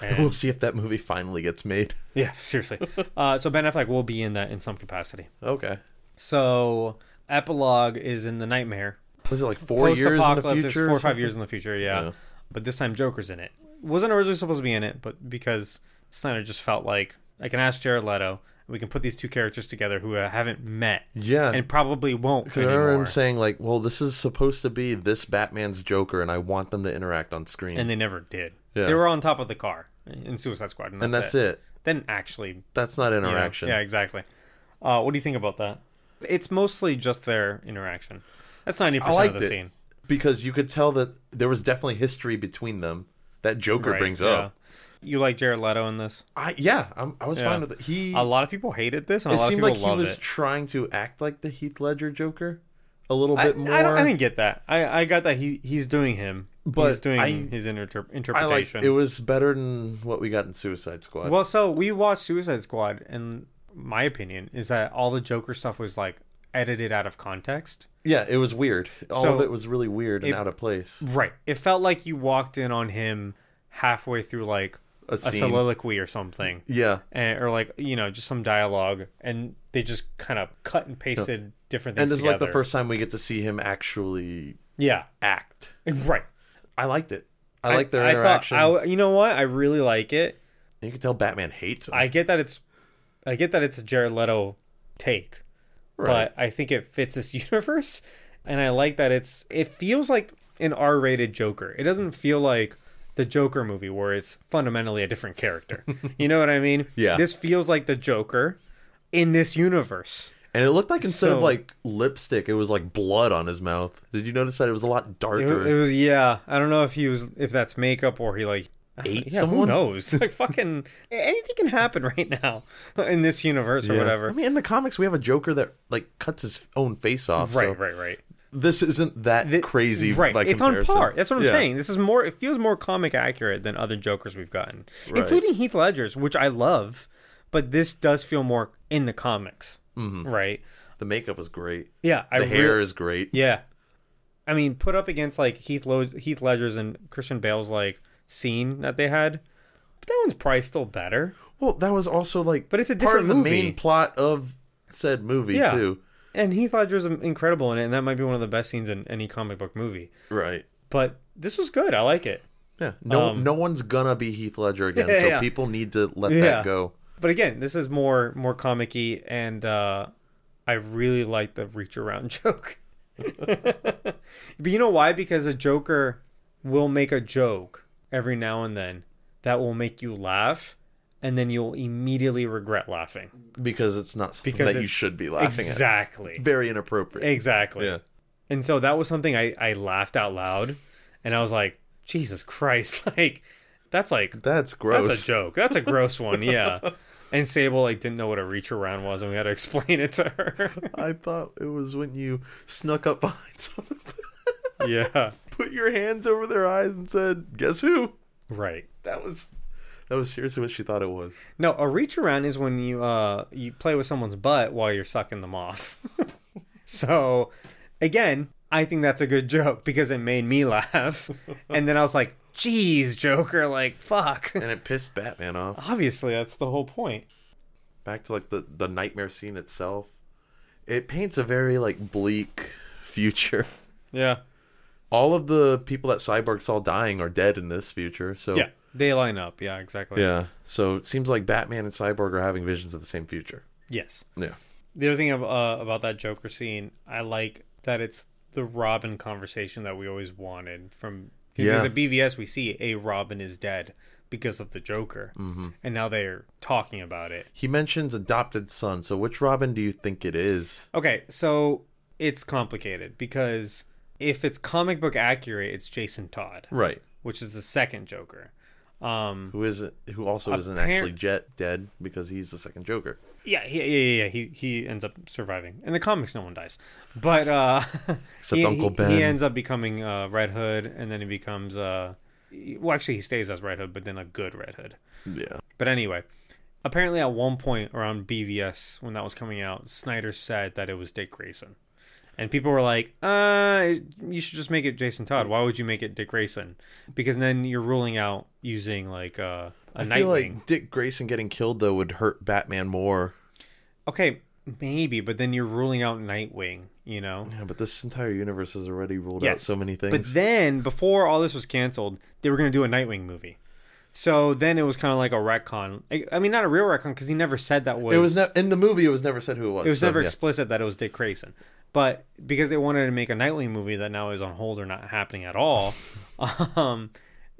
And we'll see if that movie finally gets made. Yeah, seriously. uh, so Ben Affleck will be in that in some capacity. Okay. So epilogue is in the nightmare. Was it like four years in the future? Four or, or five years in the future, yeah. yeah. But this time Joker's in it. Wasn't originally supposed to be in it, but because Snyder just felt like, I can ask Jared Leto, we can put these two characters together who I haven't met. Yeah. And probably won't anymore. Because I remember him saying, like, well, this is supposed to be this Batman's Joker, and I want them to interact on screen. And they never did. Yeah. They were on top of the car in Suicide Squad, and that's, and that's it. it. Then actually... That's not interaction. You know, yeah, exactly. Uh, what do you think about that? It's mostly just their interaction. That's ninety percent I liked of the it, scene. Because you could tell that there was definitely history between them that Joker right, brings yeah. up. You like Jared Leto in this? I yeah, I'm, I was yeah. fine with it. He a lot of people hated this, and a lot of people loved it. It seemed like he was it. trying to act like the Heath Ledger Joker a little I, bit more. I, don't, I didn't get that. I, I got that he he's doing him, but he's doing I, his inter- interpretation. I like, it was better than what we got in Suicide Squad. Well, so we watched Suicide Squad, and my opinion is that all the Joker stuff was like edited out of context. Yeah, it was weird. All so of it was really weird and it, out of place. Right. It felt like you walked in on him halfway through like. A, a soliloquy or something. Yeah. And, or like, you know, just some dialogue. And they just kind of cut and pasted yeah. different things together. And this together. is like the first time we get to see him actually yeah. act. Right. I liked it. I, I liked their I interaction. Thought, I, you know what? I really like it. You can tell Batman hates him. I get that it's, I get that it's a Jared Leto take. Right. But I think it fits this universe. And I like that it's, it feels like an R-rated Joker. It doesn't feel like the Joker movie where it's fundamentally a different character. You know what I mean? Yeah. This feels like the Joker in this universe. And it looked like instead so, of like lipstick, it was like blood on his mouth. Did you notice that it was a lot darker? It, it was yeah. I don't know if he was if that's makeup or he like ate yeah, someone. Who knows? Like fucking anything can happen right now in this universe or yeah. whatever. I mean, in the comics we have a Joker that like cuts his own face off. Right, so. right, right. This isn't that the, crazy right. by it's comparison. On par. That's what I'm yeah. saying. This is more. It feels more comic accurate than other Jokers we've gotten, right. including Heath Ledger's, which I love. But this does feel more in the comics, mm-hmm. right? The makeup was great. Yeah, the I hair re- is great. Yeah, I mean, put up against like Heath Lo- Heath Ledger's and Christian Bale's like scene that they had. But that one's probably still better. Well, that was also like but it's a different part of movie. The main plot of said movie, yeah. too. And Heath Ledger's incredible in it, and that might be one of the best scenes in any comic book movie. Right. But this was good. I like it. Yeah. No um, no one's gonna be Heath Ledger again, yeah, so yeah. people need to let yeah. that go. But again, this is more more comic-y, and uh, I really like the reach-around joke. But you know why? Because a Joker will make a joke every now and then that will make you laugh, and then you'll immediately regret laughing. Because it's not something because that you should be laughing exactly. at. Exactly. Very inappropriate. Exactly. Yeah. And so that was something I, I laughed out loud, and I was like, Jesus Christ, like, that's like... That's gross. That's a joke. That's a gross one, yeah. And Sable, like, didn't know what a reach around was, and we had to explain it to her. I thought it was when you snuck up behind someone. Yeah. Put your hands over their eyes and said, guess who? Right. That was... That was seriously what she thought it was. No, a reach around is when you uh you play with someone's butt while you're sucking them off. So, again, I think that's a good joke because it made me laugh. And then I was like, "Jeez, Joker, like fuck." And it pissed Batman off. Obviously, that's the whole point. Back to like the the nightmare scene itself. It paints a very like bleak future. Yeah. All of the people that Cyborg saw dying are dead in this future. So yeah. They line up, yeah, exactly. Yeah, so it seems like Batman and Cyborg are having visions of the same future. Yes. Yeah. The other thing uh, about that Joker scene, I like that it's the Robin conversation that we always wanted. From Because yeah. at B V S, we see a Robin is dead because of the Joker. Mm-hmm. And now they're talking about it. He mentions adopted son, so which Robin do you think it is? Okay, so it's complicated because if it's comic book accurate, it's Jason Todd. Right. Which is the second Joker. Um, who isn't? Who also apparent, isn't actually jet dead because he's the second Joker. Yeah, yeah, yeah, yeah. He he ends up surviving in the comics. No one dies, but uh, except he, Uncle Ben. He ends up becoming uh, Red Hood, and then he becomes uh, well, actually, he stays as Red Hood, but then a good Red Hood. Yeah. But anyway, apparently, at one point around B V S when that was coming out, Snyder said that it was Dick Grayson, and people were like, "Uh, you should just make it Jason Todd. Why would you make it Dick Grayson? Because then you're ruling out." Using like uh, a Nightwing. I feel like Dick Grayson getting killed though would hurt Batman more. Okay, maybe, but then you're ruling out Nightwing, you know? Yeah, but this entire universe has already ruled yes. out so many things. But then, before all this was canceled, they were going to do a Nightwing movie. So then it was kind of like a retcon. I mean, not a real retcon because he never said that was. It was ne- in the movie. It was never said who it was. It was so, never yeah. explicit that it was Dick Grayson. But because they wanted to make a Nightwing movie that now is on hold or not happening at all. um...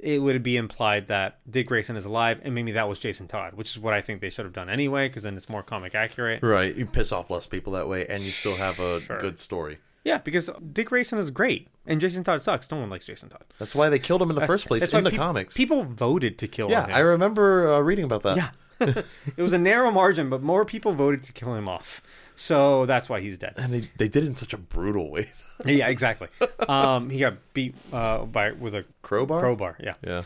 It would be implied that Dick Grayson is alive, and maybe that was Jason Todd, which is what I think they should have done anyway, because then it's more comic accurate. Right. You piss off less people that way, and you still have a sure. good story. Yeah, because Dick Grayson is great, and Jason Todd sucks. No one likes Jason Todd. That's why they killed him in the that's, first place, in the pe- comics. People voted to kill yeah, him. Yeah, I remember uh, reading about that. Yeah. It was a narrow margin, but more people voted to kill him off. So that's why he's dead. And they, they did it in such a brutal way. Yeah, exactly. Um, he got beat uh, by with a crowbar. Crowbar, yeah. Yeah.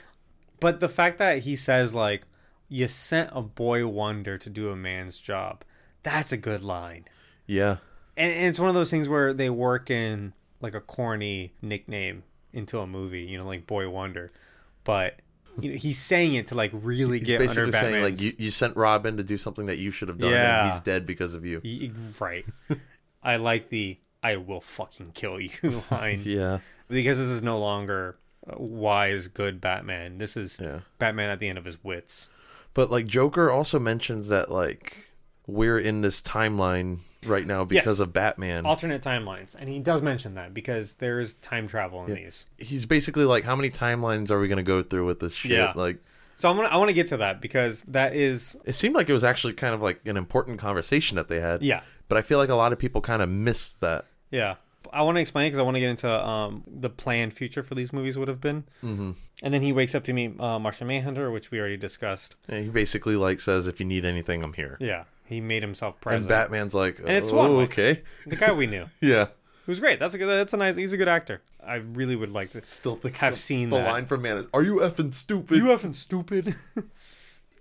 But the fact that he says, like, you sent a boy wonder to do a man's job, that's a good line. Yeah. And, and it's one of those things where they work in, like, a corny nickname into a movie, you know, like Boy Wonder. But... You know, he's saying it to like really he's get basically under Batman's. Saying like you, you sent Robin to do something that you should have done. Yeah. And he's dead because of you. He, right. I like the "I will fucking kill you" line. Yeah. Because this is no longer wise good Batman. This is yeah. Batman at the end of his wits. But like Joker also mentions that like we're in this timeline right now because yes. of Batman. Alternate timelines. And he does mention that because there is time travel in yeah. these. He's basically like, how many timelines are we going to go through with this shit? Yeah. Like, so I'm gonna, I want to get to that because that is... It seemed like it was actually kind of like an important conversation that they had. Yeah. But I feel like a lot of people kind of missed that. Yeah. I want to explain it because I want to get into um, the planned future for these movies would have been. Mm-hmm. And then he wakes up to meet uh, Martian Manhunter, which we already discussed. And he basically like says, if you need anything, I'm here. Yeah. He made himself present. And Batman's like, oh, and it's Swan, okay. The guy we knew. Yeah. Who's great. That's a good, that's a nice, he's a good actor. I really would like to still think have the, seen the that. Line from Man is, are you effing stupid? You effing stupid?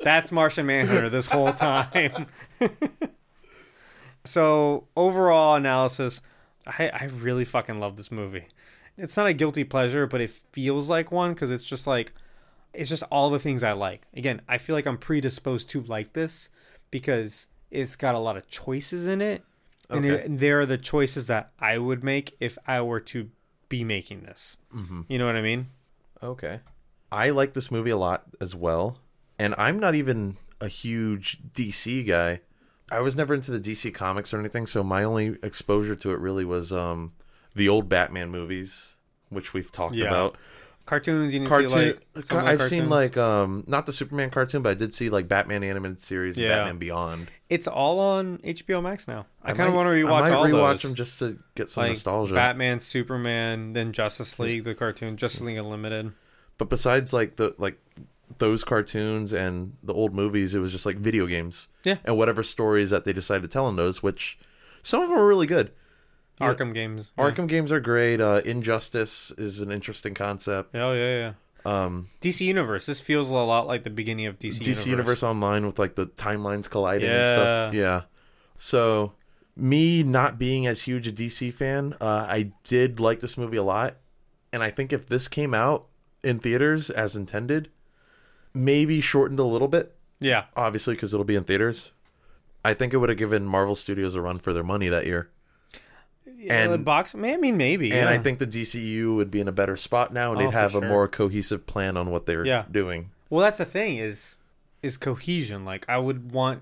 That's Martian Manhunter this whole time. So, overall analysis, I, I really fucking love this movie. It's not a guilty pleasure, but it feels like one because it's just like, it's just all the things I like. Again, I feel like I'm predisposed to like this because it's got a lot of choices in it. Okay. And there are the choices that I would make if I were to be making this. Mm-hmm. You know what I mean? Okay. I like this movie a lot as well. And I'm not even a huge D C guy. I was never into the D C comics or anything, so my only exposure to it really was um, the old Batman movies, which we've talked yeah. about. Cartoons, you didn't Cartoon, see, like... Car- I've cartoons. seen, like, um, not the Superman cartoon, but I did see, like, Batman animated series and yeah. Batman Beyond. It's all on H B O Max now. I, I kind of want to rewatch all those. I might rewatch them just to get some like nostalgia. Batman, Superman, then Justice League, the cartoon, Justice League Unlimited. But besides, like, the... like. those cartoons and the old movies, it was just like video games. Yeah. And whatever stories that they decided to tell in those, which some of them are really good. Arkham yeah. games. Arkham yeah. games are great. Uh, Injustice is an interesting concept. Oh, yeah, yeah. Um, D C Universe. This feels a lot like the beginning of D C, D C Universe. D C Universe Online with like the timelines colliding yeah. and stuff. Yeah. So, me not being as huge a D C fan, uh, I did like this movie a lot. And I think if this came out in theaters as intended... maybe shortened a little bit. Yeah. Obviously, because it'll be in theaters. I think it would have given Marvel Studios a run for their money that year. Yeah, and the box, I mean, maybe. And yeah. I think the D C U would be in a better spot now, and oh, they'd have sure. a more cohesive plan on what they're yeah. doing. Well, that's the thing is, is cohesion. Like, I would want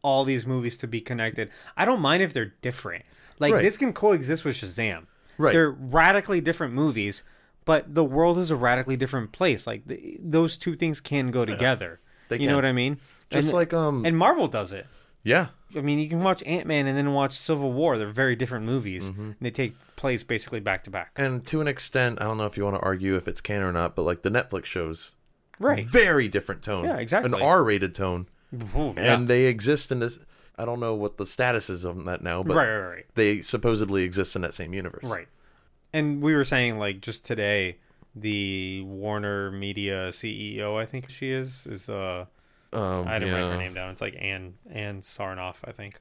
all these movies to be connected. I don't mind if they're different. Like, right. this can coexist with Shazam. Right. They're radically different movies. But the world is a radically different place. Like the, those two things can go together. Yeah, they you can. know what I mean? Just and, like um, and Marvel does it. Yeah. I mean, you can watch Ant-Man and then watch Civil War. They're very different movies, mm-hmm. and they take place basically back to back. And to an extent, I don't know if you want to argue if it's canon or not, but like the Netflix shows, right? Very different tone. Yeah, exactly. An R-rated tone, Ooh, yeah. and they exist in this. I don't know what the status is of that now, but right, right, right. they supposedly exist in that same universe, right? And we were saying, like, just today, the Warner Media C E O, I think she is, is, uh, um, I didn't yeah. write her name down. It's like Ann, Ann Sarnoff, I think.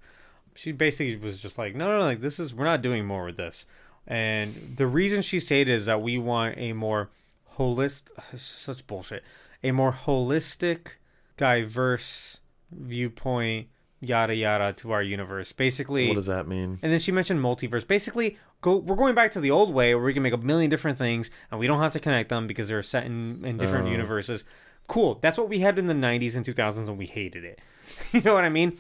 She basically was just like, no, no, no, like, this is, we're not doing more with this. And the reason she stated is that we want a more holistic, such bullshit, a more holistic, diverse viewpoint, yada, yada, to our universe. Basically. What does that mean? And then she mentioned multiverse. Basically, Go, we're going back to the old way where we can make a million different things and we don't have to connect them because they're set in, in different oh. universes. Cool. That's what we had in the nineties and two thousands and we hated it. You know what I mean?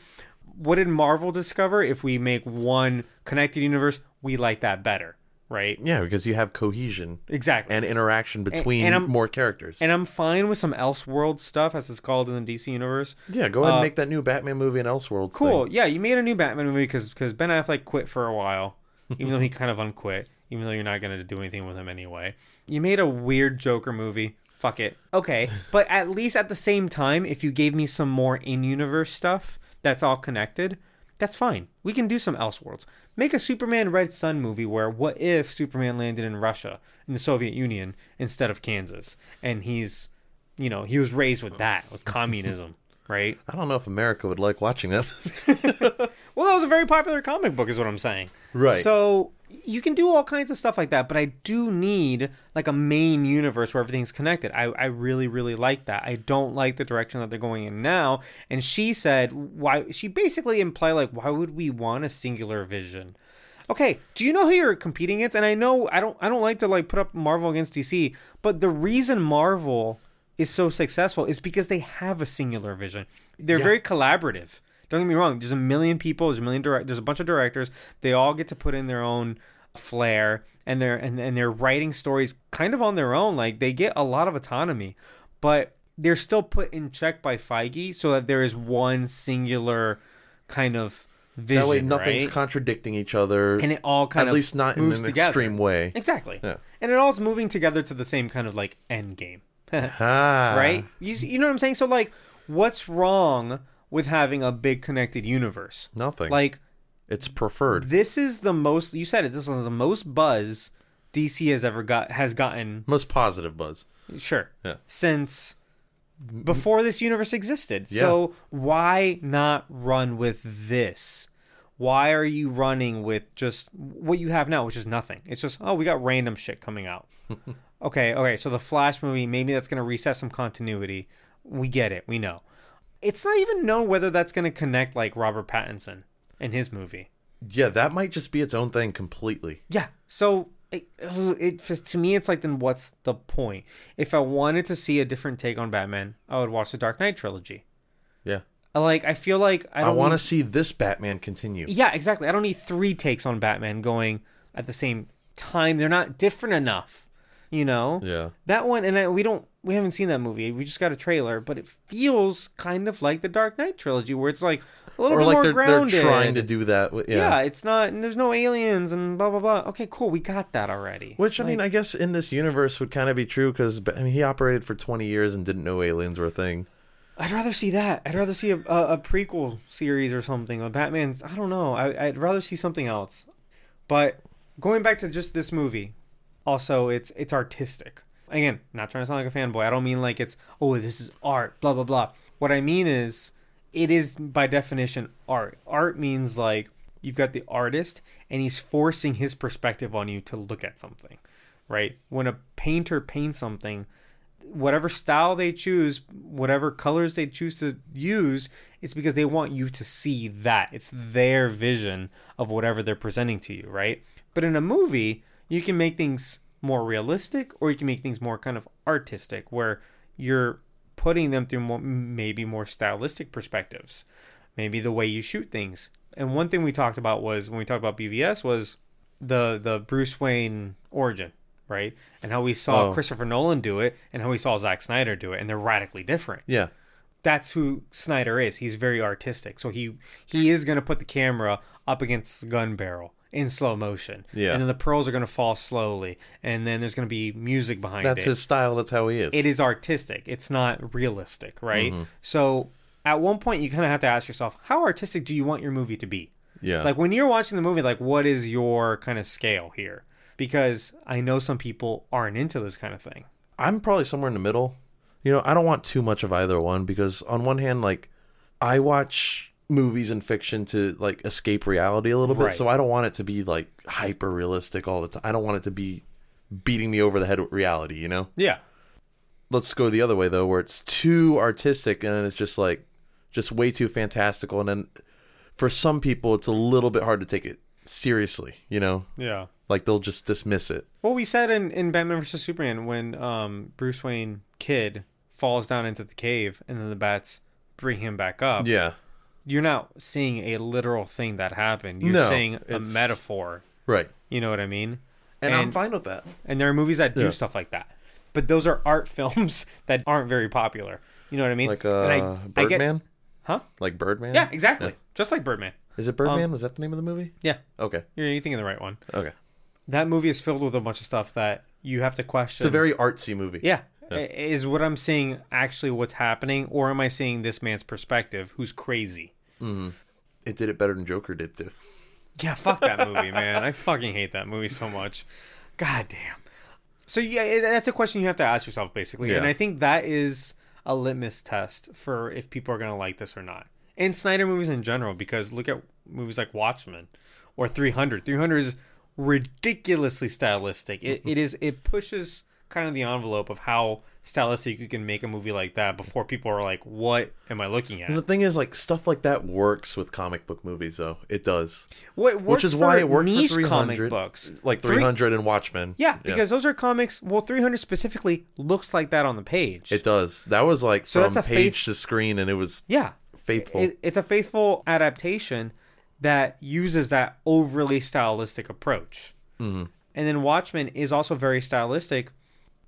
What did Marvel discover? If we make one connected universe, we like that better, right? Yeah, because you have cohesion. Exactly. And interaction between and, and more characters. And I'm fine with some Elseworld stuff, as it's called in the D C universe. Yeah, go ahead uh, and make that new Batman movie and Elseworld Cool. thing. Yeah, you made a new Batman movie because Ben Affleck quit for a while. Even though he kind of unquit, even though you're not going to do anything with him anyway. You made a weird Joker movie. Fuck it. Okay. But at least at the same time, if you gave me some more in-universe stuff that's all connected, that's fine. We can do some Elseworlds. Make a Superman Red Sun movie where what if Superman landed in Russia, in the Soviet Union, instead of Kansas? And he's, you know, he was raised with that, with communism. Right? I don't know if America would like watching that. Well, that was a very popular comic book is what I'm saying. Right. So you can do all kinds of stuff like that, but I do need like a main universe where everything's connected. I, I really, really like that. I don't like the direction that they're going in now. And she said, why? She basically implied like, why would we want a singular vision? Okay, do you know who you're competing against? And I know I don't I don't like to like put up Marvel against D C, but the reason Marvel is so successful is because they have a singular vision. They're yeah. very collaborative. Don't get me wrong. There's a million people. There's a million direct. There's a bunch of directors. They all get to put in their own flair, and they're and, and they're writing stories kind of on their own. Like they get a lot of autonomy, but they're still put in check by Feige so that there is one singular kind of vision. That way, nothing's right? contradicting each other, and it all kind at of at least not in an together. extreme way. Exactly. Yeah. And it all's moving together to the same kind of like end game. Right? You, you know what I'm saying? So, like, what's wrong with having a big connected universe? Nothing. Like, it's preferred. This is the most, you said it, this is the most buzz D C has ever got, has gotten. Most positive buzz. Sure. Yeah. Since before this universe existed. Yeah. So, why not run with this? Why are you running with just what you have now, which is nothing? It's just, oh, we got random shit coming out. okay, okay, so the Flash movie, maybe that's going to reset some continuity. We get it. We know. It's not even known whether that's going to connect like Robert Pattinson in his movie. Yeah, that might just be its own thing completely. Yeah, so it, it, to me, it's like, then what's the point? If I wanted to see a different take on Batman, I would watch the Dark Knight trilogy. Yeah. Like, I feel like I don't I want to see this Batman continue. Yeah, exactly. I don't need three takes on Batman going at the same time. They're not different enough, you know? Yeah. That one, and I, we don't, we haven't seen that movie. We just got a trailer, but it feels kind of like the Dark Knight trilogy, where it's like a little or bit like more they're, grounded. They're trying to do that. Yeah. yeah, it's not, and there's no aliens and blah, blah, blah. Okay, cool. We got that already. Which, like, I mean, I guess in this universe would kind of be true, because I mean, he operated for twenty years and didn't know aliens were a thing. I'd rather see that. I'd rather see a, a, a prequel series or something. A Batman's, I don't know. I, I'd rather see something else. But going back to just this movie, also, it's it's artistic. Again, not trying to sound like a fanboy. I don't mean like it's, oh, this is art, blah, blah, blah. What I mean is, it is by definition art. Art means like you've got the artist and he's forcing his perspective on you to look at something, right? When a painter paints something, whatever style they choose, whatever colors they choose to use, it's because they want you to see that. It's their vision of whatever they're presenting to you, right? But in a movie, you can make things more realistic, or you can make things more kind of artistic, where you're putting them through more, maybe more stylistic perspectives, maybe the way you shoot things. And one thing we talked about was, when we talked about B V S, was the the Bruce Wayne origin. Right, and how we saw oh. Christopher Nolan do it, and how we saw Zack Snyder do it, and they're radically different. Yeah, that's who Snyder is. He's very artistic, so he he is going to put the camera up against the gun barrel in slow motion. Yeah, and then the pearls are going to fall slowly, and then there's going to be music behind that's it. That's his style. That's how he is. It is artistic. It's not realistic, right? Mm-hmm. So at one point, you kind of have to ask yourself, how artistic do you want your movie to be? Yeah, like when you're watching the movie, like what is your kind of scale here? Because I know some people aren't into this kind of thing. I'm probably somewhere in the middle. You know, I don't want too much of either one, because on one hand, like, I watch movies and fiction to, like, escape reality a little bit. Right. So I don't want it to be, like, hyper-realistic all the time. I don't want it to be beating me over the head with reality, you know? Yeah. Let's go the other way, though, where it's too artistic and it's just, like, just way too fantastical. And then for some people, it's a little bit hard to take it seriously, you know? Yeah. Like, they'll just dismiss it. Well, we said in, in Batman versus. Superman, when um, Bruce Wayne kid falls down into the cave and then the bats bring him back up. Yeah. You're not seeing a literal thing that happened. You're no, seeing a metaphor. Right. You know what I mean? And, and I'm fine with that. And there are movies that do yeah. stuff like that. But those are art films that aren't very popular. You know what I mean? Like uh, Birdman? Huh? Like Birdman? Yeah, exactly. Yeah. Just like Birdman. Is it Birdman? Um, Was that the name of the movie? Yeah. Okay. You're, you're thinking the right one. Okay. That movie is filled with a bunch of stuff that you have to question. It's a very artsy movie. Yeah. yeah. Is what I'm seeing actually what's happening, or am I seeing this man's perspective who's crazy? Mm-hmm. It did it better than Joker did, too. Yeah, fuck that movie, man. I fucking hate that movie so much. God damn. So, yeah, that's a question you have to ask yourself, basically. Yeah. And I think that is a litmus test for if people are going to like this or not. And Snyder movies in general, because look at movies like Watchmen or three hundred. three hundred is ridiculously stylistic. It it is it pushes kind of the envelope of how stylistic you can make a movie like that before people are like, what am I looking at? And the thing is, like, stuff like that works with comic book movies, though. It does. Well, it Which is why it works for comic books. Like three hundred Three, and Watchmen. Yeah, because yeah. those are comics. Well, three hundred specifically looks like that on the page. It does. That was like so from page faith- to screen, and it was yeah faithful. It, it's a faithful adaptation that uses that overly stylistic approach. Mm-hmm. And then Watchmen is also very stylistic,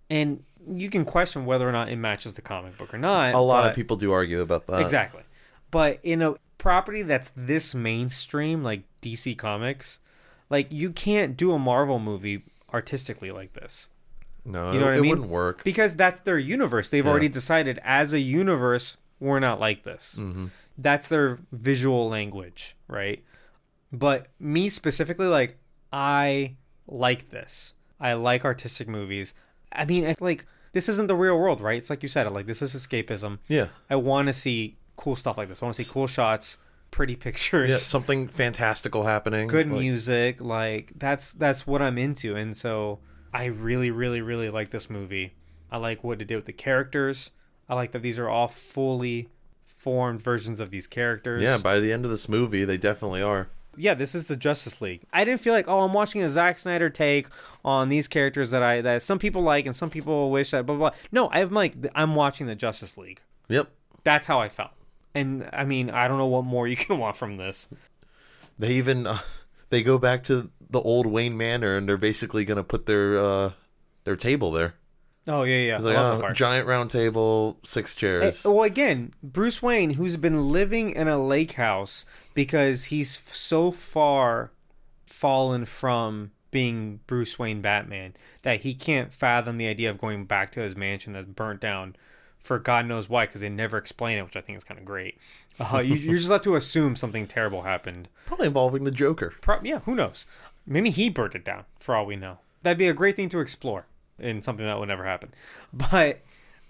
and you can question whether or not it matches the comic book or not. A lot but, of people do argue about that. Exactly. But in a property that's this mainstream, like D C Comics, like, you can't do a Marvel movie artistically like this. No, you know what it I mean? Wouldn't work. Because that's their universe. They've yeah. already decided, as a universe, we're not like this. Mm-hmm. That's their visual language, right? But me specifically, like, I like this. I like artistic movies. I mean, I, like, this isn't the real world, right? It's like you said, like, this is escapism. Yeah. I want to see cool stuff like this. I want to see cool shots, pretty pictures. Yeah, something fantastical happening. Good like, music. Like, that's that's what I'm into. And so I really, really, really like this movie. I like what it did with the characters. I like that these are all fully formed versions of these characters. Yeah, by the end of this movie, they definitely are. Yeah, this is the Justice League. I didn't feel like, oh, I'm watching a Zack Snyder take on these characters that I that some people like and some people wish that blah, blah, blah. No, I'm like, I'm watching the Justice League. Yep. That's how I felt. And, I mean, I don't know what more you can want from this. They even, uh, they go back to the old Wayne Manor, and they're basically going to put their uh, their table there. Oh, yeah, yeah. It's like, oh, giant round table, six chairs. And, well, again, Bruce Wayne, who's been living in a lake house because he's so far fallen from being Bruce Wayne Batman that he can't fathom the idea of going back to his mansion that's burnt down for God knows why, because they never explain it, which I think is kind of great. Uh, you, you're just left to assume something terrible happened. Probably involving the Joker. Pro- yeah, who knows? Maybe he burnt it down, for all we know. That'd be a great thing to explore in something that would never happen. But,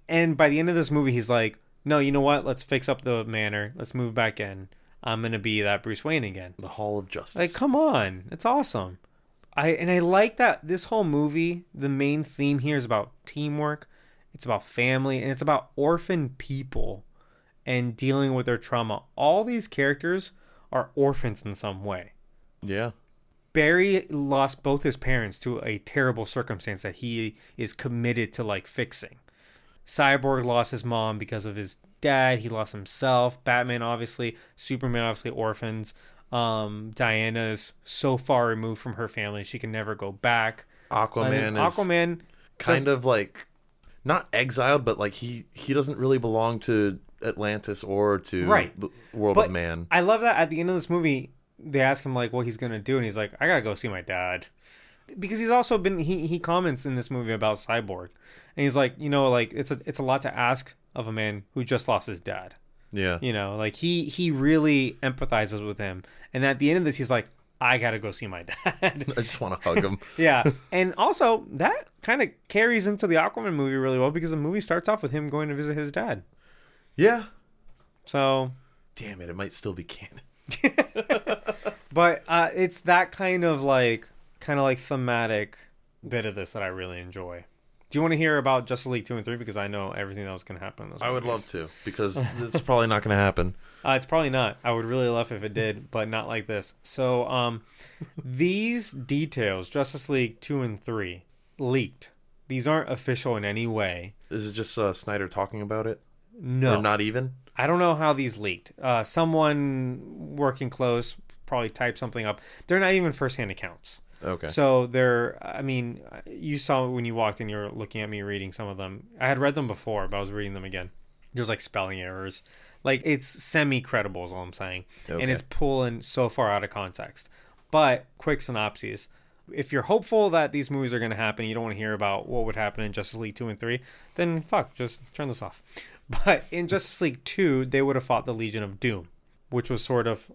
and by the end of this movie, he's like, no, you know what? Let's fix up the manor. Let's move back in. I'm going to be that Bruce Wayne again. The Hall of Justice. Like, come on. It's awesome. I And I like that this whole movie, the main theme here is about teamwork. It's about family, and it's about orphan people and dealing with their trauma. All these characters are orphans in some way. Yeah. Barry lost both his parents to a terrible circumstance that he is committed to, like, fixing. Cyborg lost his mom because of his dad. He lost himself. Batman, obviously. Superman, obviously, orphans. Um, Diana is so far removed from her family, she can never go back. Aquaman is Aquaman kind of, like... not exiled, but like he, he doesn't really belong to Atlantis or to right. the world but of man. I love that at the end of this movie, they ask him like what he's going to do. And he's like, I got to go see my dad. Because he's also been, he, he comments in this movie about Cyborg. And he's like, you know, like it's a, it's a lot to ask of a man who just lost his dad. Yeah. You know, like he, he really empathizes with him. And at the end of this, he's like, I got to go see my dad. I just want to hug him. Yeah. And also, that kind of carries into the Aquaman movie really well because the movie starts off with him going to visit his dad. Yeah. So. Damn it. It might still be canon. But uh, it's that kind of like, kind of like thematic bit of this that I really enjoy. Do you want to hear about Justice League two and three? Because I know everything that was going to happen in those movies. I would love to, because it's probably not going to happen. Uh, it's probably not. I would really love if it did, but not like this. So um, these details, Justice League two and three, leaked. These aren't official in any way. Is it just uh, Snyder talking about it? No. Or not even? I don't know how these leaked. Uh, someone working close probably typed something up. They're not even first-hand accounts. Okay. So they're, I mean, you saw when you walked in, you were looking at me reading some of them. I had read them before, but I was reading them again. There's like spelling errors. Like it's semi-credible is all I'm saying. Okay. And it's pulling so far out of context. But quick synopses. If you're hopeful that these movies are going to happen, you don't want to hear about what would happen in Justice League two and three, then fuck, just turn this off. But in Justice League two, they would have fought the Legion of Doom, which was sort of...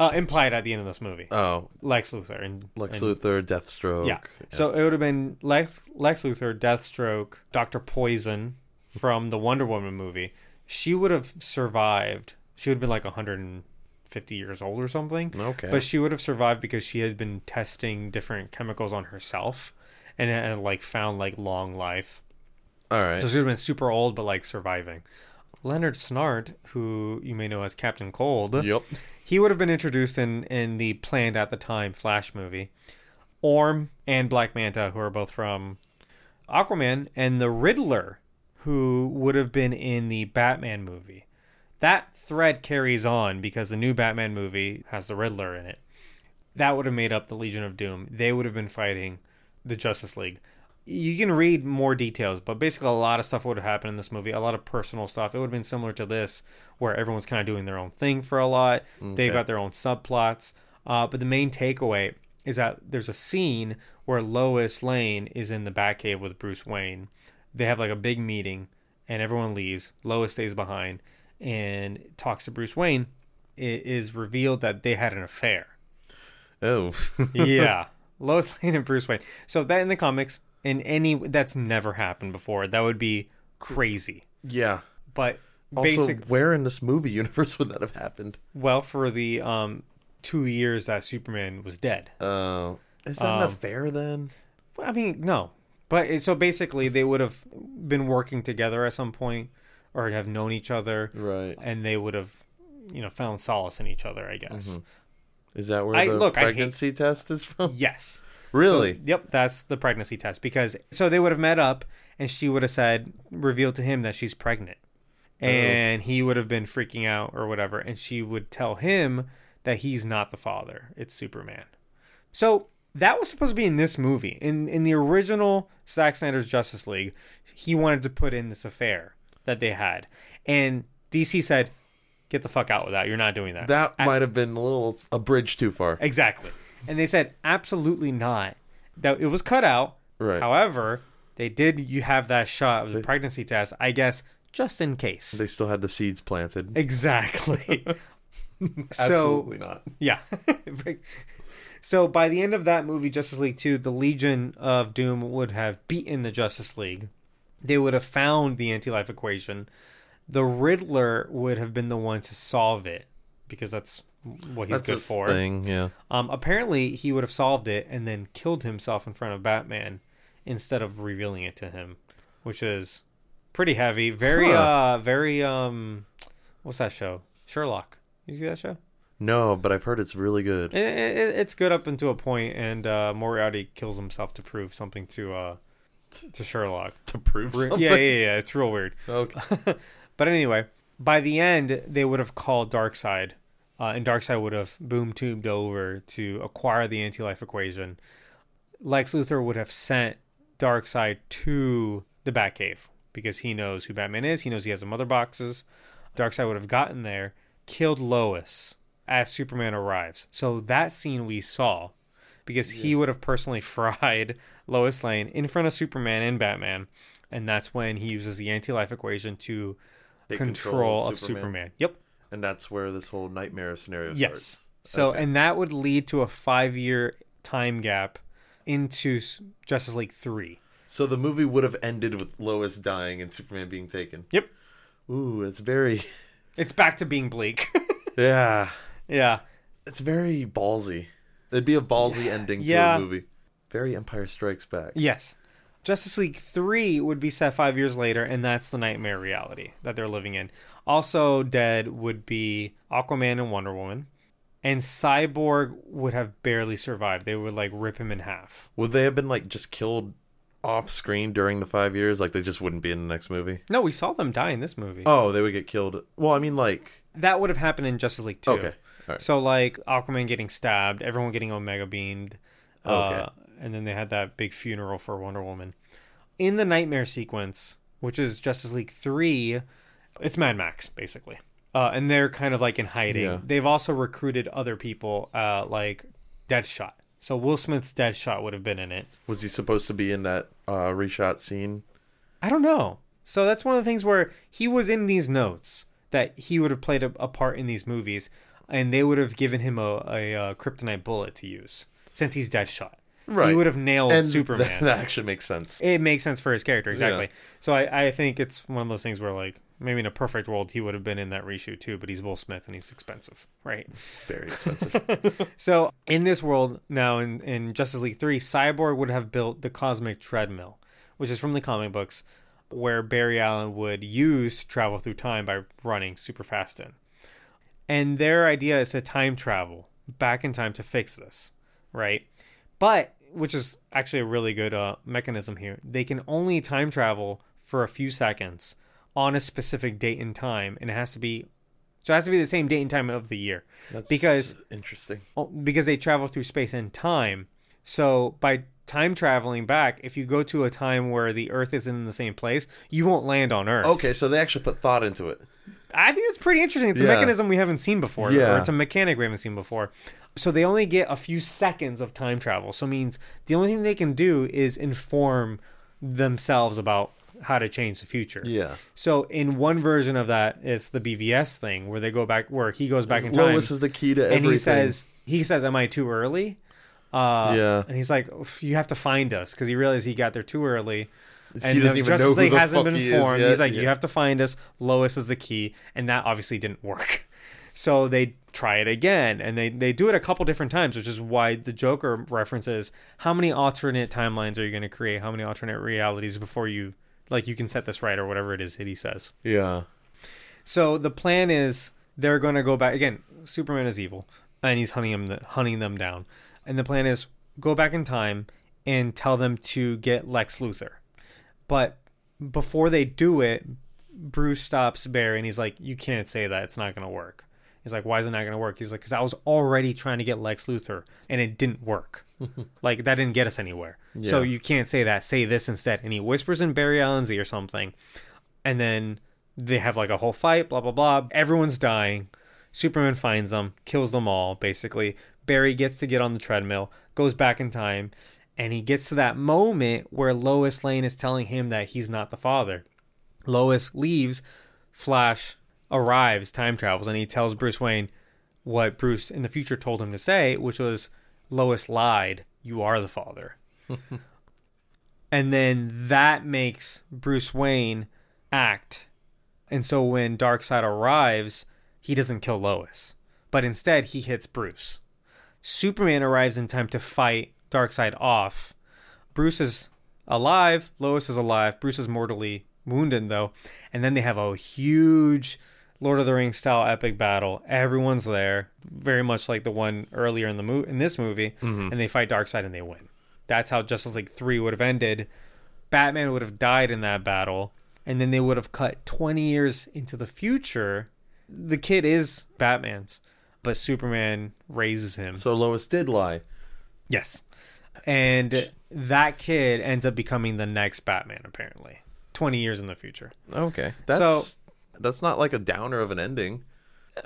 Uh, implied at the end of this movie. Oh. Lex Luthor. and Lex and, Luthor, Deathstroke. Yeah. yeah. So it would have been Lex Lex Luthor, Deathstroke, Doctor Poison from the Wonder Woman movie. She would have survived. She would have been like one hundred fifty years old or something. Okay. But she would have survived because she had been testing different chemicals on herself and, and like found like long life. All right. So she would have been super old but like surviving. Leonard Snart, who you may know as Captain Cold, yep, he would have been introduced in, in the planned at the time Flash movie. Orm and Black Manta, who are both from Aquaman, and the Riddler, who would have been in the Batman movie. That thread carries on because the new Batman movie has the Riddler in it. That would have made up the Legion of Doom. They would have been fighting the Justice League. You can read more details, but basically a lot of stuff would have happened in this movie. A lot of personal stuff. It would have been similar to this, where everyone's kind of doing their own thing for a lot. Okay. They've got their own subplots. Uh, but the main takeaway is that there's a scene where Lois Lane is in the Batcave with Bruce Wayne. They have like a big meeting, and everyone leaves. Lois stays behind and talks to Bruce Wayne. It is revealed that they had an affair. Oh. Yeah. Lois Lane and Bruce Wayne. So that in the comics... in any that's never happened before. That would be crazy. Yeah. But Also, basic... where in this movie universe would that have happened? Well, for the um, two years that Superman was dead. Oh. Uh, is that um, not fair then? Well, I mean, no. But so basically they would have been working together at some point or have known each other. Right. And they would have, you know, found solace in each other, I guess. Mm-hmm. Is that where I, the look, pregnancy hate... test is from? Yes. Really? So, yep, that's the pregnancy test. Because so they would have met up and she would have said, revealed to him that she's pregnant. And oh. he would have been freaking out or whatever. And she would tell him that he's not the father. It's Superman. So that was supposed to be in this movie. In in the original Zack Snyder's Justice League, he wanted to put in this affair that they had. And D C said, get the fuck out with that. You're not doing that. That I- might have been a little, a bridge too far. Exactly. And they said, absolutely not. That it was cut out. Right. However, they did you have that shot of the they- pregnancy test, I guess, just in case. They still had the seeds planted. Exactly. Absolutely so, not. Yeah. So by the end of that movie, Justice League two, the Legion of Doom would have beaten the Justice League. They would have found the anti-life equation. The Riddler would have been the one to solve it because that's what he's that's good for. Thing, yeah. Um, apparently, he would have solved it and then killed himself in front of Batman instead of revealing it to him, which is... pretty heavy. Very, huh. uh, very, um, what's that show? Sherlock. You see that show? No, but I've heard it's really good. It, it, it's good up until a point, and uh, Moriarty kills himself to prove something to uh, to Sherlock. To prove something? Yeah, yeah, yeah. It's real weird. Okay. But anyway, by the end, they would have called Darkseid, uh, and Darkseid would have boom-tubed over to acquire the anti-life equation. Lex Luthor would have sent Darkseid to the Batcave. Because he knows who Batman is. He knows he has the mother boxes. Darkseid would have gotten there, killed Lois as Superman arrives. So that scene we saw, because yeah. he would have personally fried Lois Lane in front of Superman and Batman. And that's when he uses the anti-life equation to take control, control of, Superman. of Superman. Yep. And that's where this whole nightmare scenario yes. starts. So, okay. And that would lead to a five-year time gap into Justice League three. So the movie would have ended with Lois dying and Superman being taken. Yep. Ooh, it's very... It's back to being bleak. yeah. Yeah. It's very ballsy. It'd be a ballsy yeah. ending to yeah. a movie. Very Empire Strikes Back. Yes. Justice League three would be set five years later, and that's the nightmare reality that they're living in. Also dead would be Aquaman and Wonder Woman. And Cyborg would have barely survived. They would, like, rip him in half. Would they have been, like, just killed... off screen during the five years, like they just wouldn't be in the next movie. No, we saw them die in this movie. Oh, they would get killed. Well, I mean, like that would have happened in Justice League two. Okay, all right. So like Aquaman getting stabbed, everyone getting Omega beamed, okay. uh, and then they had that big funeral for Wonder Woman. In the nightmare sequence, which is Justice League three, it's Mad Max basically, uh, and they're kind of like in hiding. Yeah. They've also recruited other people, uh, like Deadshot. So Will Smith's Deadshot would have been in it. Was he supposed to be in that uh, reshot scene? I don't know. So that's one of the things where he was in these notes that he would have played a, a part in these movies, and they would have given him a, a, a kryptonite bullet to use since he's Deadshot. Right. He would have nailed and Superman. That, that actually makes sense. It makes sense for his character, exactly. Yeah. So I, I think it's one of those things where, like, maybe in a perfect world, he would have been in that reshoot too, but he's Will Smith and he's expensive, right? It's very expensive. So in this world now, in, in Justice League three, Cyborg would have built the Cosmic Treadmill, which is from the comic books, where Barry Allen would use to travel through time by running super fast in. And their idea is to time travel back in time to fix this, right? But, which is actually a really good uh, mechanism here, they can only time travel for a few seconds on a specific date and time, and it has to be so it has to be the same date and time of the year. That's because interesting. Because they travel through space and time. So by time traveling back, if you go to a time where the Earth isn't in the same place, you won't land on Earth. Okay, so they actually put thought into it. I think it's pretty interesting. It's yeah. a mechanism we haven't seen before. Yeah. Or it's a mechanic we haven't seen before. So they only get a few seconds of time travel. So it means the only thing they can do is inform themselves about how to change the future. Yeah. So in one version of that, it's the B V S thing where they go back, where he goes back in time. Lois is the key to everything. And he says, he says, am I too early? Uh, yeah. And he's like, you have to find us, because he realized he got there too early. And he doesn't even Justice know who League the hasn't fuck been he formed. Is He's like, yeah. you have to find us. Lois is the key, and that obviously didn't work. So they try it again, and they, they do it a couple different times, which is why the Joker references how many alternate timelines are you going to create, how many alternate realities before you, like, you can set this right or whatever it is that he says. Yeah. So the plan is they're going to go back again. Superman is evil, and he's hunting them hunting them down. And the plan is go back in time and tell them to get Lex Luthor. But before they do it, Bruce stops Barry and he's like, "You can't say that. It's not going to work." He's like, "Why is it not going to work?" He's like, "Because I was already trying to get Lex Luthor and it didn't work. Like, that didn't get us anywhere. Yeah. So you can't say that. Say this instead." And he whispers in Barry Allen's ear or something. And then they have like a whole fight, blah, blah, blah. Everyone's dying. Superman finds them, kills them all, basically. Barry gets to get on the treadmill, goes back in time. And he gets to that moment where Lois Lane is telling him that he's not the father. Lois leaves. Flash arrives, time travels, and he tells Bruce Wayne what Bruce in the future told him to say, which was, "Lois lied. You are the father." And then that makes Bruce Wayne act. And so when Darkseid arrives, he doesn't kill Lois, but instead he hits Bruce. Superman arrives in time to fight Darkseid off. Bruce is alive. Lois is alive. Bruce is mortally wounded, though. And then they have a huge Lord of the Rings style epic battle. Everyone's there, very much like the one earlier in the mo- in this movie. Mm-hmm. And they fight Darkseid and they win. That's how Justice League three would have ended. Batman would have died in that battle. And then they would have cut twenty years into the future. The kid is Batman's, but Superman raises him. So Lois did lie. Yes. And that kid ends up becoming the next Batman, apparently, twenty years in the future. Okay. That's so, that's not like a downer of an ending,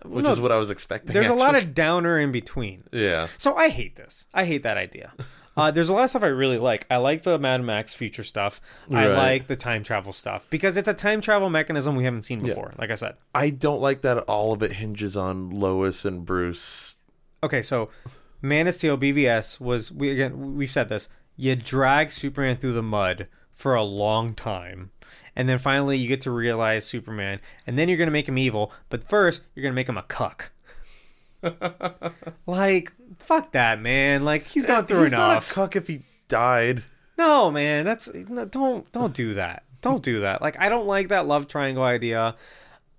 which no, is what I was expecting. There's actually a lot of downer in between. Yeah. So I hate this. I hate that idea. Uh, there's a lot of stuff I really like. I like the Mad Max future stuff. Right. I like the time travel stuff because it's a time travel mechanism we haven't seen before, yeah. like I said. I don't like that all of it hinges on Lois and Bruce. Okay, so Man of Steel, B V S, was, we again, we've said this, you drag Superman through the mud for a long time, and then finally you get to realize Superman, and then you're going to make him evil, but first you're going to make him a cuck. Like, fuck that, man. Like, he's gone through he's enough. He's not a cuck if he died. No, man, that's, no, don't, don't do that. Don't do that. Like, I don't like that love triangle idea.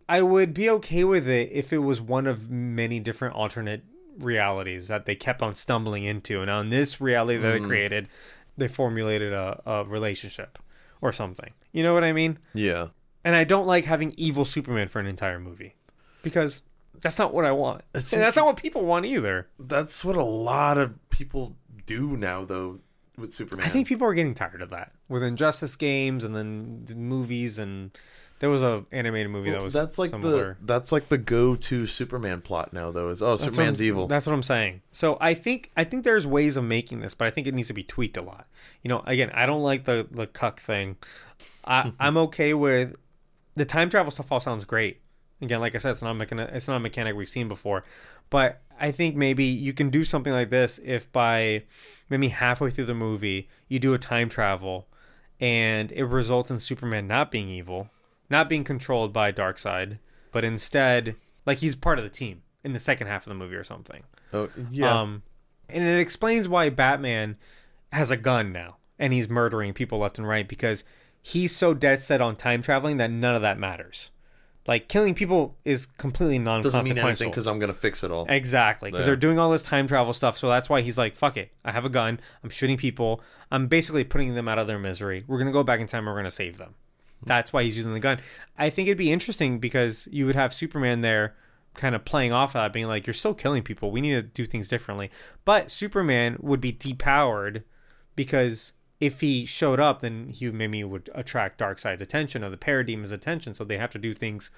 I would be okay with it if it was one of many different alternate realities that they kept on stumbling into, and on this reality that mm. they created, they formulated a, a relationship or something, you know what I mean? Yeah. And I don't like having evil Superman for an entire movie because that's not what I want, it's, and that's not what people want either. That's what a lot of people do now, though, with Superman. I think people are getting tired of that with Injustice games and then movies, and there was an animated movie that was that's like similar. The that's like the go-to Superman plot now, though, is oh that's Superman's evil. That's what I'm saying. So I think I think there's ways of making this, but I think it needs to be tweaked a lot. You know, again, I don't like the the cuck thing. I I'm okay with the time travel stuff. All sounds great. Again, like I said, it's not mechanic, it's not a mechanic we've seen before, but I think maybe you can do something like this if by maybe halfway through the movie you do a time travel, and it results in Superman not being evil. Not being controlled by Darkseid, but instead, like, he's part of the team in the second half of the movie or something. Oh, yeah. Um, and it explains why Batman has a gun now, and he's murdering people left and right because he's so dead set on time traveling that none of that matters. Like, killing people is completely non-consequential. Doesn't mean anything because I'm going to fix it all. Exactly, because yeah. they're doing all this time travel stuff, so that's why he's like, fuck it. I have a gun. I'm shooting people. I'm basically putting them out of their misery. We're going to go back in time and we're going to save them. That's why he's using the gun. I think it'd be interesting because you would have Superman there kind of playing off that, being like, you're still killing people. We need to do things differently. But Superman would be depowered because if he showed up, then he maybe would attract Darkseid's attention or the Parademons' attention. So they have to do things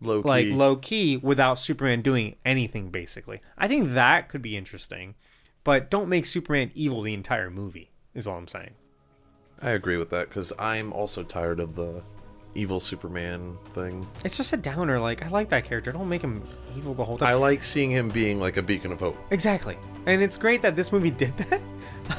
low key. Like low key without Superman doing anything, basically. I think that could be interesting. But don't make Superman evil the entire movie is all I'm saying. I agree with that because I'm also tired of the evil Superman thing. It's just a downer. Like, I like that character. Don't make him evil the whole time. I like seeing him being like a beacon of hope. Exactly. And it's great that this movie did that.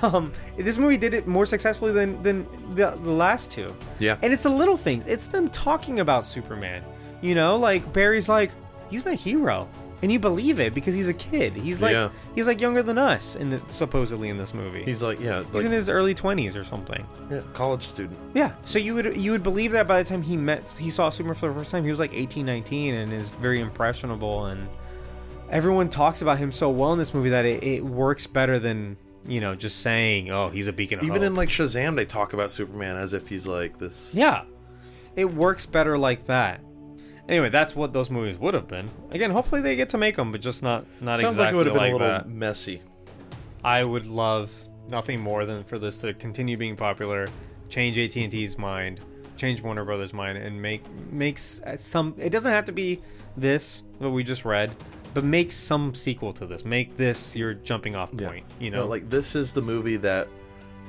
Um, this movie did it more successfully than than the, the last two. Yeah. And it's the little things. It's them talking about Superman. You know, like Barry's like, he's my hero, and you believe it because he's a kid. He's like, yeah. he's like younger than us, in the, supposedly in this movie. He's like, yeah, like, he's in his early twenties or something. Yeah, college student. Yeah. So you would you would believe that by the time he met, he saw Superman for the first time, he was like eighteen, nineteen, and is very impressionable. And everyone talks about him so well in this movie that it, it works better than. You know, just saying, oh, he's a beacon of hope. Even in, like, Shazam, they talk about Superman as if he's, like, this... Yeah. It works better like that. Anyway, that's what those movies would have been. Again, hopefully they get to make them, but just not, not exactly like that. Sounds like it would have been a little messy. I would love nothing more than for this to continue being popular, change A T and T's mind, change Warner Brothers' mind, and make makes some... It doesn't have to be this, what we just read, but make some sequel to this. Make this your jumping off point. Yeah. You know, no, like this is the movie that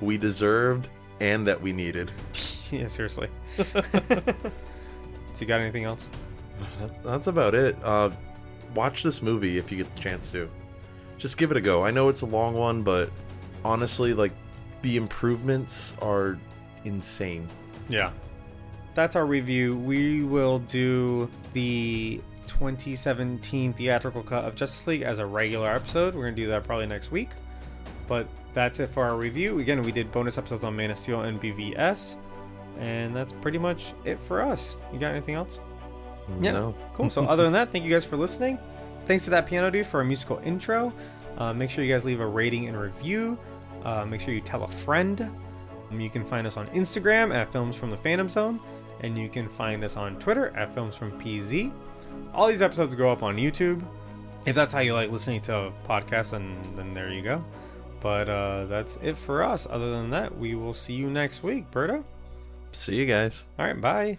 we deserved and that we needed. Yeah, seriously. So you got anything else? That's about it. Uh, watch this movie if you get the chance to. Just give it a go. I know it's a long one, but honestly, like the improvements are insane. Yeah. That's our review. We will do the twenty seventeen theatrical cut of Justice League as a regular episode. We're gonna do that probably next week, but that's it for our review. Again, we did bonus episodes on Man of Steel and B V S, and that's pretty much it for us. You got anything else? Yeah. No. Cool. So other than that, thank you guys for listening. Thanks to that piano dude for a musical intro. Uh, make sure you guys leave a rating and review. Uh, make sure you tell a friend. Um, you can find us on Instagram at Films From The Phantom Zone, and you can find us on Twitter at Films From P Z. All these episodes go up on YouTube. If that's how you like listening to podcasts, then, then there you go. But uh, that's it for us. Other than that, we will see you next week. Berta? See you guys. All right, bye.